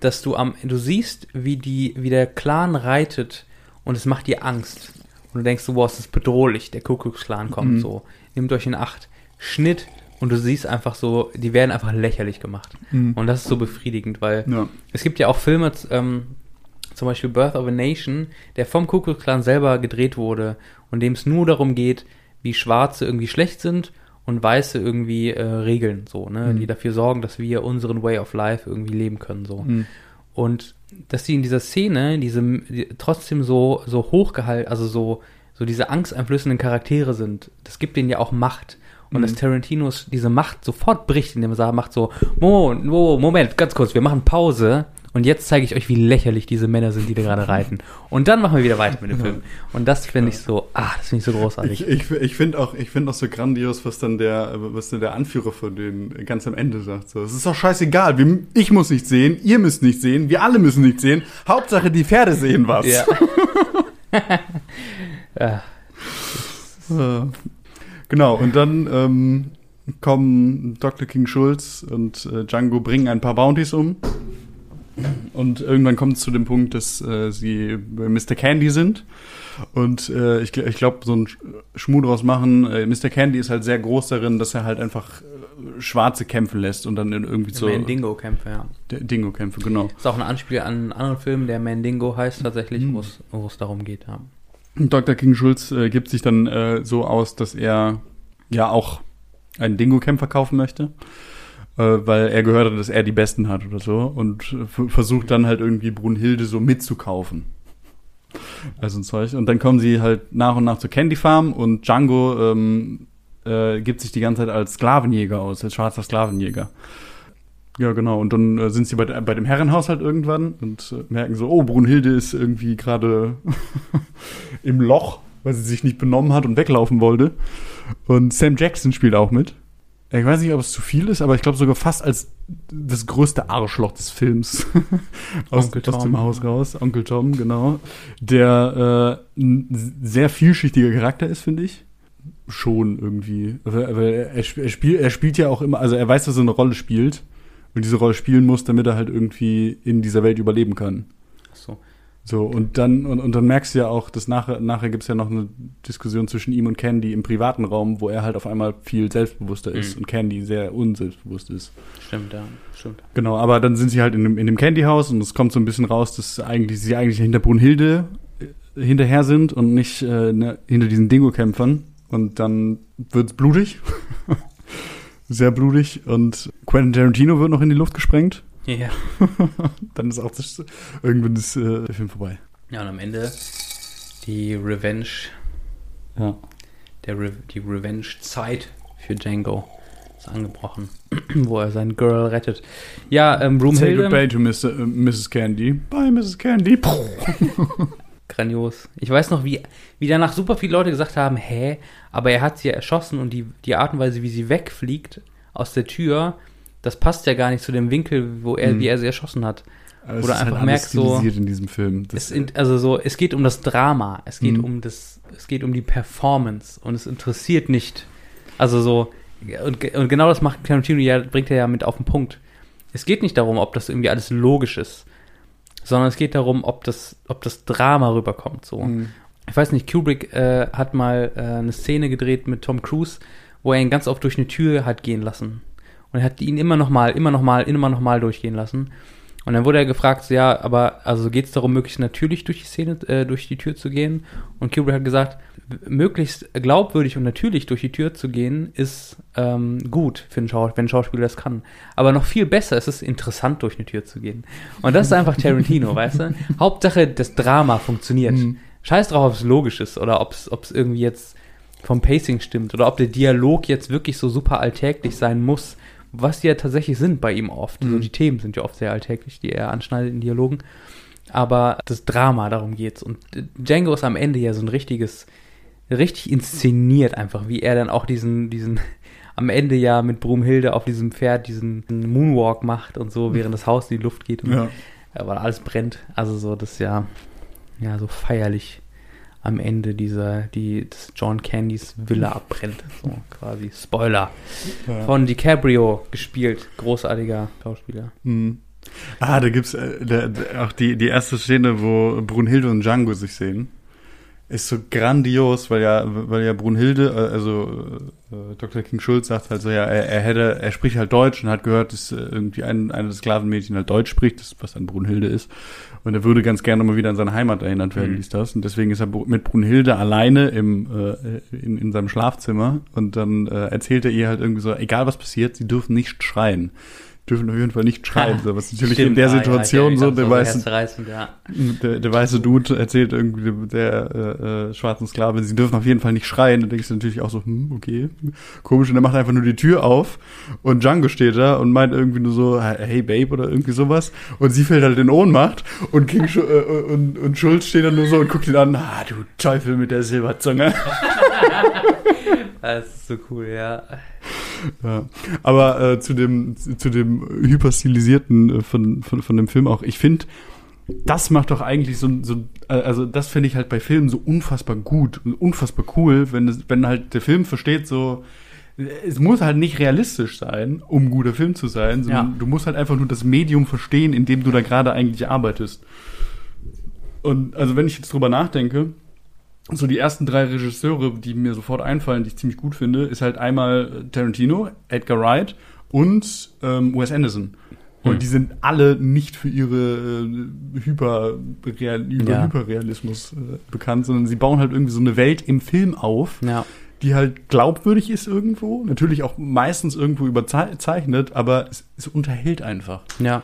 Dass du am, du siehst, wie die, wie der Clan reitet und es macht dir Angst. Und du denkst, wow, es ist bedrohlich, der Kuckucks-Clan kommt m- so. Nehmt euch in Acht. Schnitt und du siehst einfach so, die werden einfach lächerlich gemacht. M- und das ist so befriedigend, weil ja. es gibt ja auch Filme, ähm, zum Beispiel Birth of a Nation, der vom Kuckucks-Clan selber gedreht wurde und dem es nur darum geht, wie Schwarze irgendwie schlecht sind und Weiße irgendwie äh, regeln, so, ne, mhm. die dafür sorgen, dass wir unseren Way of Life irgendwie leben können, so. Mhm. Und dass die in dieser Szene diese, die trotzdem so, so hochgehalten, also so, so diese angsteinflößenden Charaktere sind, das gibt denen ja auch Macht. Und mhm. dass Tarantino diese Macht sofort bricht, indem er sagt, macht so, Mo, Mo, Moment, ganz kurz, wir machen Pause Und jetzt zeige ich euch, wie lächerlich diese Männer sind, die da gerade reiten. Und dann machen wir wieder weiter mit dem Film. Und das finde ich so, ah, das finde ich so großartig. Ich, ich, ich finde auch, ich find auch so grandios, was dann der, was dann der Anführer von denen ganz am Ende sagt. So, es ist doch scheißegal, wir, ich muss nicht sehen, ihr müsst nicht sehen, wir alle müssen nicht sehen. Hauptsache, die Pferde sehen was. Ja. Ja. Genau, und dann ähm, kommen Doktor King Schulz und äh, Django, bringen ein paar Bounties um. Und irgendwann kommt es zu dem Punkt, dass äh, sie Mister Candy sind. Und äh, ich, ich glaube, so ein Schmuh draus machen. Äh, Mister Candy ist halt sehr groß darin, dass er halt einfach äh, Schwarze kämpfen lässt und dann irgendwie so. Mandingo-Kämpfe, ja. Dingo-Kämpfe, genau. Ist auch ein Anspiel an einen anderen Film, der Mandingo heißt tatsächlich, mhm. wo es darum geht. Ja. Doktor King Schulz äh, gibt sich dann äh, so aus, dass er ja auch einen Dingo-Kämpfer kaufen möchte. Weil er gehört hat, dass er die Besten hat oder so. Und f- versucht dann halt irgendwie Brunhilde so mitzukaufen. Also ein Zeug. Und dann kommen sie halt nach und nach zur Candy Farm. Und Django ähm, äh, gibt sich die ganze Zeit als Sklavenjäger aus, als schwarzer Sklavenjäger. Ja, genau. Und dann äh, sind sie bei, bei dem Herrenhaus halt irgendwann. Und äh, merken so, oh, Brunhilde ist irgendwie gerade im Loch, weil sie sich nicht benommen hat und weglaufen wollte. Und Sam Jackson spielt auch mit. Ich weiß nicht, ob es zu viel ist, aber ich glaube sogar fast als das größte Arschloch des Films aus, aus dem Haus raus. Onkel Tom, genau. Der äh, ein sehr vielschichtiger Charakter ist, finde ich. Schon irgendwie. Aber er, er, spiel, er spielt ja auch immer, also er weiß, dass er eine Rolle spielt und diese Rolle spielen muss, damit er halt irgendwie in dieser Welt überleben kann. Ach so. So, und dann, und, und dann merkst du ja auch, dass nachher, nachher gibt's ja noch eine Diskussion zwischen ihm und Candy im privaten Raum, wo er halt auf einmal viel selbstbewusster ist, mhm. und Candy sehr unselbstbewusst ist. Stimmt, ja, stimmt. Genau, aber dann sind sie halt in dem, in dem Candy-Haus und es kommt so ein bisschen raus, dass eigentlich, sie eigentlich hinter Brunhilde hinterher sind und nicht äh, ne, hinter diesen Dingo-Kämpfern. Und dann wird's blutig. Sehr blutig. Und Quentin Tarantino wird noch in die Luft gesprengt. Ja. Yeah. Dann ist auch das, irgendwann ist äh, der Film vorbei. Ja, und am Ende die Revenge. Ja. Der Re- die Revenge-Zeit für Django ist angebrochen, wo er sein Girl rettet. Ja, ähm, Brunhilde. Say goodbye to Mister, äh, Missus Candy. Bye, Missus Candy. Grandios. Ich weiß noch, wie, wie danach super viele Leute gesagt haben, hä, aber er hat sie ja erschossen und die, die Art und Weise, wie sie wegfliegt aus der Tür, das passt ja gar nicht zu dem Winkel, wo er, wie er sie erschossen hat. Also oder einfach halt merkt so, in diesem Film. Das es in, also so, es geht um das Drama, es geht mhm. um das, es geht um die Performance und es interessiert nicht. Also so und, und genau das macht Tarantino ja, bringt er ja mit auf den Punkt. Es geht nicht darum, ob das irgendwie alles logisch ist, sondern es geht darum, ob das, ob das Drama rüberkommt. So, mhm. ich weiß nicht, Kubrick äh, hat mal äh, eine Szene gedreht mit Tom Cruise, wo er ihn ganz oft durch eine Tür hat gehen lassen. Und er hat ihn immer noch mal, immer noch mal, immer noch mal durchgehen lassen. Und dann wurde er gefragt, so, ja, aber also geht es darum, möglichst natürlich durch die Szene, äh, durch die Tür zu gehen? Und Kubrick hat gesagt, möglichst glaubwürdig und natürlich durch die Tür zu gehen, ist ähm, gut, für einen Schaus- wenn ein Schauspieler das kann. Aber noch viel besser ist es, interessant durch eine Tür zu gehen. Und das ist einfach Tarantino, weißt du? Hauptsache, das Drama funktioniert. Mhm. Scheiß drauf, ob es logisch ist oder ob es irgendwie jetzt vom Pacing stimmt oder ob der Dialog jetzt wirklich so super alltäglich sein muss, was die ja tatsächlich sind bei ihm oft. Mhm. Also die Themen sind ja oft sehr alltäglich, die er anschneidet in Dialogen. Aber das Drama, darum geht's. Und Django ist am Ende ja so ein richtiges, richtig inszeniert einfach, wie er dann auch diesen, diesen am Ende ja mit Brunhilde auf diesem Pferd diesen Moonwalk macht und so, während das Haus in die Luft geht. Und ja. Weil alles brennt. Also so, das ist ja, ja so feierlich am Ende dieser, die, das John Candys Villa abbrennt. So quasi Spoiler. Ja. Von DiCaprio gespielt. Großartiger Schauspieler. Mhm. Ah, da gibt's äh, da, da, auch die, die erste Szene, wo Brunhilde und Django sich sehen. Ist so grandios, weil ja, weil ja Brunhilde, äh, also äh, Doktor King Schulz sagt halt so, ja, er, er hätte, er spricht halt Deutsch und hat gehört, dass äh, irgendwie ein, eine des Sklavenmädchen halt Deutsch spricht, das, was dann Brunhilde ist. Und er würde ganz gerne mal wieder an seine Heimat erinnert werden, mhm. dies, das. Und deswegen ist er mit Brunhilde alleine im, äh, in, in seinem Schlafzimmer. Und dann äh, erzählt er ihr halt irgendwie so, egal was passiert, sie dürfen nicht schreien. dürfen auf jeden Fall nicht schreiben. So, was natürlich stimmt, in der Situation ja, ja, so, der, so weiße, ja. der, der weiße Dude erzählt irgendwie der, der äh, schwarzen Sklave, sie dürfen auf jeden Fall nicht schreien. Da denkst du natürlich auch so, hm, okay, komisch. Und er macht einfach nur die Tür auf und Django steht da und meint irgendwie nur so, hey Babe oder irgendwie sowas. Und sie fällt halt in Ohnmacht und, King, äh, und, und Schulz steht dann nur so und guckt ihn an, ah, du Teufel mit der Silberzunge. Das ist so cool, ja. Ja. Aber äh, zu dem zu dem hyperstilisierten äh, von, von von dem Film auch. Ich finde, das macht doch eigentlich so so also das finde ich halt bei Filmen so unfassbar gut und unfassbar cool, wenn es wenn halt der Film versteht so, es muss halt nicht realistisch sein, um guter Film zu sein, sondern ja. Du musst halt einfach nur das Medium verstehen, in dem du da gerade eigentlich arbeitest. Und also wenn ich jetzt drüber nachdenke, so die ersten drei Regisseure, die mir sofort einfallen, die ich ziemlich gut finde, ist halt einmal Tarantino, Edgar Wright und ähm, Wes Anderson. Und hm. die sind alle nicht für ihre äh, Hyper- Real- über- ja. Hyperrealismus äh, bekannt, sondern sie bauen halt irgendwie so eine Welt im Film auf, ja. die halt glaubwürdig ist irgendwo, natürlich auch meistens irgendwo überzeichnet, aber es, es unterhält einfach. Ja,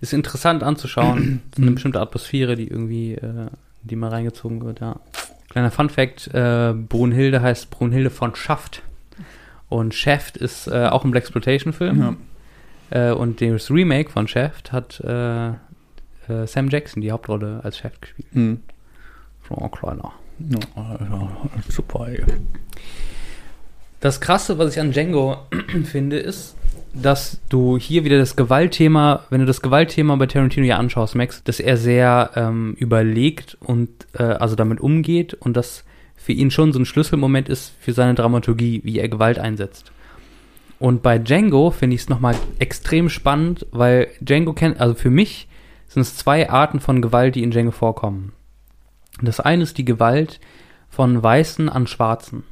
ist interessant anzuschauen. Es ist eine bestimmte Atmosphäre, die irgendwie... Äh die mal reingezogen wird, ja. Kleiner Funfact, äh, Brunhilde heißt Brunhilde von Schaft. Und Shaft ist äh, auch ein Blaxploitation-Film. Ja. Äh, und das Remake von Shaft hat äh, äh, Sam Jackson die Hauptrolle als Shaft gespielt. Mhm. So, kleiner. Ja, ja, super. Ja. Das Krasse, was ich an Django finde, ist, dass du hier wieder das Gewaltthema, wenn du das Gewaltthema bei Tarantino ja anschaust, Max, dass er sehr ähm, überlegt und äh, also damit umgeht und das für ihn schon so ein Schlüsselmoment ist für seine Dramaturgie, wie er Gewalt einsetzt. Und bei Django finde ich es nochmal extrem spannend, weil Django kennt, also für mich sind es zwei Arten von Gewalt, die in Django vorkommen. Das eine ist die Gewalt von Weißen an Schwarzen.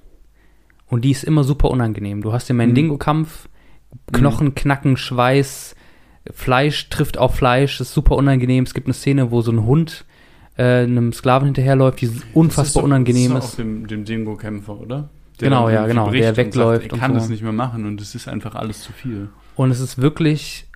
Und die ist immer super unangenehm. Du hast den Mandingo-Kampf, Knochen, Knacken, Schweiß, Fleisch trifft auf Fleisch, ist super unangenehm. Es gibt eine Szene, wo so ein Hund äh, einem Sklaven hinterherläuft, die unfassbar unangenehm ist. Das ist doch auch dem Dingo-Kämpfer, oder? Der genau, ja, genau, der wegläuft. Sagt, er kann und so. Das nicht mehr machen und es ist einfach alles zu viel. Und es ist wirklich,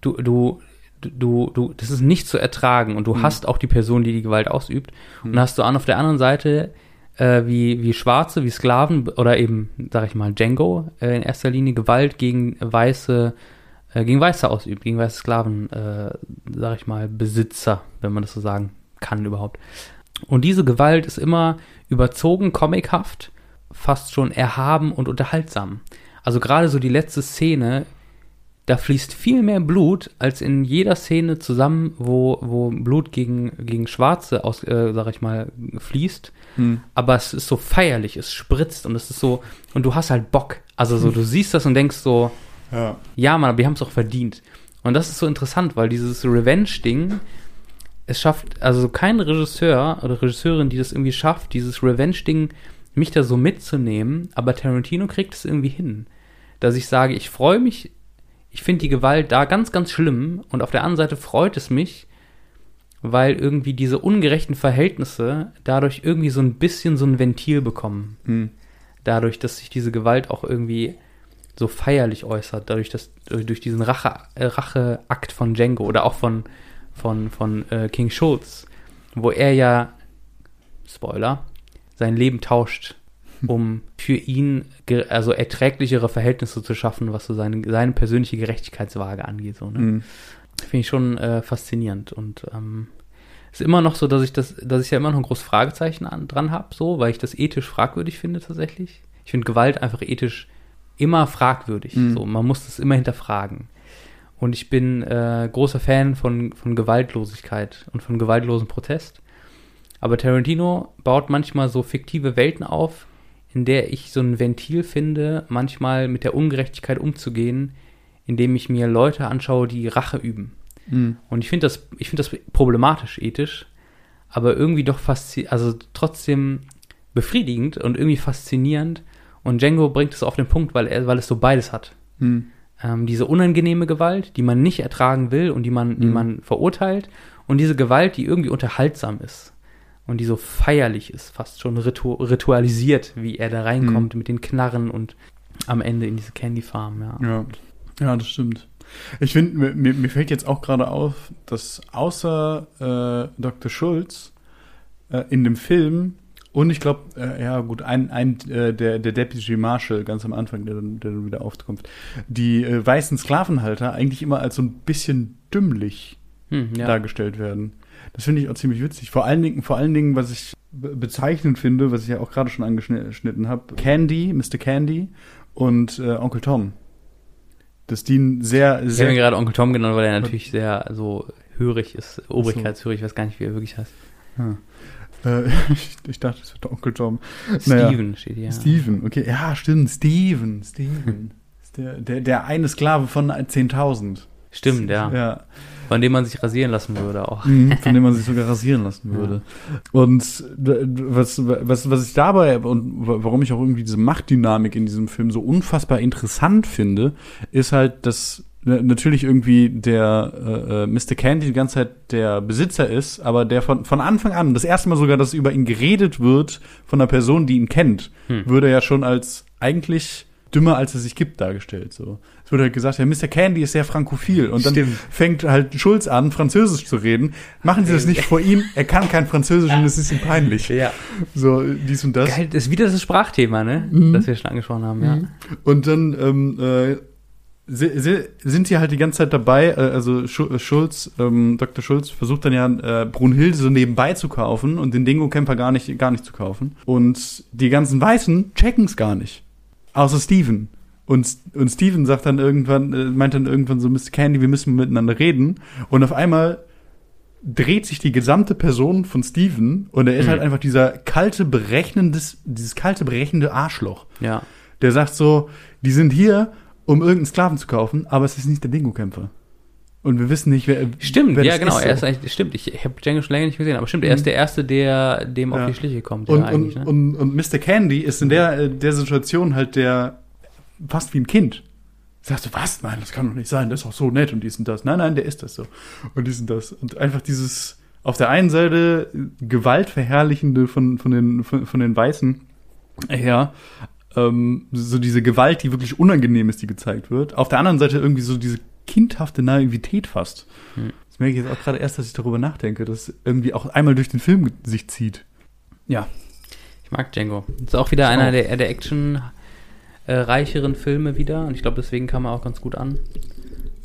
du, du, du, du, das ist nicht zu ertragen und du mhm. hast auch die Person, die die Gewalt ausübt. Mhm. Und dann hast du an auf der anderen Seite Äh, wie, wie Schwarze, wie Sklaven oder eben, sag ich mal, Django äh, in erster Linie Gewalt gegen weiße, äh, gegen Weiße ausübt, gegen weiße Sklaven, äh, sag ich mal, Besitzer, wenn man das so sagen kann überhaupt. Und diese Gewalt ist immer überzogen, comichaft, fast schon erhaben und unterhaltsam. Also gerade so die letzte Szene, da fließt viel mehr Blut als in jeder Szene zusammen, wo, wo Blut gegen, gegen Schwarze, aus, äh, sag ich mal, fließt. Hm. Aber es ist so feierlich, es spritzt und es ist so, und du hast halt Bock. Also so, du siehst das und denkst so, ja, ja Mann, aber wir haben es doch verdient. Und das ist so interessant, weil dieses Revenge-Ding, es schafft, also kein Regisseur oder Regisseurin, die das irgendwie schafft, dieses Revenge-Ding, mich da so mitzunehmen, aber Tarantino kriegt es irgendwie hin. Dass ich sage, ich freue mich, ich finde die Gewalt da ganz, ganz schlimm und auf der anderen Seite freut es mich, weil irgendwie diese ungerechten Verhältnisse dadurch irgendwie so ein bisschen so ein Ventil bekommen. Hm. Dadurch, dass sich diese Gewalt auch irgendwie so feierlich äußert, dadurch, dass durch diesen Rache, Racheakt von Django oder auch von, von, von äh, King Schulz, wo er ja, Spoiler, sein Leben tauscht, um für ihn ge- also erträglichere Verhältnisse zu schaffen, was so seine, seine persönliche Gerechtigkeitswaage angeht. So, ne? Mhm. Finde ich schon äh, faszinierend. Und ähm, ist immer noch so, dass ich das, dass ich ja immer noch ein großes Fragezeichen an, dran habe, so, weil ich das ethisch fragwürdig finde tatsächlich. Ich finde Gewalt einfach ethisch immer fragwürdig. Mhm. So, man muss das immer hinterfragen. Und ich bin äh, großer Fan von, von Gewaltlosigkeit und von gewaltlosen Protest. Aber Tarantino baut manchmal so fiktive Welten auf, in der ich so ein Ventil finde, manchmal mit der Ungerechtigkeit umzugehen, indem ich mir Leute anschaue, die Rache üben. Mhm. Und ich finde das, ich finde das problematisch ethisch, aber irgendwie doch faszinierend, also trotzdem befriedigend und irgendwie faszinierend. Und Django bringt es auf den Punkt, weil er, weil es so beides hat. Mhm. Ähm, diese unangenehme Gewalt, die man nicht ertragen will und die man, mhm. die man verurteilt, und diese Gewalt, die irgendwie unterhaltsam ist. Und die so feierlich ist, fast schon ritu- ritualisiert, wie er da reinkommt mhm. mit den Knarren und am Ende in diese Candy Farm. Ja, ja. Ja, das stimmt. Ich finde, mir, mir fällt jetzt auch gerade auf, dass außer äh, Doktor Schulz äh, in dem Film und ich glaube, äh, ja gut, ein, ein äh, der, der Deputy Marshal ganz am Anfang, der, der dann wieder aufkommt, die äh, weißen Sklavenhalter eigentlich immer als so ein bisschen dümmlich hm, ja. dargestellt werden. Das finde ich auch ziemlich witzig. Vor allen Dingen, vor allen Dingen, was ich bezeichnend finde, was ich ja auch gerade schon angeschnitten habe, Candy, Mister Candy und äh, Onkel Tom. Dass die ein sehr, sehr... Ich habe mir gerade Onkel Tom genannt, weil er natürlich sehr so hörig ist, obrigkeitshörig, ich weiß gar nicht, wie er wirklich heißt. Ja. Äh, ich, ich dachte, das wird Onkel Tom. Steven naja. steht hier. Steven, okay. Ja, stimmt, Steven, Steven. Ist der, der, der eine Sklave von zehntausend. Stimmt, ja. ja. Von dem man sich rasieren lassen würde auch. Mhm, von dem man sich sogar rasieren lassen würde. Ja. Und was, was, was ich dabei, und warum ich auch irgendwie diese Machtdynamik in diesem Film so unfassbar interessant finde, ist halt, dass natürlich irgendwie der äh, Mister Candy die ganze Zeit der Besitzer ist, aber der von, von Anfang an, das erste Mal sogar, dass über ihn geredet wird, von einer Person, die ihn kennt, hm. würde ja schon als eigentlich dümmer, als er sich gibt, dargestellt. So. Es wurde halt gesagt, ja, Mister Candy ist sehr frankophil. Und dann Stimmt. fängt halt Schulz an, Französisch zu reden. Machen Sie das nicht vor ihm. Er kann kein Französisch und es ist ihm peinlich. Ja. So, dies und das. Geil, das ist wieder das Sprachthema, ne? Mhm. Das wir schon angesprochen haben, ja. Und dann ähm, äh, sind sie halt die ganze Zeit dabei, also Schulz, ähm, Doktor Schulz versucht dann ja äh, Brunhilde so nebenbei zu kaufen und den Dingo-Kämpfer gar nicht, gar nicht zu kaufen. Und die ganzen Weißen checken es gar nicht. Außer Steven. Und, und Steven sagt dann irgendwann, meint dann irgendwann so, Mister Candy, wir müssen miteinander reden. Und auf einmal dreht sich die gesamte Person von Steven und er ist mhm. halt einfach dieser kalte, berechnendes, dieses kalte, berechnende Arschloch. Ja. Der sagt so, die sind hier, um irgendeinen Sklaven zu kaufen, aber es ist nicht der Dingo-Kämpfer. Und wir wissen nicht, wer Stimmt, wer das ja genau, ist, er ist eigentlich, stimmt, ich, ich habe Django schon länger nicht gesehen, aber stimmt, er ist der Erste, der dem ja. auf die Schliche kommt. Und, ja, und, ne? und, und Mister Candy ist in der, der Situation halt der, fast wie ein Kind. Sagst du, was? Nein, das kann doch nicht sein, das ist auch so nett und dies und das. Nein, nein, der ist das so. Und dies und das. Und einfach dieses, auf der einen Seite Gewaltverherrlichende von, von, den, von, von den Weißen her, ähm, so diese Gewalt, die wirklich unangenehm ist, die gezeigt wird. Auf der anderen Seite irgendwie so diese kindhafte Naivität fast. Hm. Das merke ich jetzt auch gerade erst, dass ich darüber nachdenke, dass irgendwie auch einmal durch den Film sich zieht. Ja. Ich mag Django. Das ist auch wieder einer oh. der, der actionreicheren äh, Filme wieder und ich glaube, deswegen kam er auch ganz gut an.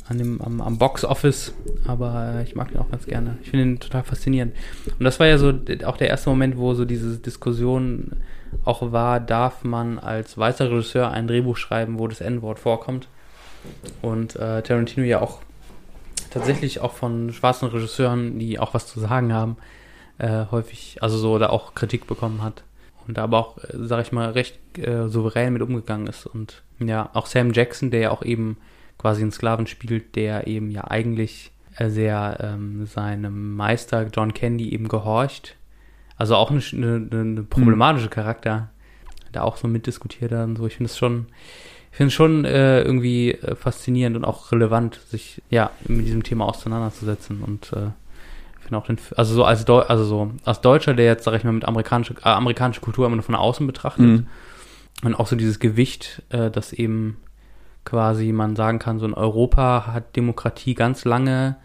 An dem, am, am Box Office. Aber äh, ich mag ihn auch ganz gerne. Ich finde ihn total faszinierend. Und das war ja so auch der erste Moment, wo so diese Diskussion auch war, darf man als weißer Regisseur ein Drehbuch schreiben, wo das N-Wort vorkommt. Und äh, Tarantino ja auch tatsächlich auch von schwarzen Regisseuren, die auch was zu sagen haben, äh, häufig, also so, da auch Kritik bekommen hat. Und da aber auch, äh, sag ich mal, recht äh, souverän mit umgegangen ist. Und ja, auch Sam Jackson, der ja auch eben quasi einen Sklaven spielt, der eben ja eigentlich äh, sehr ähm, seinem Meister John Candy eben gehorcht. Also auch eine, eine, eine problematische Charakter, da auch so mitdiskutiert hat und so. Ich finde es schon... Ich finde es schon äh, irgendwie äh, faszinierend und auch relevant, sich ja mit diesem Thema auseinanderzusetzen und äh, finde auch den, also so als Deu- also so als Deutscher, der jetzt sag ich mal mit amerikanische äh, amerikanische Kultur immer nur von außen betrachtet mhm. und auch so dieses Gewicht, äh, dass eben quasi man sagen kann, so in Europa hat Demokratie ganz lange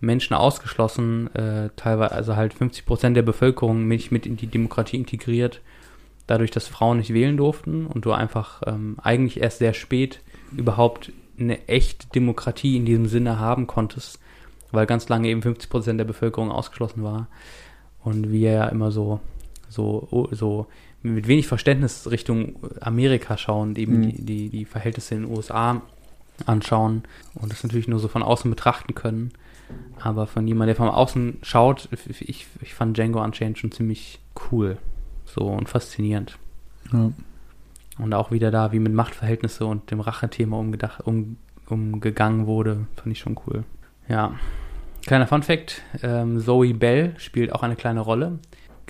Menschen ausgeschlossen, äh, teilweise also halt fünfzig Prozent der Bevölkerung nicht mit in die Demokratie integriert. Dadurch, dass Frauen nicht wählen durften und du einfach ähm, eigentlich erst sehr spät überhaupt eine echte Demokratie in diesem Sinne haben konntest, weil ganz lange eben fünfzig Prozent der Bevölkerung ausgeschlossen war und wir ja immer so so so mit wenig Verständnis Richtung Amerika schauen, eben mhm. die, die, die Verhältnisse in den U S A anschauen und das natürlich nur so von außen betrachten können, aber von jemandem, der von außen schaut, ich, ich fand Django Unchained schon ziemlich cool. So und faszinierend. Ja. Und auch wieder da, wie mit Machtverhältnisse und dem Rache-Thema umgedacht, um, umgegangen wurde, fand ich schon cool. Ja. Kleiner Fun-Fact, ähm, Zoe Bell spielt auch eine kleine Rolle.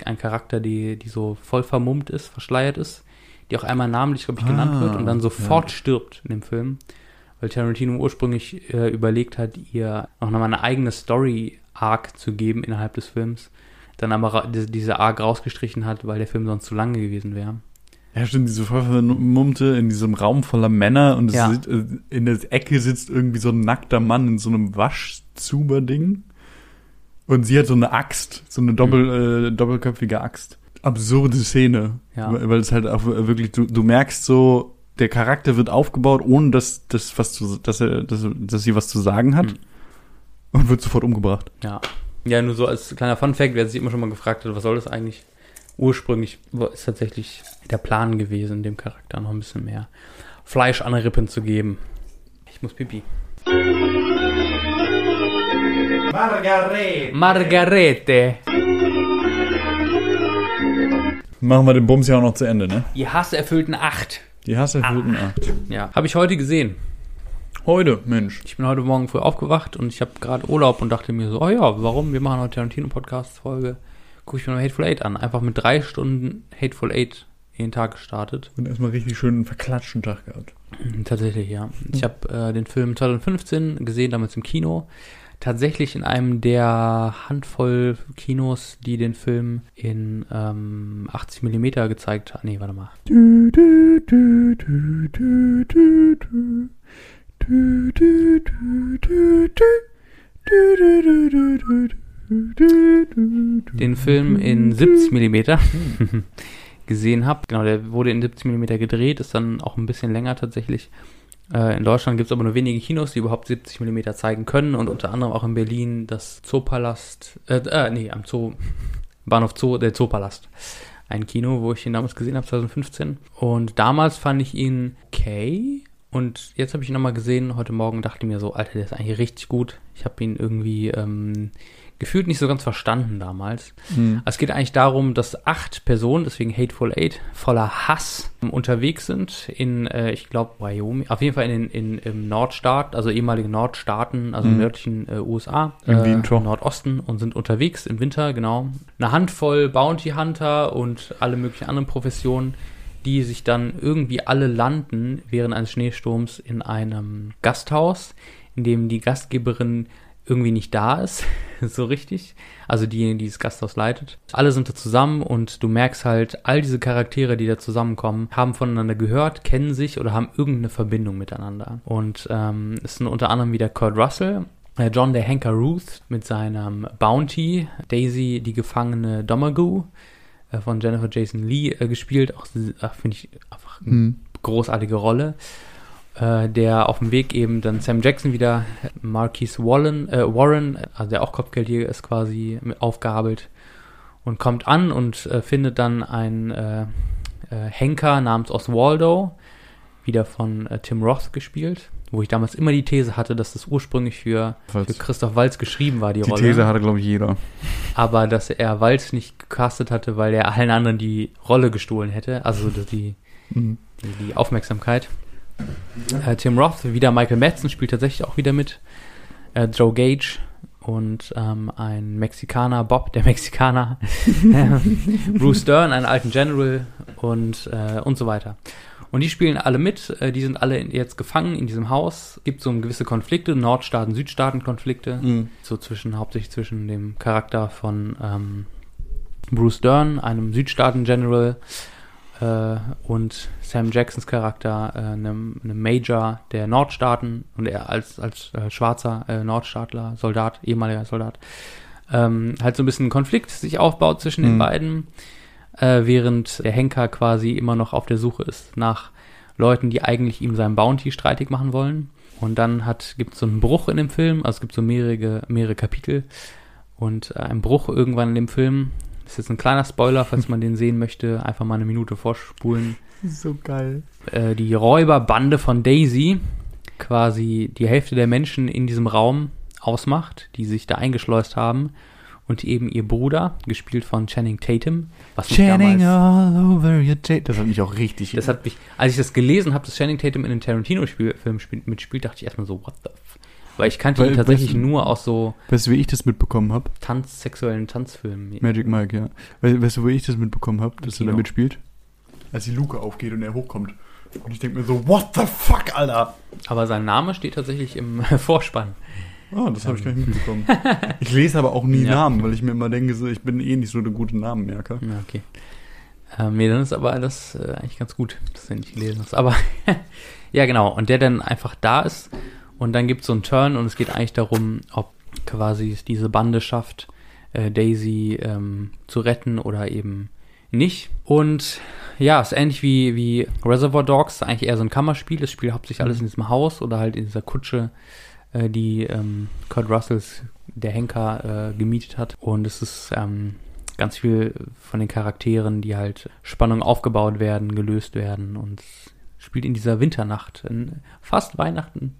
Ein Charakter, die, die so voll vermummt ist, verschleiert ist, die auch einmal namentlich, glaube ich, ah, genannt wird und dann sofort ja. stirbt in dem Film. Weil Tarantino ursprünglich äh, überlegt hat, ihr auch nochmal eine eigene Story-Arc zu geben innerhalb des Films. Dann aber ra- diese Arc rausgestrichen hat, weil der Film sonst zu lange gewesen wäre. Ja, stimmt, diese Vollvermummte in diesem Raum voller Männer und es ja. sieht, in der Ecke sitzt irgendwie so ein nackter Mann in so einem Waschzuber-Ding. Und sie hat so eine Axt, so eine doppel, mhm. äh, doppelköpfige Axt. Absurde Szene, ja. weil es halt auch wirklich, du, du merkst so, der Charakter wird aufgebaut, ohne dass, dass, was zu, dass, er, dass, dass sie was zu sagen hat mhm. und wird sofort umgebracht. Ja, ja, nur so als kleiner Funfact, wer sich immer schon mal gefragt hat, was soll das eigentlich? Ursprünglich ist tatsächlich der Plan gewesen, dem Charakter noch ein bisschen mehr Fleisch an Rippen zu geben. Ich muss pipi. Margarete. Margarete. Machen wir den Bums ja auch noch zu Ende, ne? Die hasserfüllten acht. Die hasserfüllten acht. Ja, habe ich heute gesehen. Heute, Mensch. Ich bin heute Morgen früh aufgewacht und ich habe gerade Urlaub und dachte mir so, oh ja, warum? Wir machen heute Tarantino-Podcast-Folge. Gucke ich mir noch Hateful Eight an. Einfach mit drei Stunden Hateful Eight in den Tag gestartet. Und erstmal richtig schön einen verklatschten Tag gehabt. Tatsächlich, ja. Ich habe äh, den Film zwanzig fünfzehn gesehen, damals im Kino. Tatsächlich in einem der Handvoll Kinos, die den Film in ähm, achtzig Millimeter gezeigt haben. Nee, warte mal. Du, du, du, du, du, du, du. Du, du, du, du, du. Du, du, du, du, du, du. Den Film in siebzig Millimeter gesehen habe. Genau, der wurde in siebzig Millimeter gedreht, ist dann auch ein bisschen länger tatsächlich. Äh, in Deutschland gibt es aber nur wenige Kinos, die überhaupt siebzig Millimeter zeigen können und unter anderem auch in Berlin das Zoopalast, äh, äh nee, am Zoo, Bahnhof Zoo, der Zoopalast. Ein Kino, wo ich ihn damals gesehen habe, zwanzig fünfzehn. Und damals fand ich ihn okay. Und jetzt habe ich ihn nochmal gesehen, heute Morgen, dachte mir so, Alter, der ist eigentlich richtig gut. Ich habe ihn irgendwie, ähm, gefühlt nicht so ganz verstanden damals. Hm. Es geht eigentlich darum, dass acht Personen, deswegen Hateful Eight, voller Hass unterwegs sind in, äh, ich glaube, Wyoming, auf jeden Fall in, in, im Nordstaat, also ehemaligen Nordstaaten, also hm. im nördlichen äh, U S A, im äh, Nordosten und sind unterwegs im Winter, genau. Eine Handvoll Bounty Hunter und alle möglichen anderen Professionen, die sich dann irgendwie alle landen während eines Schneesturms in einem Gasthaus, in dem die Gastgeberin irgendwie nicht da ist, so richtig. Also diejenige, die das Gasthaus leitet. Alle sind da zusammen und du merkst halt, all diese Charaktere, die da zusammenkommen, haben voneinander gehört, kennen sich oder haben irgendeine Verbindung miteinander. Und ähm, es sind unter anderem wieder Kurt Russell, äh, John der Henker Ruth mit seinem Bounty, Daisy, die gefangene Domagu, äh, von Jennifer Jason Leigh äh, gespielt. Auch finde ich einfach eine mhm. großartige Rolle. Der auf dem Weg eben dann Sam Jackson wieder, Marquise Warren, äh Warren, also der auch Kopfgeldjäger ist quasi, mit aufgabelt und kommt an und äh, findet dann einen äh, äh, Henker namens Oswaldo, wieder von äh, Tim Roth gespielt, wo ich damals immer die These hatte, dass das ursprünglich für, für Christoph Waltz geschrieben war, die, die Rolle. Die These hatte, glaube ich, jeder. Aber dass er Waltz nicht gecastet hatte, weil er allen anderen die Rolle gestohlen hätte, also die, mhm. die, die Aufmerksamkeit. Äh, Tim Roth, wieder Michael Madsen, spielt tatsächlich auch wieder mit. Äh, Joe Gage und ähm, ein Mexikaner, Bob, der Mexikaner. Bruce Dern, einen alten General und, äh, und so weiter. Und die spielen alle mit. Äh, die sind alle in, jetzt gefangen in diesem Haus. Es gibt so gewisse Konflikte, Nordstaaten, Südstaaten-Konflikte. Mhm. So zwischen, hauptsächlich zwischen dem Charakter von ähm, Bruce Dern, einem Südstaaten-General, und Sam Jacksons Charakter, einem äh, ne Major der Nordstaaten, und er als, als äh, schwarzer äh, Nordstaatler, Soldat, ehemaliger Soldat, ähm, halt so ein bisschen Konflikt sich aufbaut zwischen mhm. den beiden, äh, während der Henker quasi immer noch auf der Suche ist nach Leuten, die eigentlich ihm seinen Bounty streitig machen wollen. Und dann gibt es so einen Bruch in dem Film, also es gibt so mehrere, mehrere Kapitel und äh, einen Bruch irgendwann in dem Film. Das ist jetzt ein kleiner Spoiler, falls man den sehen möchte. Einfach mal eine Minute vorspulen. So geil. Äh, die Räuberbande von Daisy, quasi die Hälfte der Menschen in diesem Raum ausmacht, die sich da eingeschleust haben. Und eben ihr Bruder, gespielt von Channing Tatum. Was Channing damals, all over your Tatum. Das hat mich auch richtig... Das hat mich, als ich das gelesen habe, dass Channing Tatum in einem Tarantino-Film mitspielt, dachte ich erstmal so, what the fuck? Weil ich kannte weil, ihn tatsächlich ich, nur aus so... Weißt du, wie ich das mitbekommen habe? Tanz, sexuellen Tanzfilmen. Magic Mike, ja. We- weißt du, wo ich das mitbekommen habe, dass Kino. Er da mitspielt? Als die Luke aufgeht und er hochkommt. Und ich denke mir so, what the fuck, Alter? Aber sein Name steht tatsächlich im Vorspann. Ah, das habe ähm. ich gar nicht mitbekommen. Ich lese aber auch nie ja. Namen, weil ich mir immer denke, ich bin eh nicht so eine gute Namenmerker. Ja, okay. Ähm, nee, dann ist aber alles äh, eigentlich ganz gut, dass du nicht gelesen hast. Aber ja, genau. Und der dann einfach da ist und dann gibt es so einen Turn und es geht eigentlich darum, ob quasi es diese Bande schafft, äh, Daisy ähm, zu retten oder eben nicht. Und ja, ist ähnlich wie, wie Reservoir Dogs, eigentlich eher so ein Kammerspiel. Es spielt hauptsächlich alles in diesem Haus oder halt in dieser Kutsche, äh, die ähm, Kurt Russells, der Henker, äh, gemietet hat. Und es ist ähm, ganz viel von den Charakteren, die halt Spannung aufgebaut werden, gelöst werden. Und es spielt in dieser Winternacht, in fast Weihnachten,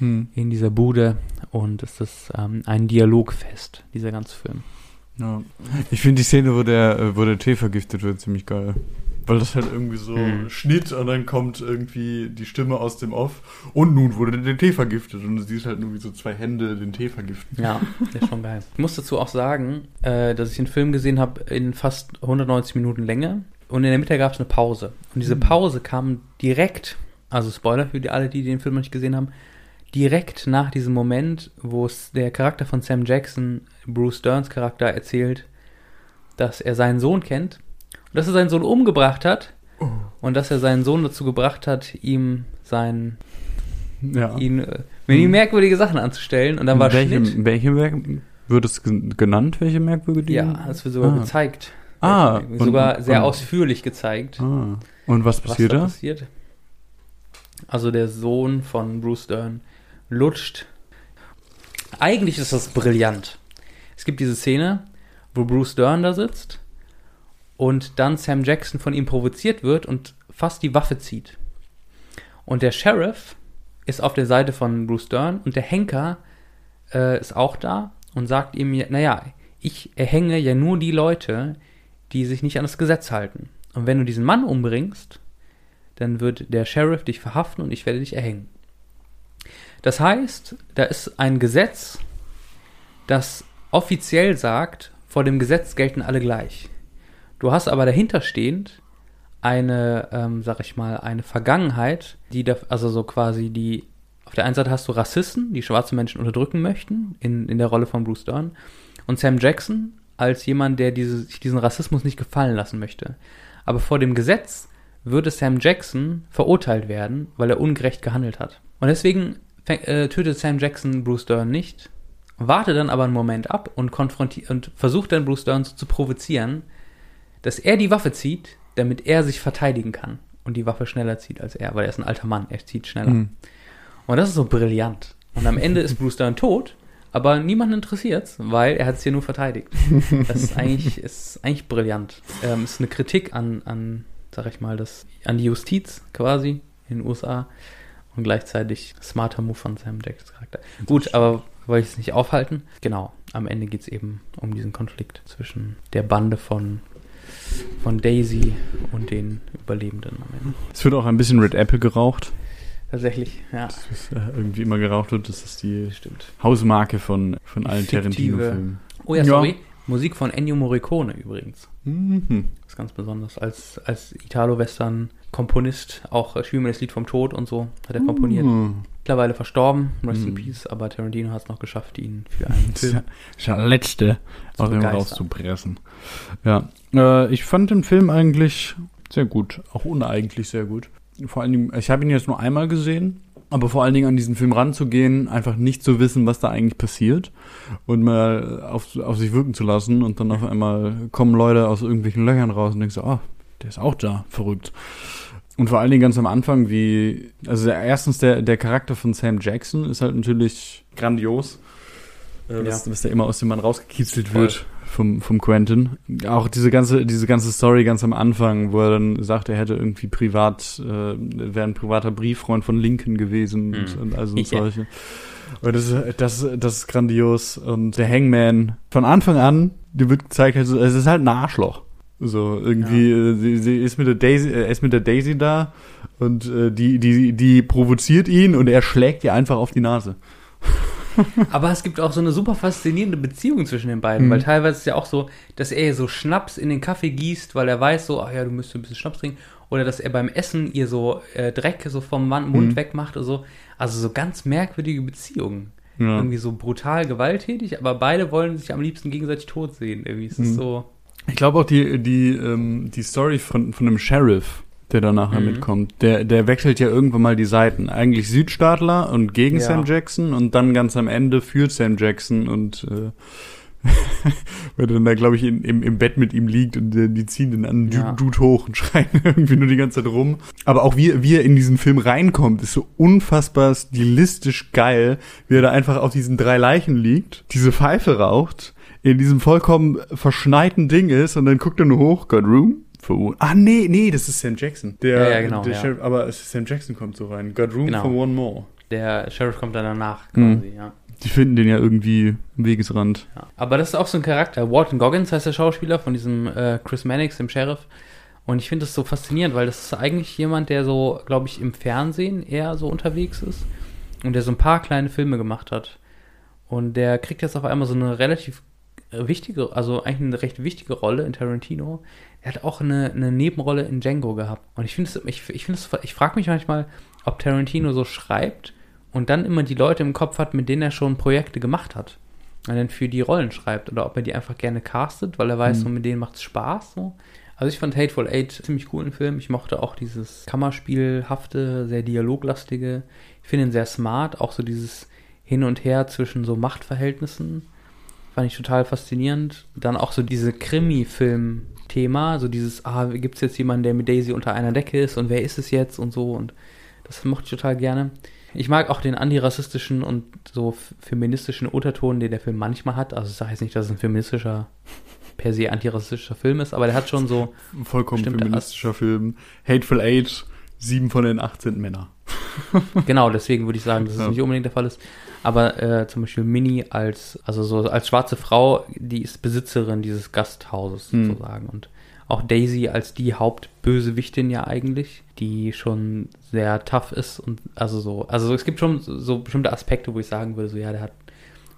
hm. in dieser Bude. Und es ist ähm, ein Dialogfest, dieser ganze Film. Ja. Ich finde die Szene, wo der, wo der Tee vergiftet wird, ziemlich geil. Weil das halt irgendwie so hm. Schnitt und dann kommt irgendwie die Stimme aus dem Off und nun wurde der Tee vergiftet und du siehst halt nur wie so zwei Hände den Tee vergiften. Ja, der ist schon geil. Ich muss dazu auch sagen, dass ich den Film gesehen habe in fast hundertneunzig Minuten Länge und in der Mitte gab es eine Pause. Und diese Pause kam direkt, also Spoiler für die alle, die den Film noch nicht gesehen haben, direkt nach diesem Moment, wo es der Charakter von Sam Jackson, Bruce Sterns Charakter, erzählt, dass er seinen Sohn kennt und dass er seinen Sohn umgebracht hat oh. und dass er seinen Sohn dazu gebracht hat, ihm seinen, ja. ihn, äh, mit hm. ihm merkwürdige Sachen anzustellen und dann war welche, Schnitt. Welche Merk- wird es genannt, welche merkwürdige? Ja, es wird sogar ah. gezeigt. Ah. Welche, und, sogar sehr und, ausführlich gezeigt. Ah. Und was passiert was da? Passiert? Also der Sohn von Bruce Stern lutscht. Eigentlich ist das brillant. Es gibt diese Szene, wo Bruce Dern da sitzt und dann Sam Jackson von ihm provoziert wird und fast die Waffe zieht. Und der Sheriff ist auf der Seite von Bruce Dern und der Henker äh, ist auch da und sagt ihm, naja, ich erhänge ja nur die Leute, die sich nicht an das Gesetz halten. Und wenn du diesen Mann umbringst, dann wird der Sheriff dich verhaften und ich werde dich erhängen. Das heißt, da ist ein Gesetz, das offiziell sagt, vor dem Gesetz gelten alle gleich. Du hast aber dahinterstehend eine, ähm, sag ich mal, eine Vergangenheit, die da, also so quasi die, auf der einen Seite hast du Rassisten, die schwarze Menschen unterdrücken möchten, in, in der Rolle von Bruce Dern, und Sam Jackson als jemand, der diese, sich diesen Rassismus nicht gefallen lassen möchte. Aber vor dem Gesetz würde Sam Jackson verurteilt werden, weil er ungerecht gehandelt hat. Und deswegen fäng, äh, tötet Sam Jackson Bruce Dern nicht, warte dann aber einen Moment ab und konfrontiert und versucht dann Bruce Dern so zu provozieren, dass er die Waffe zieht, damit er sich verteidigen kann und die Waffe schneller zieht als er, weil er ist ein alter Mann, er zieht schneller. Mhm. Und das ist so brillant. Und am Ende ist Bruce Dern tot, aber niemanden interessiert's, weil er hat es hier nur verteidigt. Das ist eigentlich, ist eigentlich brillant. Ähm, ist eine Kritik an, an, sag ich mal, das, an die Justiz quasi in den U S A und gleichzeitig smarter Move von Sam Jacksons Charakter. Gut, aber wollte ich es nicht aufhalten. Genau, am Ende geht es eben um diesen Konflikt zwischen der Bande von, von Daisy und den Überlebenden am Ende. Es wird auch ein bisschen Red Apple geraucht. Tatsächlich, ja. Das ist, äh, irgendwie immer geraucht wird, das ist die Stimmt. Hausmarke von, von allen fiktive Tarantino-Filmen. Oh ja, sorry. Ja. Musik von Ennio Morricone übrigens. Mhm. Das ist ganz besonders. Als, als Italo-Western-Komponist, auch spielen wir das Lied vom Tod und so, hat er mhm. komponiert. Mittlerweile verstorben, rest mm. in peace, aber Tarantino hat es noch geschafft, ihn für einen Film letzte aus dem rauszupressen. Ja, äh, ich fand den Film eigentlich sehr gut, auch uneigentlich sehr gut. Vor allen Dingen, ich habe ihn jetzt nur einmal gesehen, aber vor allen Dingen an diesen Film ranzugehen, einfach nicht zu wissen, was da eigentlich passiert und mal auf, auf sich wirken zu lassen und dann auf einmal kommen Leute aus irgendwelchen Löchern raus und denkst, ah, oh, der ist auch da, verrückt. Und vor allen Dingen ganz am Anfang, wie, also erstens der, der Charakter von Sam Jackson ist halt natürlich grandios, äh, dass, ja. dass der immer aus dem Mann rausgekitzelt Voll. wird vom, vom Quentin. Auch diese ganze, diese ganze Story ganz am Anfang, wo er dann sagt, er hätte irgendwie privat, äh, wäre ein privater Brieffreund von Lincoln gewesen mhm. und, und also solche. Ja. Und das, das, das ist grandios. Und der Hangman, von Anfang an, dir wird gezeigt, also, es ist halt ein Arschloch. So, irgendwie, ja. sie, sie ist mit der Daisy, er ist mit der Daisy da und äh, die, die, die provoziert ihn und er schlägt ihr einfach auf die Nase. Aber es gibt auch so eine super faszinierende Beziehung zwischen den beiden, mhm. weil teilweise ist es ja auch so, dass er ihr so Schnaps in den Kaffee gießt, weil er weiß so, ach ja, du müsstest ein bisschen Schnaps trinken, oder dass er beim Essen ihr so äh, Dreck so vom Mund mhm. wegmacht oder so. Also so ganz merkwürdige Beziehungen. Ja. Irgendwie so brutal gewalttätig, aber beide wollen sich am liebsten gegenseitig tot sehen. Irgendwie ist es mhm. so... Ich glaube auch die, die, ähm, die Story von, von einem Sheriff, der da nachher mhm. mitkommt, der, der wechselt ja irgendwann mal die Seiten. Eigentlich Südstaatler und gegen ja. Sam Jackson und dann ganz am Ende für Sam Jackson und äh, weil er dann da, glaube ich, in, im, im Bett mit ihm liegt und äh, die ziehen den anderen ja. Dude hoch und schreien irgendwie nur die ganze Zeit rum. Aber auch wie, wie er in diesen Film reinkommt, ist so unfassbar stilistisch geil, wie er da einfach auf diesen drei Leichen liegt, diese Pfeife raucht, in diesem vollkommen verschneiten Ding ist und dann guckt er nur hoch, got room? For ah, nee, nee, das ist Sam Jackson. Der, ja, ja, genau. Der ja. Sheriff, aber Sam Jackson kommt so rein, got room genau. for one more. Der Sheriff kommt dann danach quasi, mhm. ja. Die finden den ja irgendwie am Wegesrand. Ja. Aber das ist auch so ein Charakter. Walton Goggins heißt der Schauspieler von diesem äh, Chris Mannix, dem Sheriff. Und ich finde das so faszinierend, weil das ist eigentlich jemand, der so, glaube ich, im Fernsehen eher so unterwegs ist und der so ein paar kleine Filme gemacht hat. Und der kriegt jetzt auf einmal so eine relativ wichtige, also eigentlich eine recht wichtige Rolle in Tarantino. Er hat auch eine, eine Nebenrolle in Django gehabt. Und ich finde es, ich, ich finde es, ich frage mich manchmal, ob Tarantino so schreibt und dann immer die Leute im Kopf hat, mit denen er schon Projekte gemacht hat. Und dann für die Rollen schreibt. Oder ob er die einfach gerne castet, weil er weiß, mhm. so mit denen macht es Spaß. So. Also ich fand Hateful Eight ziemlich coolen Film. Ich mochte auch dieses Kammerspielhafte, sehr dialoglastige. Ich finde ihn sehr smart. Auch so dieses Hin und Her zwischen so Machtverhältnissen. Fand ich total faszinierend. Dann auch so diese Krimi-Film-Thema. So dieses, ah, gibt es jetzt jemanden, der mit Daisy unter einer Decke ist? Und wer ist es jetzt? Und so. Und das mochte ich total gerne. Ich mag auch den antirassistischen und so feministischen Unterton, den der Film manchmal hat. Also ich sage jetzt nicht, dass es ein feministischer, per se antirassistischer Film ist, aber der hat schon so... Vollkommen feministischer As- Film. Hateful Eight, sieben von den acht sind Männer. Genau, deswegen würde ich sagen, dass es ja. nicht unbedingt der Fall ist. Aber äh, zum Beispiel Minnie als, also so als schwarze Frau, die ist Besitzerin dieses Gasthauses hm. sozusagen und auch Daisy als die Hauptbösewichtin ja eigentlich, die schon sehr tough ist und also so, also es gibt schon so bestimmte Aspekte, wo ich sagen würde, so ja, der hat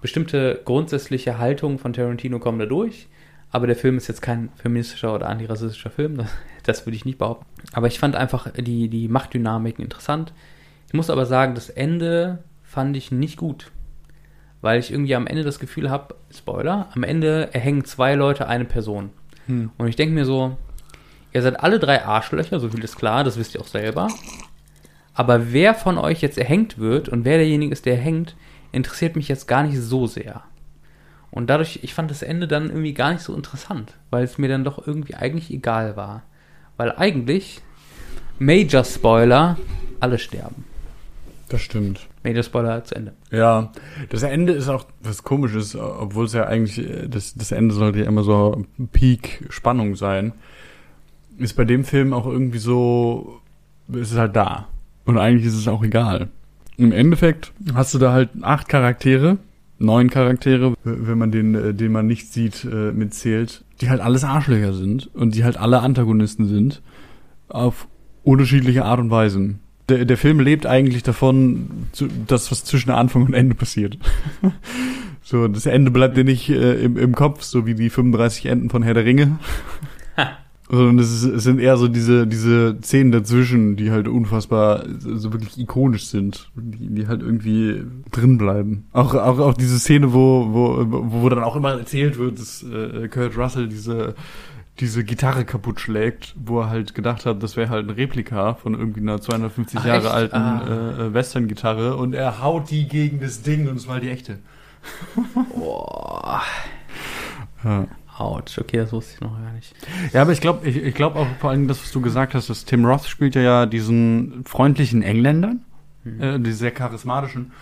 bestimmte grundsätzliche Haltungen von Tarantino kommen da durch, aber der Film ist jetzt kein feministischer oder antirassistischer Film, das, das würde ich nicht behaupten. Aber ich fand einfach die, die Machtdynamiken interessant. Ich muss aber sagen, das Ende fand ich nicht gut, weil ich irgendwie am Ende das Gefühl habe, Spoiler, am Ende erhängen zwei Leute eine Person. Und ich denke mir so, ihr seid alle drei Arschlöcher, so viel ist klar, das wisst ihr auch selber. Aber wer von euch jetzt erhängt wird und wer derjenige ist, der erhängt, interessiert mich jetzt gar nicht so sehr. Und dadurch, ich fand das Ende dann irgendwie gar nicht so interessant, weil es mir dann doch irgendwie eigentlich egal war. Weil eigentlich, Major Spoiler, alle sterben. Das stimmt. Major Spoiler zu Ende. Ja, das Ende ist auch was Komisches, obwohl es ja eigentlich, das, das Ende sollte ja immer so Peak-Spannung sein. Ist bei dem Film auch irgendwie so, ist es halt da. Und eigentlich ist es auch egal. Im Endeffekt hast du da halt acht Charaktere, neun Charaktere, wenn man den, den man nicht sieht, mitzählt, die halt alles Arschlöcher sind und die halt alle Antagonisten sind, auf unterschiedliche Art und Weisen. Der, der Film lebt eigentlich davon, das, was zwischen Anfang und Ende passiert. So, das Ende bleibt dir nicht äh, im, im Kopf, so wie die fünfunddreißig Enden von Herr der Ringe. Sondern es, es sind eher so diese, diese Szenen dazwischen, die halt unfassbar, so wirklich ikonisch sind, die, die halt irgendwie drin bleiben. Auch, auch, auch diese Szene, wo, wo, wo dann auch immer erzählt wird, dass äh, Kurt Russell diese, diese Gitarre kaputt schlägt, wo er halt gedacht hat, das wäre halt ein Replika von irgendwie einer zweihundertfünfzig Ach, Jahre echt? alten ah. äh, Western-Gitarre und er haut die gegen das Ding und es war die echte. Boah. Ja. Autsch, okay, das wusste ich noch gar nicht. Ja, aber ich glaube ich, ich glaub auch vor allem das, was du gesagt hast, dass Tim Roth spielt ja diesen freundlichen Engländer, mhm. äh, diesen sehr charismatischen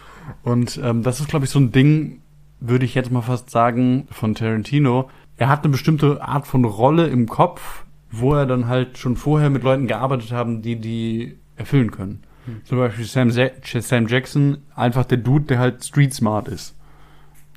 und ähm, das ist, glaube ich, so ein Ding, würde ich jetzt mal fast sagen, von Tarantino. Er hat eine bestimmte Art von Rolle im Kopf, wo er dann halt schon vorher mit Leuten gearbeitet haben, die die erfüllen können. Hm. Zum Beispiel Sam, Se- Sam Jackson, einfach der Dude, der halt street smart ist.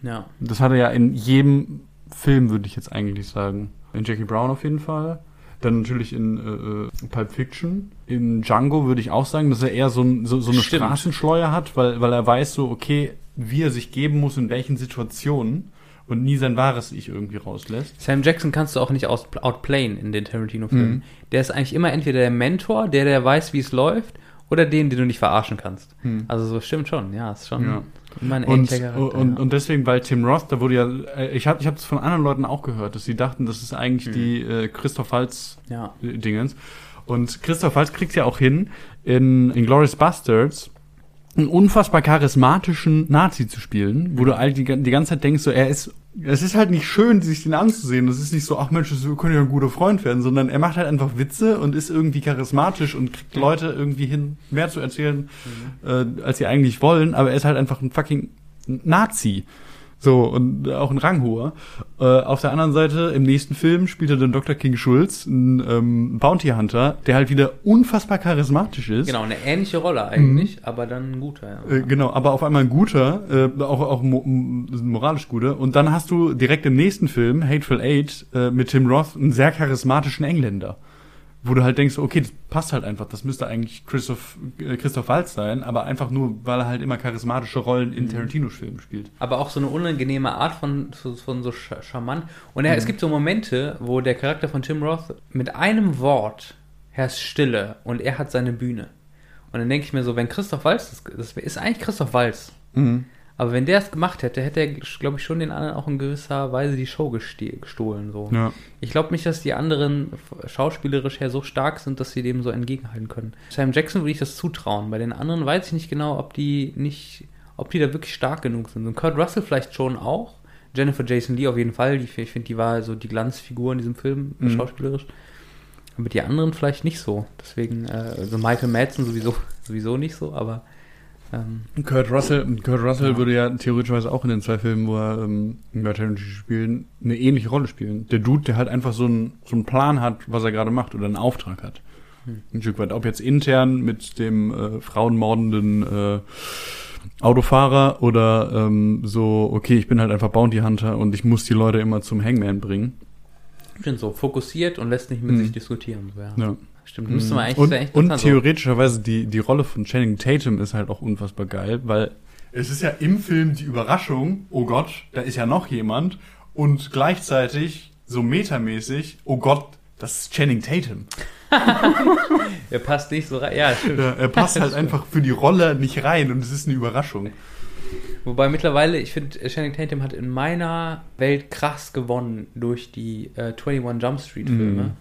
Ja. Das hat er ja in jedem Film, würde ich jetzt eigentlich sagen. In Jackie Brown auf jeden Fall. Dann natürlich in äh, Pulp Fiction. In Django würde ich auch sagen, dass er eher so, ein, so, so eine Stimmt. Straßenschleuer hat, weil, weil er weiß so, okay, wie er sich geben muss, in welchen Situationen. Und nie sein wahres Ich irgendwie rauslässt. Sam Jackson kannst du auch nicht aus- outplayen in den Tarantino-Filmen. Mhm. Der ist eigentlich immer entweder der Mentor, der, der weiß, wie es läuft, oder den, den du nicht verarschen kannst. Mhm. Also so stimmt schon, ja, ist schon... Ja. Man und, und, ja. und deswegen, weil Tim Roth, da wurde ja, ich habe ich hab das von anderen Leuten auch gehört, dass sie dachten, das ist eigentlich mhm. die äh, Christoph Waltz-Dingens. Ja. Und Christoph Waltz kriegt es ja auch hin, in Inglourious Basterds einen unfassbar charismatischen Nazi zu spielen, wo du all die, die ganze Zeit denkst, so er ist, es ist halt nicht schön, sich den anzusehen. Das ist nicht so, ach Mensch, wir können ja ein guter Freund werden, sondern er macht halt einfach Witze und ist irgendwie charismatisch und kriegt Leute irgendwie hin, mehr zu erzählen, mhm. äh, als sie eigentlich wollen. Aber er ist halt einfach ein fucking Nazi. So, und auch ein Ranghoher. Äh, auf der anderen Seite, im nächsten Film spielt er dann Doktor King Schulz, ein ähm, Bounty Hunter, der halt wieder unfassbar charismatisch ist. Genau, eine ähnliche Rolle eigentlich, mhm. aber dann ein guter. Ja. Äh, genau, aber auf einmal ein guter, äh, auch, auch mo- moralisch guter. Und dann hast du direkt im nächsten Film, Hateful Eight, äh, mit Tim Roth, einen sehr charismatischen Engländer. Wo du halt denkst, okay, das passt halt einfach, das müsste eigentlich Christoph, äh, Christoph Waltz sein, aber einfach nur, weil er halt immer charismatische Rollen in mhm. Tarantino-Filmen spielt. Aber auch so eine unangenehme Art von, von so charmant. Und ja, mhm. es gibt so Momente, wo der Charakter von Tim Roth mit einem Wort herrscht Stille und er hat seine Bühne. Und dann denke ich mir so, wenn Christoph Waltz, das, das ist eigentlich Christoph Waltz, mhm. aber wenn der es gemacht hätte, hätte er, glaube ich, schon den anderen auch in gewisser Weise die Show gestohlen. So. Ja. Ich glaube nicht, dass die anderen schauspielerisch her so stark sind, dass sie dem so entgegenhalten können. Sam Jackson würde ich das zutrauen. Bei den anderen weiß ich nicht genau, ob die nicht, ob die da wirklich stark genug sind. Und Kurt Russell vielleicht schon auch. Jennifer Jason Leigh auf jeden Fall. Die, ich finde, die war so die Glanzfigur in diesem Film, mhm. schauspielerisch. Aber die anderen vielleicht nicht so. Deswegen, äh, also Michael Madsen sowieso, sowieso nicht so, aber... Kurt Russell, Kurt Russell ja. würde ja theoretischerweise auch in den zwei Filmen, wo er ähm, Tarantino spielen, eine ähnliche Rolle spielen. Der Dude, der halt einfach so einen, so einen Plan hat, was er gerade macht oder einen Auftrag hat. Hm. Ein Stück weit. Ob jetzt intern mit dem äh, frauenmordenden äh, Autofahrer oder ähm, so, okay, ich bin halt einfach Bounty Hunter und ich muss die Leute immer zum Hangman bringen. Ich bin so fokussiert und lässt nicht mit hm. sich diskutieren. So, ja. ja. Stimmt, müsste man eigentlich, und, echt und theoretischerweise die, die Rolle von Channing Tatum ist halt auch unfassbar geil, weil es ist ja im Film die Überraschung, oh Gott, da ist ja noch jemand, und gleichzeitig so metamäßig, oh Gott, das ist Channing Tatum. Er passt nicht so rein, ja, stimmt. Ja, er passt halt einfach für die Rolle nicht rein und es ist eine Überraschung. Wobei mittlerweile, ich finde, Channing Tatum hat in meiner Welt krass gewonnen durch die äh, einundzwanzig Jump Street Filme. Mm.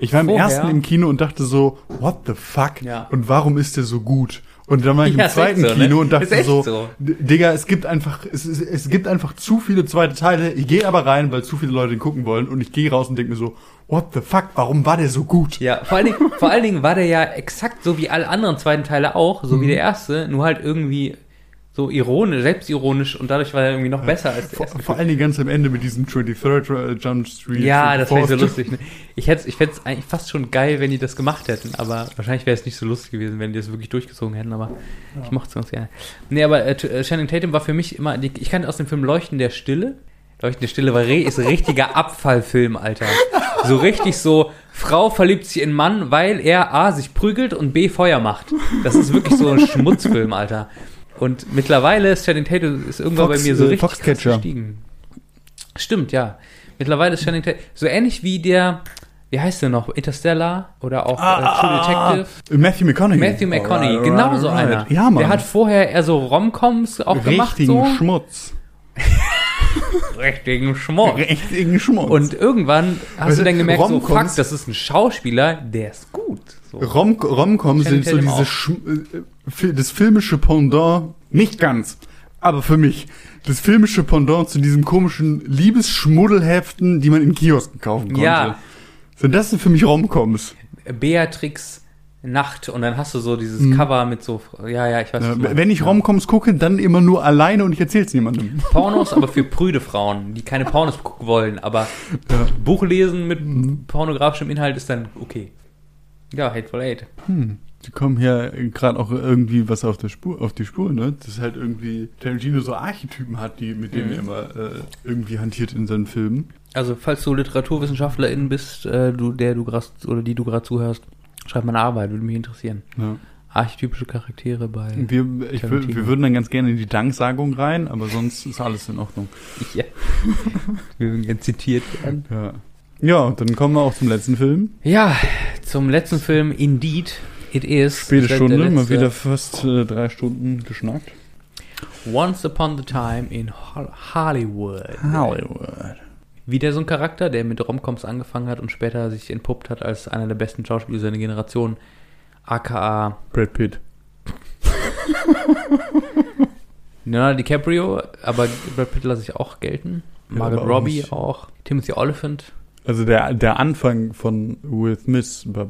Ich war im Vorher. ersten im Kino und dachte so, what the fuck? Ja. Und warum ist der so gut? Und dann war ich ja, im zweiten so, Kino ne? und dachte so, so, Digga, es gibt einfach, es, es, es gibt einfach zu viele zweite Teile. Ich gehe aber rein, weil zu viele Leute den gucken wollen. Und ich gehe raus und denke mir so, what the fuck, warum war der so gut? Ja, vor allen Dingen, vor allen Dingen war der ja exakt so wie alle anderen zweiten Teile auch, so mhm. wie der erste, nur halt irgendwie so ironisch, selbstironisch, und dadurch war er irgendwie noch besser als der vor, erste. Vor allem ganz am Ende mit diesem dreiundzwanzigster Jump Street. Ja, das wäre so lustig. Ne? Ich hätte ich es eigentlich fast schon geil, wenn die das gemacht hätten, aber wahrscheinlich wäre es nicht so lustig gewesen, wenn die das wirklich durchgezogen hätten, aber ja. ich mochte es ganz gerne. Nee, aber äh, Channing Tatum war für mich immer, die, ich kannte aus dem Film Leuchten der Stille. Leuchten der Stille war re, ist ein richtiger Abfallfilm, Alter. So richtig so, Frau verliebt sich in Mann, weil er A, sich prügelt und B, Feuer macht. Das ist wirklich so ein Schmutzfilm, Alter. Und mittlerweile ist Channing Tatum ist irgendwann Fox, bei mir so richtig krass gestiegen. Stimmt, ja. Mittlerweile ist Channing Tatum so ähnlich wie der, wie heißt der noch, Interstellar oder auch ah, äh, True ah, Detective. Matthew McConaughey. Matthew McConaughey, right, genau right, so right. einer. Ja, Mann. Der hat vorher eher so Romcoms auch Richtigen gemacht. Richtigen so. Schmutz. Richtigen Schmutz. Richtigen Schmutz. Und irgendwann hast weißt du dann gemerkt, Rom-Coms, so fuck, das ist ein Schauspieler, der ist gut. So. Rom- Romcoms sind so diese Sch- das filmische Pendant, nicht ganz, aber für mich, das filmische Pendant zu diesem komischen Liebesschmuddelheften, die man in Kiosken kaufen konnte. Ja. So, das sind für mich Romcoms. Beatrix Nacht, und dann hast du so dieses hm. Cover mit so, ja, ja, ich weiß nicht. Ja, wenn ich Romcoms gucke, dann immer nur alleine und ich erzähl's niemandem. Pornos, aber für prüde Frauen, die keine Pornos gucken wollen, aber ja. Buch lesen mit hm. pornografischem Inhalt ist dann okay. Ja, Hateful Eight. Hm. Die kommen hier gerade auch irgendwie was auf der Spur, auf die Spur, ne? Dass halt irgendwie Tarantino so Archetypen hat, die mit denen mhm. er immer äh, irgendwie hantiert in seinen Filmen. Also, falls du LiteraturwissenschaftlerInnen bist, äh, du, der du grad, oder die du gerade zuhörst, schreib mal eine Arbeit, würde mich interessieren. Ja. Archetypische Charaktere bei wir, ich wür, wir würden dann ganz gerne in die Danksagung rein, aber sonst ist alles in Ordnung. Ja. Wir würden gerne zitiert werden. Ja. Ja, dann kommen wir auch zum letzten Film. Ja, zum letzten Film, Indeed, It Is. Späte Stunde, mal wieder fast äh, drei Stunden geschnackt. Once Upon a Time in Hollywood. Hollywood. Wieder so ein Charakter, der mit Romcoms angefangen hat und später sich entpuppt hat als einer der besten Schauspieler seiner Generation, aka Brad Pitt. Leonardo DiCaprio, aber Brad Pitt lasse ich auch gelten. Margot ja, Robbie nicht. Auch. Timothy Oliphant. Also der, der Anfang von Will Smith war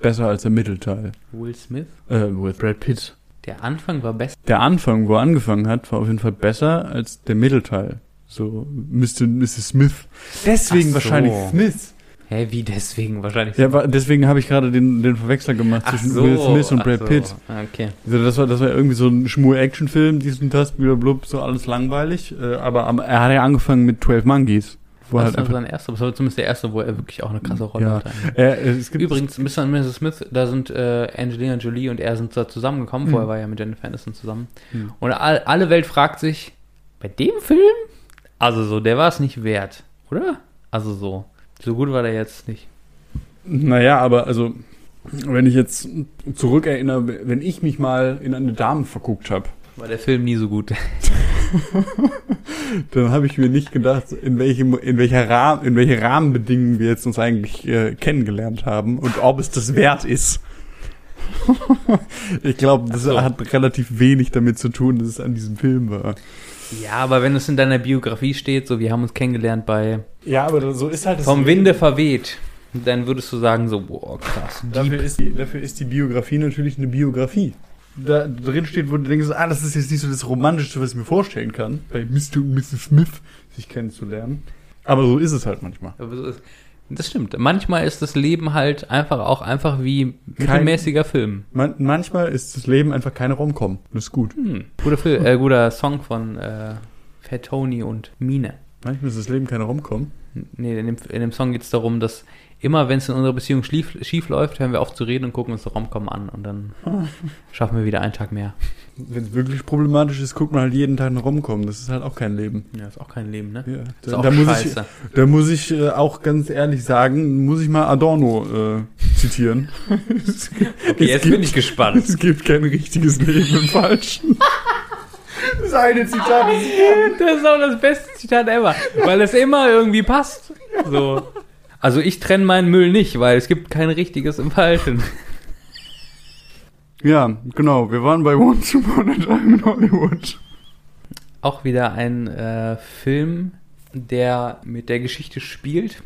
besser als der Mittelteil. Will Smith? Äh, with Brad Pitt. Der Anfang war besser? Der Anfang, wo er angefangen hat, war auf jeden Fall besser als der Mittelteil. So Mister und Missus Smith. Deswegen so. Wahrscheinlich Smith. Hä, wie deswegen wahrscheinlich? Ja, aber deswegen habe ich gerade den, den Verwechsler gemacht ach zwischen so, Will Smith und Brad so. Pitt. Okay. Also das war, das war irgendwie so ein Schmur-Action-Film, diesen Tast, blub, so alles langweilig. Aber er hat ja angefangen mit zwölf Monkeys. Wo das war halt sein erster, das war zumindest der erste, wo er wirklich auch eine krasse Rolle ja. hatte. Er, es gibt übrigens, Mister und Missus Smith, da sind äh, Angelina Jolie und er sind da zusammengekommen. Mhm. Vorher war er ja mit Jennifer Aniston zusammen. Mhm. Und all, alle Welt fragt sich, bei dem Film? Also so, der war es nicht wert, oder? Also so. So gut war der jetzt nicht. Naja, aber also, wenn ich jetzt zurückerinnere, wenn ich mich mal in eine Dame verguckt habe. War der Film nie so gut. Dann habe ich mir nicht gedacht, in welchem, in welcher Rahmen, in welche Rahmenbedingungen wir jetzt uns eigentlich äh, kennengelernt haben und ob es das wert ist. Ich glaube, das so. Hat relativ wenig damit zu tun, dass es an diesem Film war. Ja, aber wenn es in deiner Biografie steht, so wir haben uns kennengelernt bei ja, aber so ist halt das Vom Winde verweht, dann würdest du sagen so, boah, krass. Dafür ist, die, dafür ist die Biografie natürlich eine Biografie. Da drin steht, wo du denkst, ah, das ist jetzt nicht so das Romantischste, was ich mir vorstellen kann, bei Mister und Missus Smith sich kennenzulernen. Aber so ist es halt manchmal. Aber so ist, das stimmt. Manchmal ist das Leben halt einfach auch einfach wie mittelmäßiger kein, Film. Man, manchmal ist das Leben einfach keine Rom-Com. Das ist gut. Hm. Guter, Film, äh, guter Song von äh, Fat Tony und Mine. Manchmal ist das Leben keine Rom-Com. Nee, in dem, in dem Song geht es darum, dass immer, wenn es in unserer Beziehung schief, schief läuft, hören wir auf zu reden und gucken uns die Rom-Com an. Und dann schaffen wir wieder einen Tag mehr. Wenn es wirklich problematisch ist, guckt man halt jeden Tag eine Rom-Com. Das ist halt auch kein Leben. Ja, ist auch kein Leben, ne? Ja. Das ist auch da scheiße. Muss ich, da muss ich äh, auch ganz ehrlich sagen, muss ich mal Adorno äh, zitieren. Okay, jetzt gibt, bin ich gespannt. Es gibt kein richtiges Leben im Falschen. Das eine Zitat ist das ist auch das beste Zitat ever, weil es immer irgendwie passt. So. Also ich trenne meinen Müll nicht, weil es gibt kein richtiges im Falschen. Ja, genau. Wir waren bei Once Upon a Time in Hollywood. Auch wieder ein äh, Film, der mit der Geschichte spielt.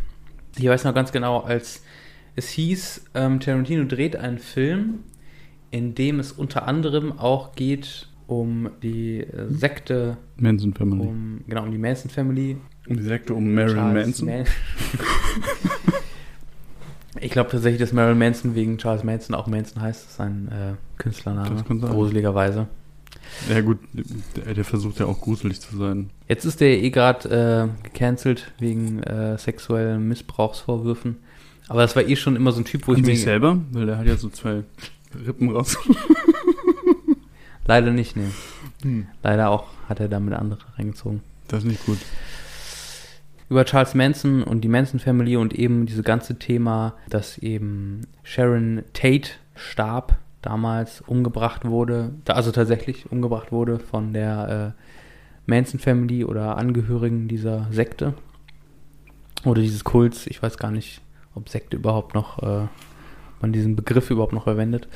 Ich weiß noch ganz genau, als es hieß, ähm, Tarantino dreht einen Film, in dem es unter anderem auch geht um die Sekte Manson Family. Um, genau, um die Manson Family. Um die Sekte um Marilyn Manson. Man- ich glaube tatsächlich, dass Marilyn Manson wegen Charles Manson auch Manson heißt. Das ist ein äh, Künstlername, gruseligerweise. Ja gut, der, der versucht ja auch gruselig zu sein. Jetzt ist der eh gerade äh, gecancelt wegen äh, sexuellen Missbrauchsvorwürfen. Aber das war eh schon immer so ein Typ, wo An ich mich... selber? Weil der hat ja so zwei Rippen raus. Leider nicht, nee. Hm. Leider auch hat er damit andere reingezogen. Das ist nicht gut. Über Charles Manson und die Manson Family und eben dieses ganze Thema, dass eben Sharon Tate starb, damals umgebracht wurde, also tatsächlich umgebracht wurde von der äh, Manson Family oder Angehörigen dieser Sekte oder dieses Kults. Ich weiß gar nicht, ob Sekte überhaupt noch, äh, ob man diesen Begriff überhaupt noch verwendet.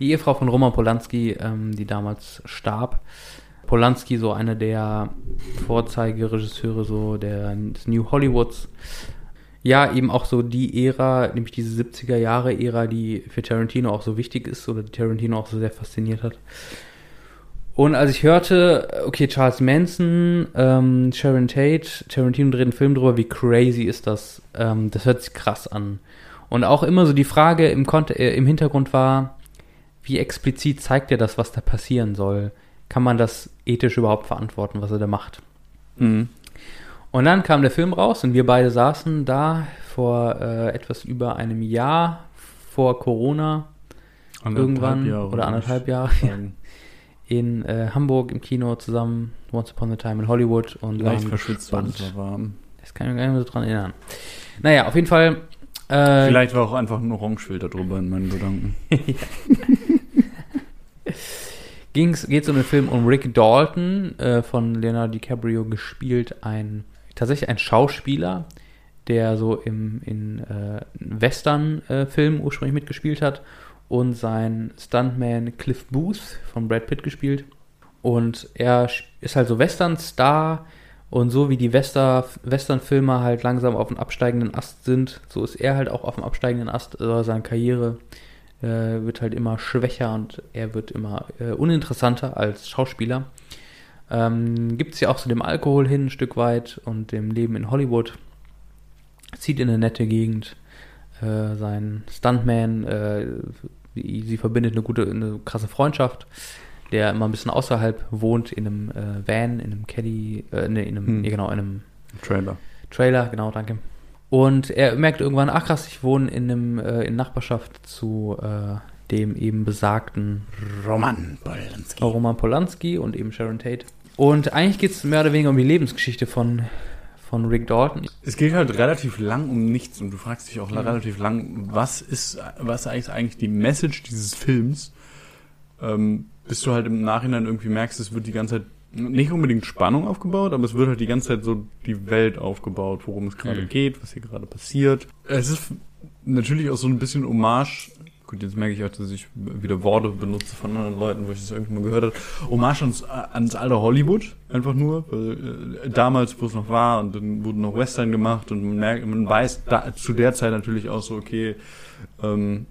Die Ehefrau von Roman Polanski, ähm, die damals starb. Polanski, so einer der Vorzeigeregisseure so der, des New Hollywoods. Ja, eben auch so die Ära, nämlich diese siebziger-Jahre-Ära, die für Tarantino auch so wichtig ist oder die Tarantino auch so sehr fasziniert hat. Und als ich hörte, okay, Charles Manson, ähm, Sharon Tate, Tarantino dreht einen Film drüber, wie crazy ist das? Ähm, das hört sich krass an. Und auch immer so die Frage im, Kont- äh, im Hintergrund war, wie explizit zeigt er das, was da passieren soll? Kann man das ethisch überhaupt verantworten, was er da macht? Mhm. Und dann kam der Film raus und wir beide saßen da vor äh, etwas über einem Jahr vor Corona anderthalb irgendwann Jahre oder anderthalb Jahre in äh, Hamburg im Kino zusammen, Once Upon a Time in Hollywood und leicht verschwitzt war es warm. Das kann ich mir gar nicht mehr so dran erinnern. Naja, auf jeden Fall. Äh, Vielleicht war auch einfach ein Orangefilter drüber in meinen Gedanken. Geht es um den Film um Rick Dalton, äh, von Leonardo DiCaprio gespielt, ein tatsächlich ein Schauspieler, der so im, in äh, Western-Filmen äh, ursprünglich mitgespielt hat, und sein Stuntman Cliff Booth von Brad Pitt gespielt. Und er ist halt so Western-Star, und so wie die Wester, Western-Filme halt langsam auf dem absteigenden Ast sind, so ist er halt auch auf dem absteigenden Ast, also seine Karriere äh, wird halt immer schwächer und er wird immer äh, uninteressanter als Schauspieler. Ähm, gibt es ja auch zu so dem Alkohol hin ein Stück weit und dem Leben in Hollywood. Zieht in eine nette Gegend, äh, sein Stuntman, äh, sie verbindet eine gute, eine krasse Freundschaft, der immer ein bisschen außerhalb wohnt, in einem äh, Van, in einem Caddy, äh, nee, in einem, hm. nee, genau, in einem Trailer. Trailer, genau, danke. Und er merkt irgendwann, ach krass, ich wohne in einem, äh, in Nachbarschaft zu äh, dem eben besagten Roman Polanski. Roman Polanski und eben Sharon Tate. Und eigentlich geht es mehr oder weniger um die Lebensgeschichte von von Rick Dalton. Es geht halt relativ lang um nichts und du fragst dich auch mhm. relativ lang, was ist, was ist eigentlich die Message dieses Films, ähm, bis du halt im Nachhinein irgendwie merkst, es wird die ganze Zeit nicht unbedingt Spannung aufgebaut, aber es wird halt die ganze Zeit so die Welt aufgebaut, worum es gerade mhm. geht, was hier gerade passiert. Es ist natürlich auch so ein bisschen Hommage, gut, jetzt merke ich auch, dass ich wieder Worte benutze von anderen Leuten, wo ich das irgendwie mal gehört habe. Hommage ans, ans alte Hollywood, einfach nur. Weil, äh, damals, wo es noch war, und dann wurden noch Western gemacht, und man merkt, man weiß da, zu der Zeit natürlich auch so, okay, ähm,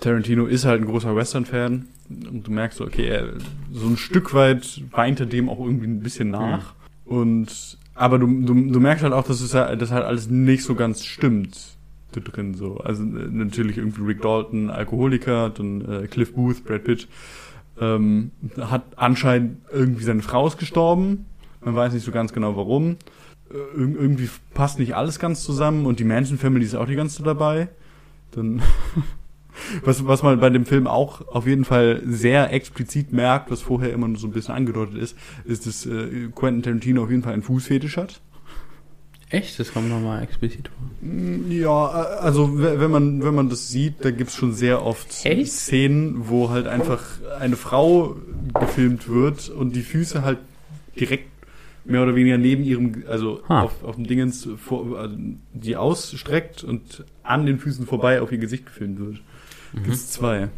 Tarantino ist halt ein großer Western-Fan, und du merkst so, okay, er, so ein Stück weit weint er dem auch irgendwie ein bisschen nach. Mhm. Und, aber du, du, du merkst halt auch, dass es halt, dass halt alles nicht so ganz stimmt drin, so. Also natürlich irgendwie Rick Dalton, Alkoholiker, dann äh, Cliff Booth, Brad Pitt, ähm, hat anscheinend irgendwie seine Frau ist gestorben, man weiß nicht so ganz genau warum, äh, irgendwie passt nicht alles ganz zusammen, und die Manson Family ist auch die ganze dabei, dann was, was man bei dem Film auch auf jeden Fall sehr explizit merkt, was vorher immer nur so ein bisschen angedeutet ist, ist, dass äh, Quentin Tarantino auf jeden Fall einen Fußfetisch hat. Echt? Das kommt nochmal explizit vor. Ja, also wenn man wenn man das sieht, da gibt's schon sehr oft Echt? Szenen, wo halt einfach eine Frau gefilmt wird und die Füße halt direkt mehr oder weniger neben ihrem, also ha. auf auf dem Dingens, vor, die ausstreckt und an den Füßen vorbei auf ihr Gesicht gefilmt wird. Mhm. Gibt's zwei.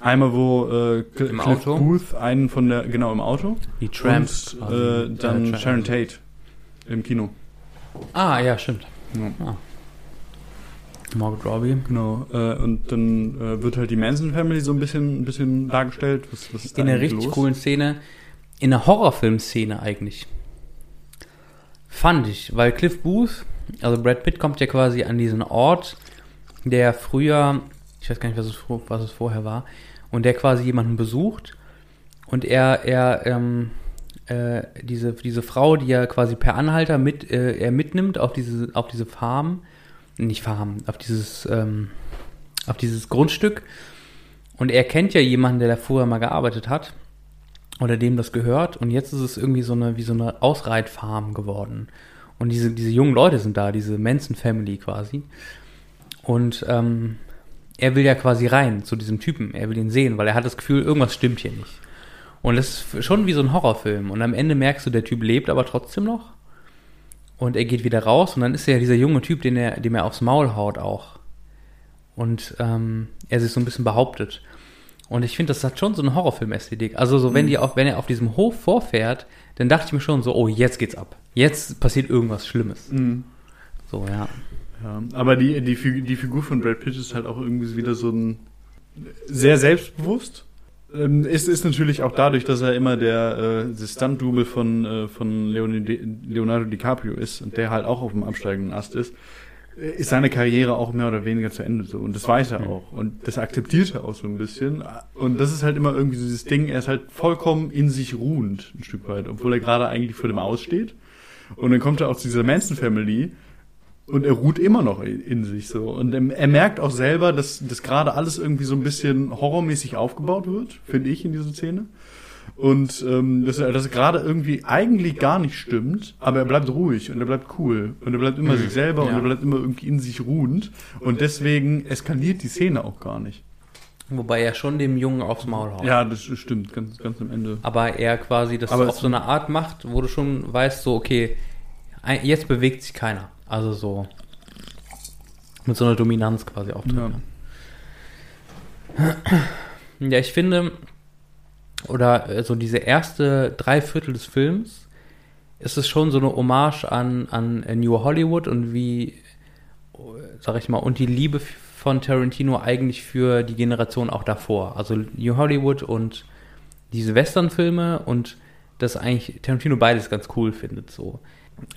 Einmal, wo äh, Cliff Auto? Booth einen von der, genau, im Auto. Die Tramps. Und äh, dann äh, Sharon Tate im Kino. Ah, ja, stimmt. Ja. Ah. Margot Robbie. Genau. Äh, und dann äh, wird halt die Manson Family so ein bisschen, ein bisschen dargestellt. Was, was ist in einer richtig los? Coolen Szene. In einer Horrorfilm-Szene eigentlich. Fand ich. Weil Cliff Booth, also Brad Pitt, kommt ja quasi an diesen Ort, der früher, ich weiß gar nicht, was es, was es vorher war, und der quasi jemanden besucht. Und er, er, ähm, Äh, diese, diese Frau, die ja quasi per Anhalter mit, äh, er mitnimmt auf diese, auf diese Farm, nicht Farm, auf dieses, ähm, auf dieses Grundstück. Und er kennt ja jemanden, der da vorher mal gearbeitet hat oder dem das gehört. Und jetzt ist es irgendwie so eine, wie so eine Ausreitfarm geworden. Und diese, diese jungen Leute sind da, diese Manson Family quasi. Und ähm, er will ja quasi rein zu diesem Typen. Er will ihn sehen, weil er hat das Gefühl, irgendwas stimmt hier nicht. Und das ist schon wie so ein Horrorfilm. Und am Ende merkst du, der Typ lebt aber trotzdem noch. Und er geht wieder raus. Und dann ist er ja dieser junge Typ, den er, dem er aufs Maul haut auch. Und ähm, er sich so ein bisschen behauptet. Und ich finde, das hat schon so eine Horrorfilm-Ästhetik. Also so, wenn, die auf, wenn er auf diesem Hof vorfährt, dann dachte ich mir schon so, oh, jetzt geht's ab. Jetzt passiert irgendwas Schlimmes. Mhm. So, ja. ja. Aber die, die, die Figur von Brad Pitt ist halt auch irgendwie wieder so ein sehr selbstbewusst. Ist, ist natürlich auch dadurch, dass er immer der, äh, der Stunt-Double von, äh, von Leonardo DiCaprio ist und der halt auch auf dem absteigenden Ast ist, ist seine Karriere auch mehr oder weniger zu Ende so. Und das weiß er auch. Und das akzeptiert er auch so ein bisschen. Und das ist halt immer irgendwie so dieses Ding, er ist halt vollkommen in sich ruhend, ein Stück weit, obwohl er gerade eigentlich vor dem Aus steht. Und dann kommt er auch zu dieser Manson-Family, und er ruht immer noch in sich so. Und er, er merkt auch selber, dass, dass gerade alles irgendwie so ein bisschen horrormäßig aufgebaut wird, finde ich, in dieser Szene. Und ähm, dass das gerade irgendwie eigentlich gar nicht stimmt, aber er bleibt ruhig und er bleibt cool. Und er bleibt immer mhm. sich selber ja. und er bleibt immer irgendwie in sich ruhend. Und deswegen eskaliert die Szene auch gar nicht. Wobei er schon dem Jungen aufs Maul haut. Ja, das stimmt, ganz, ganz am Ende. Aber er quasi das Aber auf so eine Art macht, wo du schon weißt, so, okay, jetzt bewegt sich keiner. Also so mit so einer Dominanz quasi auftritt. Ja. Ja, ich finde, oder so also diese erste Dreiviertel des Films, ist es schon so eine Hommage an, an New Hollywood und wie, sag ich mal, und die Liebe von Tarantino eigentlich für die Generation auch davor. Also New Hollywood und diese Western-Filme und dass eigentlich Tarantino beides ganz cool findet. So.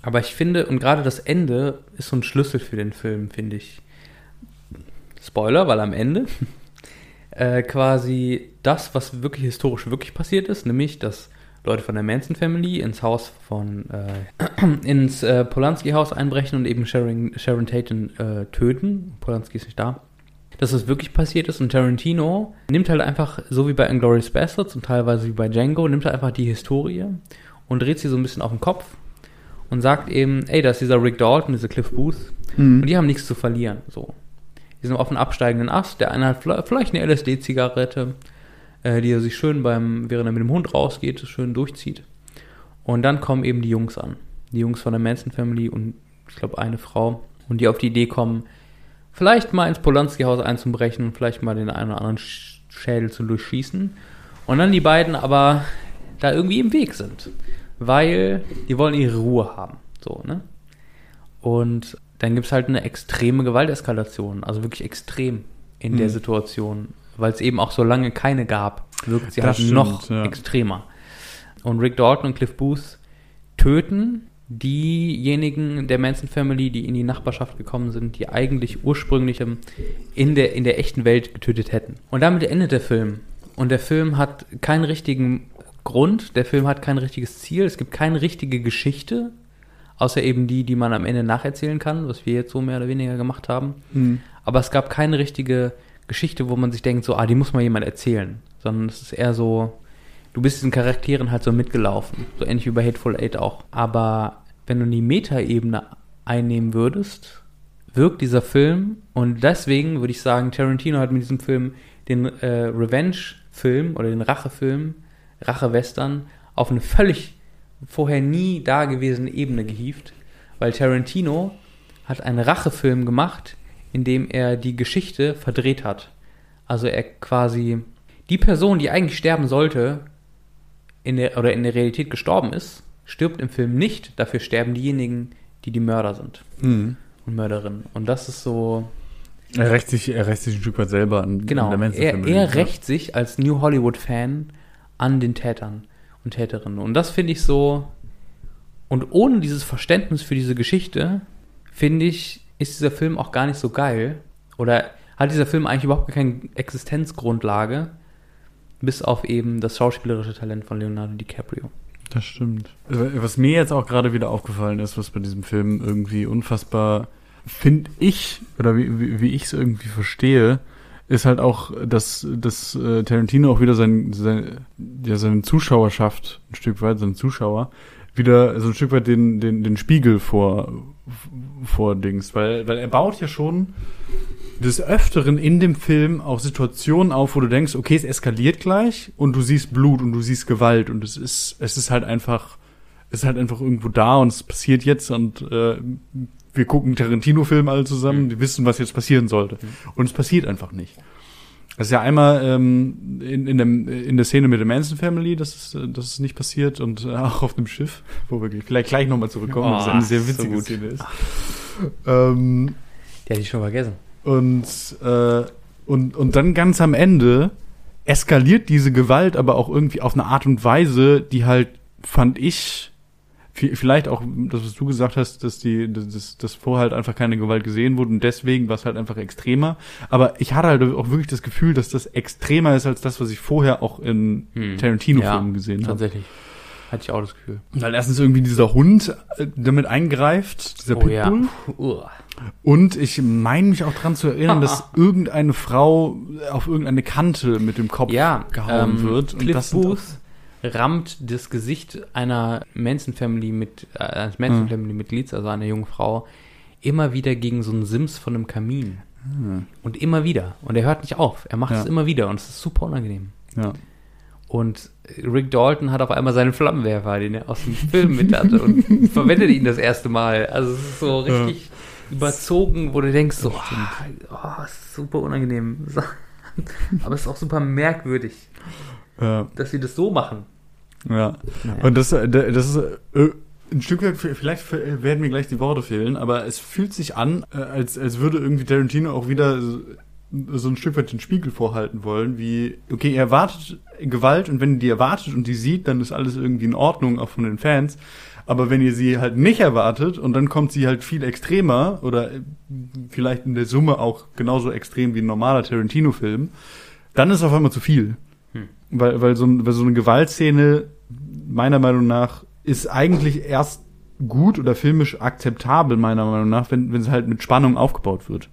Aber ich finde, und gerade das Ende ist so ein Schlüssel für den Film, finde ich. Spoiler, weil am Ende äh, quasi das, was wirklich historisch wirklich passiert ist, nämlich, dass Leute von der Manson-Family ins Haus von, äh, ins äh, Polanski-Haus einbrechen und eben Sharon, Sharon Tatum äh, töten. Polanski ist nicht da. Dass das wirklich passiert ist und Tarantino nimmt halt einfach, so wie bei Inglourious Basterds und teilweise wie bei Django, nimmt halt einfach die Historie und dreht sie so ein bisschen auf den Kopf und sagt eben, ey, da ist dieser Rick Dalton, diese Cliff Booth, mhm. und die haben nichts zu verlieren. So. Die sind auf einem absteigenden Ast, der eine hat vielleicht eine L S D-Zigarette, die er sich schön beim, während er mit dem Hund rausgeht, schön durchzieht. Und dann kommen eben die Jungs an. Die Jungs von der Manson Family und ich glaube eine Frau. Und die auf die Idee kommen, vielleicht mal ins Polanski-Haus einzubrechen und vielleicht mal den einen oder anderen Schädel zu durchschießen. Und dann die beiden aber da irgendwie im Weg sind. Weil die wollen ihre Ruhe haben. So, ne? Und dann gibt es halt eine extreme Gewalteskalation. Also wirklich extrem in mhm. der Situation. Weil es eben auch so lange keine gab, wirkt sie das halt stimmt, noch ja. extremer. Und Rick Dalton und Cliff Booth töten diejenigen der Manson-Family, die in die Nachbarschaft gekommen sind, die eigentlich ursprünglich in der, in der echten Welt getötet hätten. Und damit endet der Film. Und der Film hat keinen richtigen Grund, der Film hat kein richtiges Ziel, es gibt keine richtige Geschichte, außer eben die, die man am Ende nacherzählen kann, was wir jetzt so mehr oder weniger gemacht haben. Mhm. Aber es gab keine richtige Geschichte, wo man sich denkt, so, ah, die muss mal jemand erzählen. Sondern es ist eher so, du bist diesen Charakteren halt so mitgelaufen. So ähnlich wie bei Hateful Eight auch. Aber wenn du die Meta-Ebene einnehmen würdest, wirkt dieser Film, und deswegen würde ich sagen, Tarantino hat mit diesem Film den äh, Revenge-Film oder den Rache-Film, Rache-Western, auf eine völlig vorher nie dagewesene Ebene gehievt. Weil Tarantino hat einen Rache-Film gemacht, indem er die Geschichte verdreht hat. Also er quasi die Person, die eigentlich sterben sollte, in der, oder in der Realität gestorben ist, stirbt im Film nicht. Dafür sterben diejenigen, die die Mörder sind. Mhm. Und Mörderinnen. Und das ist so... Er rächt sich, er rächt sich ein Stück weit selber an, genau, an der Menschenfamilie. Genau, er, er rächt sich als New Hollywood-Fan an den Tätern und Täterinnen. Und das finde ich so... Und ohne dieses Verständnis für diese Geschichte, finde ich... ist dieser Film auch gar nicht so geil? Oder hat dieser Film eigentlich überhaupt keine Existenzgrundlage, bis auf eben das schauspielerische Talent von Leonardo DiCaprio? Das stimmt. Was mir jetzt auch gerade wieder aufgefallen ist, was bei diesem Film irgendwie unfassbar, finde ich, oder wie, wie, wie ich es irgendwie verstehe, ist halt auch, dass, dass Tarantino auch wieder sein, sein, ja, seine Zuschauerschaft, ein Stück weit, seine Zuschauer, wieder so ein Stück weit den, den, den Spiegel vor, vor Dings, weil, weil er baut ja schon des Öfteren in dem Film auch Situationen auf, wo du denkst, okay, es eskaliert gleich und du siehst Blut und du siehst Gewalt und es ist, es ist halt einfach, es ist halt einfach irgendwo da und es passiert jetzt und äh, wir gucken Tarantino-Film alle zusammen, mhm. die wissen, was jetzt passieren sollte. Mhm. Und es passiert einfach nicht. Das ist ja einmal ähm, in, in, dem, in der Szene mit der Manson Family, dass es, dass es nicht passiert und äh, auch auf dem Schiff, wo wir vielleicht gleich nochmal zurückkommen, oh, weil es eine sehr witzige so Szene ist. Ähm, die hatte ich schon vergessen. Und, äh, und, und dann ganz am Ende eskaliert diese Gewalt aber auch irgendwie auf eine Art und Weise, die halt, fand ich, vielleicht auch, das, was du gesagt hast, dass die, dass, dass vorher halt einfach keine Gewalt gesehen wurde und deswegen war es halt einfach extremer. Aber ich hatte halt auch wirklich das Gefühl, dass das extremer ist als das, was ich vorher auch in hm. Tarantino-Filmen ja, gesehen habe. Tatsächlich. Hatte ich auch das Gefühl. Weil erstens irgendwie dieser Hund damit eingreift, dieser oh, Pitbull. Ja. Uh. Und ich meine mich auch dran zu erinnern, dass irgendeine Frau auf irgendeine Kante mit dem Kopf ja, gehauen ähm, wird. Und Cliff das Booth rammt das Gesicht einer Manson-Family mit, äh, eines Manson-Family-Mitglieds, also einer jungen Frau, immer wieder gegen so einen Sims von einem Kamin. Hm. Und immer wieder. Und er hört nicht auf. Er macht ja. es immer wieder und es ist super unangenehm. Ja. Und Rick Dalton hat auf einmal seinen Flammenwerfer, den er aus dem Film mit hatte und verwendet ihn das erste Mal. Also es ist so richtig ja. überzogen, wo du denkst, so, oh, oh, super unangenehm. Aber es ist auch super merkwürdig, ja. dass sie das so machen. Ja, ja. Und das, das ist ein Stück weit, vielleicht werden mir gleich die Worte fehlen, aber es fühlt sich an, als, als würde irgendwie Tarantino auch wieder so ein Stück weit den Spiegel vorhalten wollen, wie, okay, ihr erwartet Gewalt und wenn ihr die erwartet und die sieht, dann ist alles irgendwie in Ordnung, auch von den Fans. Aber wenn ihr sie halt nicht erwartet und dann kommt sie halt viel extremer oder vielleicht in der Summe auch genauso extrem wie ein normaler Tarantino-Film, dann ist auf einmal zu viel. Hm. Weil, weil, so, weil so eine Gewaltszene, meiner Meinung nach, ist eigentlich erst gut oder filmisch akzeptabel, meiner Meinung nach, wenn, wenn sie halt mit Spannung aufgebaut wird.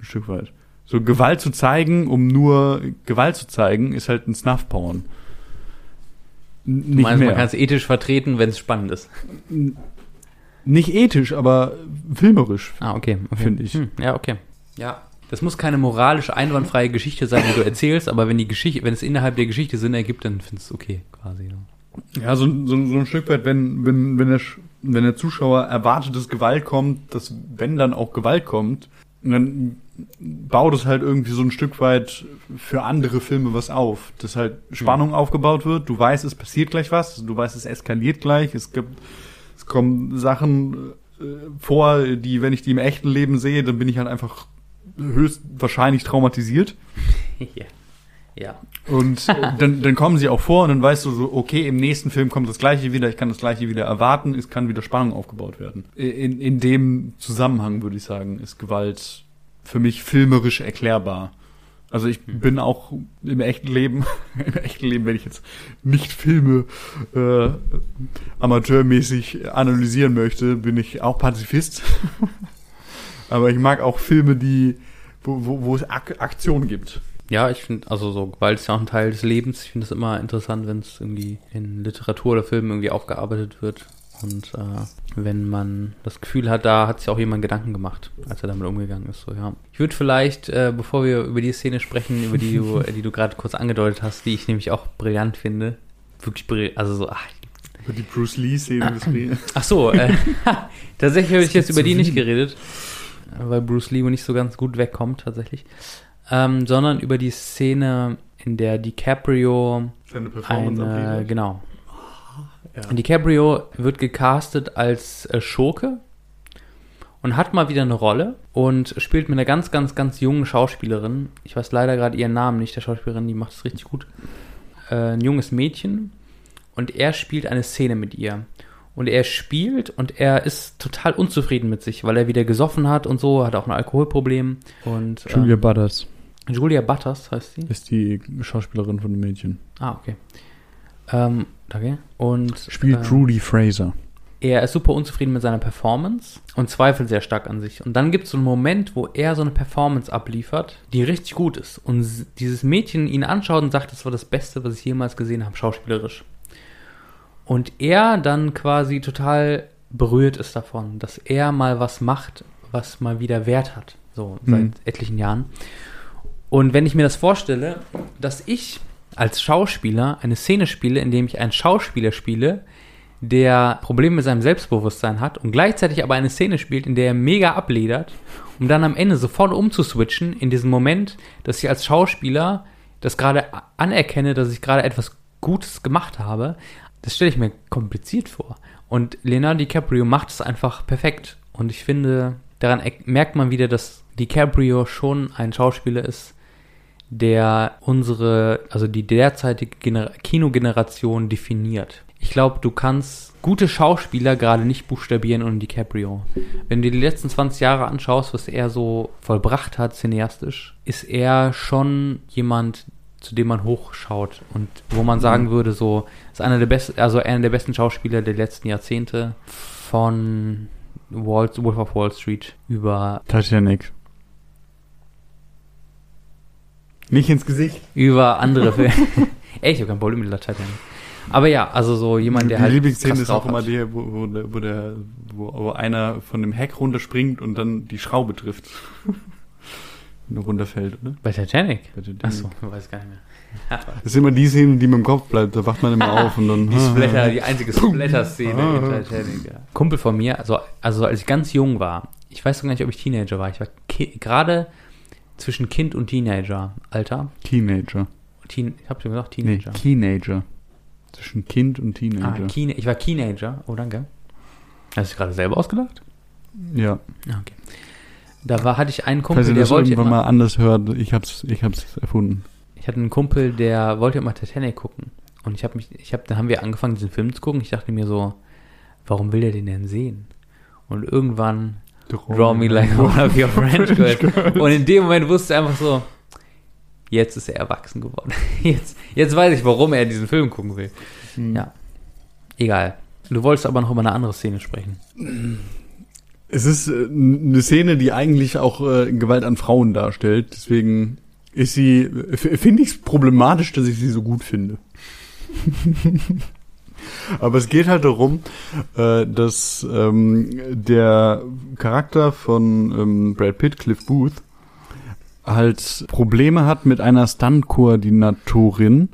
Ein Stück weit. So Gewalt zu zeigen, um nur Gewalt zu zeigen, ist halt ein Snuff-Porn. Nicht meinst, mehr. Man kann es ethisch vertreten, wenn es spannend ist. Nicht ethisch, aber filmerisch. Ah, okay. okay. Finde ich. Hm, ja, okay. Ja. Das muss keine moralisch einwandfreie Geschichte sein, die du erzählst, aber wenn die Geschichte, wenn es innerhalb der Geschichte Sinn ergibt, dann findest du es okay, quasi. Ja, so, so, so ein Stück weit, wenn, wenn, wenn der, wenn der Zuschauer erwartet, dass Gewalt kommt, dass wenn dann auch Gewalt kommt, dann baut es halt irgendwie so ein Stück weit für andere Filme was auf, dass halt Spannung mhm. aufgebaut wird, du weißt, es passiert gleich was, du weißt, es eskaliert gleich, es gibt, es kommen Sachen äh, vor, die, wenn ich die im echten Leben sehe, dann bin ich halt einfach höchstwahrscheinlich traumatisiert. Ja. ja. Und äh, dann, dann kommen sie auch vor und dann weißt du so, okay, im nächsten Film kommt das Gleiche wieder, ich kann das Gleiche wieder erwarten, es kann wieder Spannung aufgebaut werden. In, in dem Zusammenhang, würde ich sagen, ist Gewalt für mich filmerisch erklärbar. Also ich bin auch im echten Leben, im echten Leben, wenn ich jetzt nicht Filme äh, amateurmäßig analysieren möchte, bin ich auch Pazifist. Aber ich mag auch Filme, die wo, wo, wo es Ak- Aktion gibt. Ja, ich finde, also so Gewalt ist ja auch ein Teil des Lebens. Ich finde es immer interessant, wenn es irgendwie in Literatur oder Filmen irgendwie aufgearbeitet wird. Und äh, wenn man das Gefühl hat, da hat sich auch jemand Gedanken gemacht, als er damit umgegangen ist. So, ja. Ich würde vielleicht, äh, bevor wir über die Szene sprechen, über die du, die du gerade kurz angedeutet hast, die ich nämlich auch brillant finde, wirklich brillant, also so, ach. Über die Bruce Lee-Szene. Ach so, äh, tatsächlich habe ich jetzt über die nicht geredet, weil Bruce Lee nicht so ganz gut wegkommt, tatsächlich, ähm, sondern über die Szene, in der DiCaprio seine Performance abliefert. Genau. Ja. DiCaprio wird gecastet als Schurke und hat mal wieder eine Rolle und spielt mit einer ganz, ganz, ganz jungen Schauspielerin. Ich weiß leider gerade ihren Namen nicht, der Schauspielerin, die macht es richtig gut. Äh, ein junges Mädchen und er spielt eine Szene mit ihr. Und er spielt und er ist total unzufrieden mit sich, weil er wieder gesoffen hat und so, hat auch ein Alkoholproblem. Und, äh, Julia Butters. Julia Butters heißt sie. Ist die Schauspielerin von dem Mädchen. Ah, okay. Ähm, okay. Und spielt äh, Rudy Fraser. Er ist super unzufrieden mit seiner Performance und zweifelt sehr stark an sich. Und dann gibt es so einen Moment, wo er so eine Performance abliefert, die richtig gut ist. Und dieses Mädchen ihn anschaut und sagt, das war das Beste, was ich jemals gesehen habe, schauspielerisch. Und er dann quasi total berührt ist davon, dass er mal was macht, was mal wieder Wert hat. So seit mhm. etlichen Jahren. Und wenn ich mir das vorstelle, dass ich als Schauspieler eine Szene spiele, in dem ich einen Schauspieler spiele, der Probleme mit seinem Selbstbewusstsein hat und gleichzeitig aber eine Szene spielt, in der er mega abledert, um dann am Ende sofort umzuswitchen in diesem Moment, dass ich als Schauspieler das gerade anerkenne, dass ich gerade etwas Gutes gemacht habe, das stelle ich mir kompliziert vor. Und Leonardo DiCaprio macht es einfach perfekt. Und ich finde, daran merkt man wieder, dass DiCaprio schon ein Schauspieler ist, der unsere, also die derzeitige Gener- Kinogeneration definiert. Ich glaube, du kannst gute Schauspieler gerade nicht buchstabieren ohne DiCaprio. Wenn du die letzten zwanzig Jahre anschaust, was er so vollbracht hat, cineastisch, ist er schon jemand, zu dem man hochschaut und wo man sagen würde, so, ist einer der besten, also einer der besten Schauspieler der letzten Jahrzehnte, von Wall- Wolf of Wall Street über Titanic. Nicht ins Gesicht. Über andere Filme. Ey, ich habe kein Problem mit der Titanic. Aber ja, also so jemand, der die halt. Die Lieblingsszene ist auch immer der, wo, wo, wo der, wo, wo einer von dem Heck runterspringt und dann die Schraube trifft. runterfällt, oder? Bei Titanic? Bei Titanic. Achso, ich weiß gar nicht mehr. Das sind immer die Szenen, die mit dem Kopf bleibt, da wacht man immer auf und dann... die Splatter, die einzige Splatter-Szene in Titanic. Ja. Kumpel von mir, also, also als ich ganz jung war, ich weiß gar nicht, ob ich Teenager war, ich war ki- gerade zwischen Kind und Teenager, Alter. Teenager. Teen- ich hab schon gesagt Teenager. Nee, Teenager. Zwischen Kind und Teenager. Ah, Keen- ich war Teenager. Oh, danke. Hast du gerade selber ausgedacht? Ja. Okay. Da war, hatte ich einen Kumpel, Weiß ich, der wollte irgendwann immer, mal anders hört. Ich hab's, ich hab's erfunden. Ich hatte einen Kumpel, der wollte immer Titanic gucken. Und ich habe mich, ich habe, da haben wir angefangen, diesen Film zu gucken. Ich dachte mir so, warum will der den denn sehen? Und irgendwann Draw, Draw me like one of your French girls. Und in dem Moment wusste er einfach so, jetzt ist er erwachsen geworden. Jetzt, jetzt weiß ich, warum er diesen Film gucken will. Hm. Ja, egal. Du wolltest aber noch über eine andere Szene sprechen. Es ist eine Szene, die eigentlich auch äh, Gewalt an Frauen darstellt. Deswegen ist sie, f- finde ich es problematisch, dass ich sie so gut finde. Aber es geht halt darum, äh, dass ähm, der Charakter von ähm, Brad Pitt, Cliff Booth, halt Probleme hat mit einer Stunt-Koordinatorin,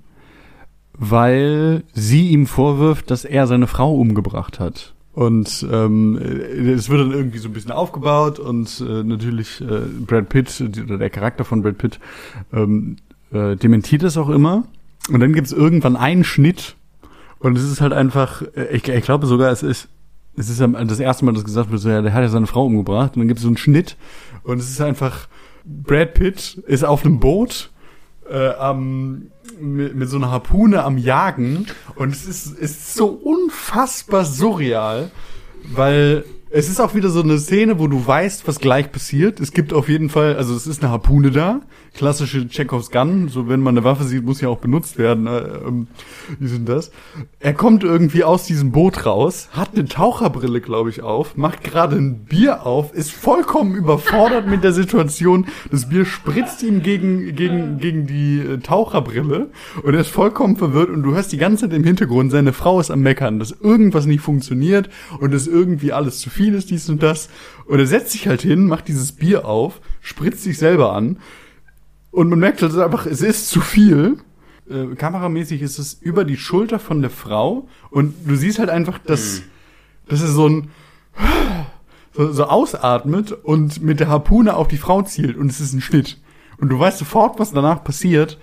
weil sie ihm vorwirft, dass er seine Frau umgebracht hat. Und ähm, es wird dann irgendwie so ein bisschen aufgebaut und äh, natürlich äh, Brad Pitt, oder der Charakter von Brad Pitt, ähm, äh, dementiert das auch immer. Und dann gibt es irgendwann einen Schnitt und es ist halt einfach, ich, ich glaube sogar, es ist es ist das erste Mal, dass gesagt wird, so, ja, der hat ja seine Frau umgebracht. Und dann gibt es so einen Schnitt und es ist einfach, Brad Pitt ist auf einem Boot, äh, am... Mit, mit so einer Harpune am Jagen und es ist, ist so unfassbar surreal, weil es ist auch wieder so eine Szene, wo du weißt, was gleich passiert. Es gibt auf jeden Fall, also es ist eine Harpune da, klassische Chekhovs Gun, so wenn man eine Waffe sieht, muss ja auch benutzt werden, äh, ähm, wie sind das? Er kommt irgendwie aus diesem Boot raus, hat eine Taucherbrille, glaube ich, auf, macht gerade ein Bier auf, ist vollkommen überfordert mit der Situation, das Bier spritzt ihm gegen gegen gegen die äh, Taucherbrille und er ist vollkommen verwirrt und du hörst die ganze Zeit im Hintergrund, seine Frau ist am Meckern, dass irgendwas nicht funktioniert und dass irgendwie alles zu viel ist, dies und das und er setzt sich halt hin, macht dieses Bier auf, spritzt sich selber an. Und man merkt halt einfach, es ist zu viel. Äh, kameramäßig ist es über die Schulter von der Frau. Und du siehst halt einfach, dass, dass er so ein so, so ausatmet und mit der Harpune auf die Frau zielt. Und es ist ein Schnitt. Und du weißt sofort, was danach passiert.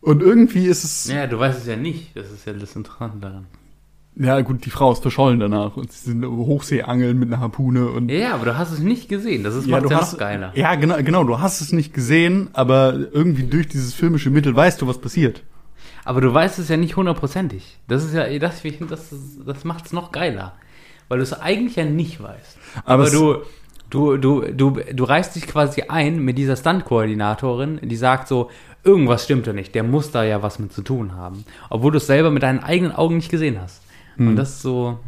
Und irgendwie ist es... Ja, du weißt es ja nicht. Das ist ja das Interessante daran. Ja, gut, die Frau ist verschollen danach und sie sind Hochseeangeln mit einer Harpune und... Ja, aber du hast es nicht gesehen, das ist ja, ja hast, noch geiler. Ja, genau, genau, du hast es nicht gesehen, aber irgendwie durch dieses filmische Mittel weißt du, was passiert. Aber du weißt es ja nicht hundertprozentig. Das ist ja, das, ich finde, das, das macht es noch geiler, weil du es eigentlich ja nicht weißt. Aber, aber du, du, du, du, du reißt dich quasi ein mit dieser Stunt-Koordinatorin, die sagt so... Irgendwas stimmt da nicht, der muss da ja was mit zu tun haben. Obwohl du es selber mit deinen eigenen Augen nicht gesehen hast. Und das ist so,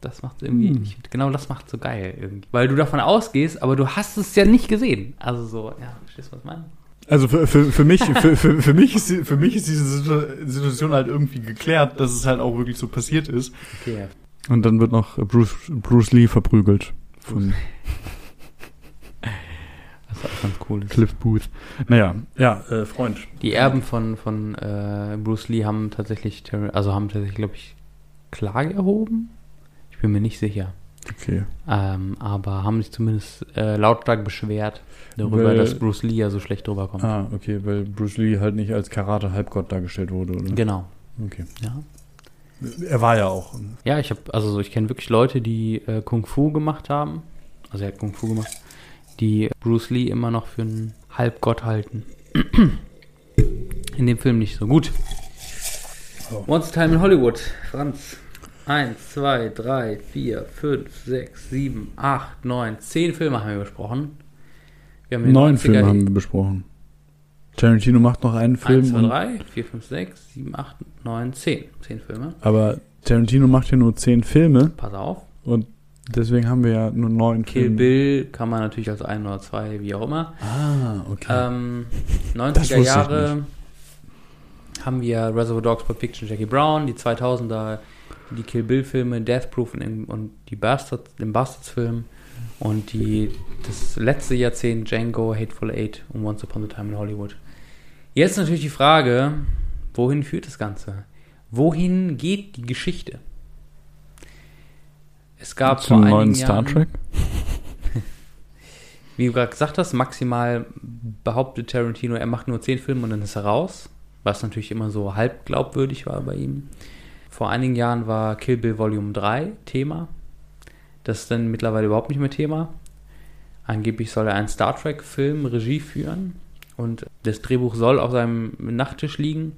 das macht irgendwie, mm. ich finde, genau das macht so geil irgendwie. Weil du davon ausgehst, aber du hast es ja nicht gesehen. Also so, ja, verstehst du, was ich meine? Also für, für, für mich, für, für, für mich ist, für mich ist diese Situation halt irgendwie geklärt, dass es halt auch wirklich so passiert ist. Okay. Und dann wird noch Bruce, Bruce Lee verprügelt. Von das war auch ganz cool. Cliff Booth. Naja, ja, äh, Freund. Die Erben von, von äh, Bruce Lee haben tatsächlich, also haben tatsächlich, glaube ich, Klage erhoben? Ich bin mir nicht sicher. Okay. Ähm, aber haben sich zumindest äh, lautstark beschwert darüber, weil, dass Bruce Lee ja so schlecht drüber kommt. Ah, okay, weil Bruce Lee halt nicht als Karate-Halbgott dargestellt wurde, oder? Genau. Okay. Ja. Er war ja auch. Ja, ich habe also so, ich kenne wirklich Leute, die äh, Kung Fu gemacht haben. Also er hat Kung Fu gemacht, die Bruce Lee immer noch für einen Halbgott halten. In dem Film nicht so gut. Oh. Once Time in Hollywood, Franz. eins, zwei, drei, vier, fünf, sechs, sieben, acht, neun, zehn Filme haben wir besprochen. Wir haben neun Filme haben wir besprochen. Tarantino macht noch einen Film. eins, zwei, drei, vier, fünf, sechs, sieben, acht, neun, zehn. zehn Filme. Aber Tarantino macht hier nur zehn Filme. Pass auf. Und deswegen haben wir ja nur neun Filme. Kill Bill kann man natürlich als ein oder zwei, wie auch immer. Ah, okay. Ähm, neunziger Jahre... haben wir Reservoir Dogs, Pulp Fiction, Jackie Brown, die zweitausender, die Kill Bill Filme, Death Proof und, und die Bastards, den Bastards Film Und die, das letzte Jahrzehnt Django, Hateful Eight und Once Upon a Time in Hollywood. Jetzt natürlich die Frage, wohin führt das Ganze? Wohin geht die Geschichte? Es gab vor einigen neuen Star Jahren, Trek? Wie du gerade gesagt hast, maximal behauptet Tarantino, er macht nur zehn Filme und dann ist er raus. Was natürlich immer so halb glaubwürdig war bei ihm. Vor einigen Jahren war Kill Bill Volume drei Thema. Das ist dann mittlerweile überhaupt nicht mehr Thema. Angeblich soll er einen Star Trek-Film Regie führen. Und das Drehbuch soll auf seinem Nachttisch liegen.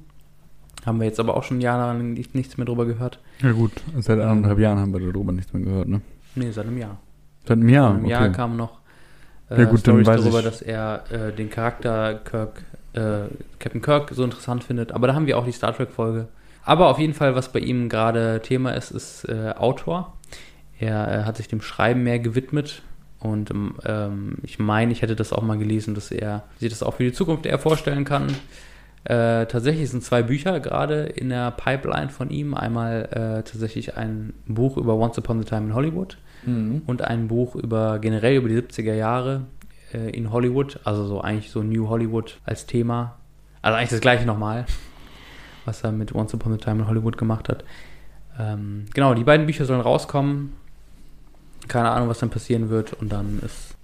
Haben wir jetzt aber auch schon jahrelang nicht, nichts mehr drüber gehört. Ja gut, seit anderthalb Jahren haben wir darüber nichts mehr gehört, ne? Nee, seit einem Jahr. Seit einem Jahr, Seit einem okay. Jahr kamen noch äh, ja, gut, Storys darüber, ich. dass er äh, den Charakter Kirk, äh, Captain Kirk so interessant findet. Aber da haben wir auch die Star Trek-Folge. Aber auf jeden Fall, was bei ihm gerade Thema ist, ist äh, Autor. Er, er hat sich dem Schreiben mehr gewidmet. Und ähm, ich meine, ich hätte das auch mal gelesen, dass er sich das auch für die Zukunft eher vorstellen kann. Äh, tatsächlich sind zwei Bücher gerade in der Pipeline von ihm. Einmal äh, tatsächlich ein Buch über Once Upon a Time in Hollywood mhm. und ein Buch über generell über die siebziger Jahre äh, in Hollywood, also so eigentlich so New Hollywood als Thema. Also eigentlich das gleiche nochmal, was er mit Once Upon a Time in Hollywood gemacht hat. Ähm, genau, die beiden Bücher sollen rauskommen. Keine Ahnung, was dann passieren wird und dann ist...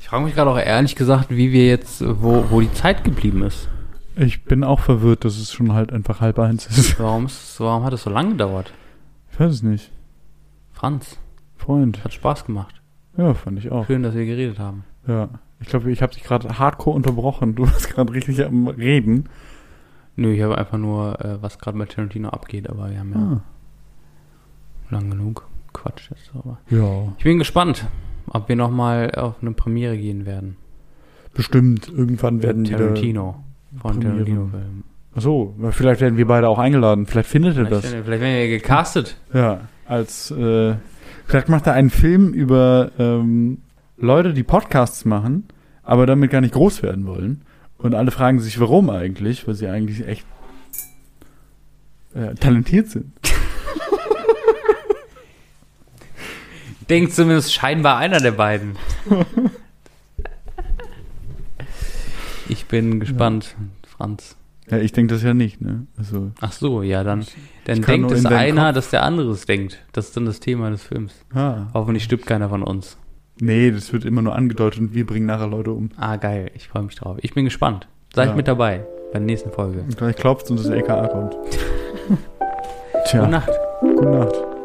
Ich frage mich gerade auch ehrlich gesagt, wie wir jetzt, wo, wo die Zeit geblieben ist. Ich bin auch verwirrt, dass es schon halt einfach halb eins ist. Warum, warum hat es so lange gedauert? Ich weiß es nicht. Franz. Freund. Hat Spaß gemacht. Ja, fand ich auch. Schön, dass wir geredet haben. Ja. Ich glaube, ich habe dich gerade hardcore unterbrochen. Du warst gerade richtig am Reden. Nö, ich habe einfach nur, äh, was gerade bei Tarantino abgeht, aber wir haben ja ah. lang genug Quatsch jetzt. Aber ja. Ich bin gespannt, ob wir nochmal auf eine Premiere gehen werden. Bestimmt. Irgendwann werden wir... Tarantino. Von Tarantino-Filmen. Achso, vielleicht werden wir beide auch eingeladen. Vielleicht findet er vielleicht, das. Vielleicht werden wir gecastet. Ja, als äh, vielleicht macht er einen Film über ähm, Leute, die Podcasts machen, aber damit gar nicht groß werden wollen. Und alle fragen sich, warum eigentlich, weil sie eigentlich echt äh, talentiert sind. Denkt zumindest scheinbar einer der beiden. Ich bin gespannt, ja. Franz. Ja, ich denke das ja nicht, ne? Also, ach so, ja, dann, dann denkt es einer, Kopf. dass der andere es denkt. Das ist dann das Thema des Films. Ah. Hoffentlich stirbt keiner von uns. Nee, das wird immer nur angedeutet und wir bringen nachher Leute um. Ah, geil, ich freue mich drauf. Ich bin gespannt. Seid ja. mit dabei bei der nächsten Folge. Gleich klopft und das L K A kommt. Tja. Gute Nacht. Gute Nacht.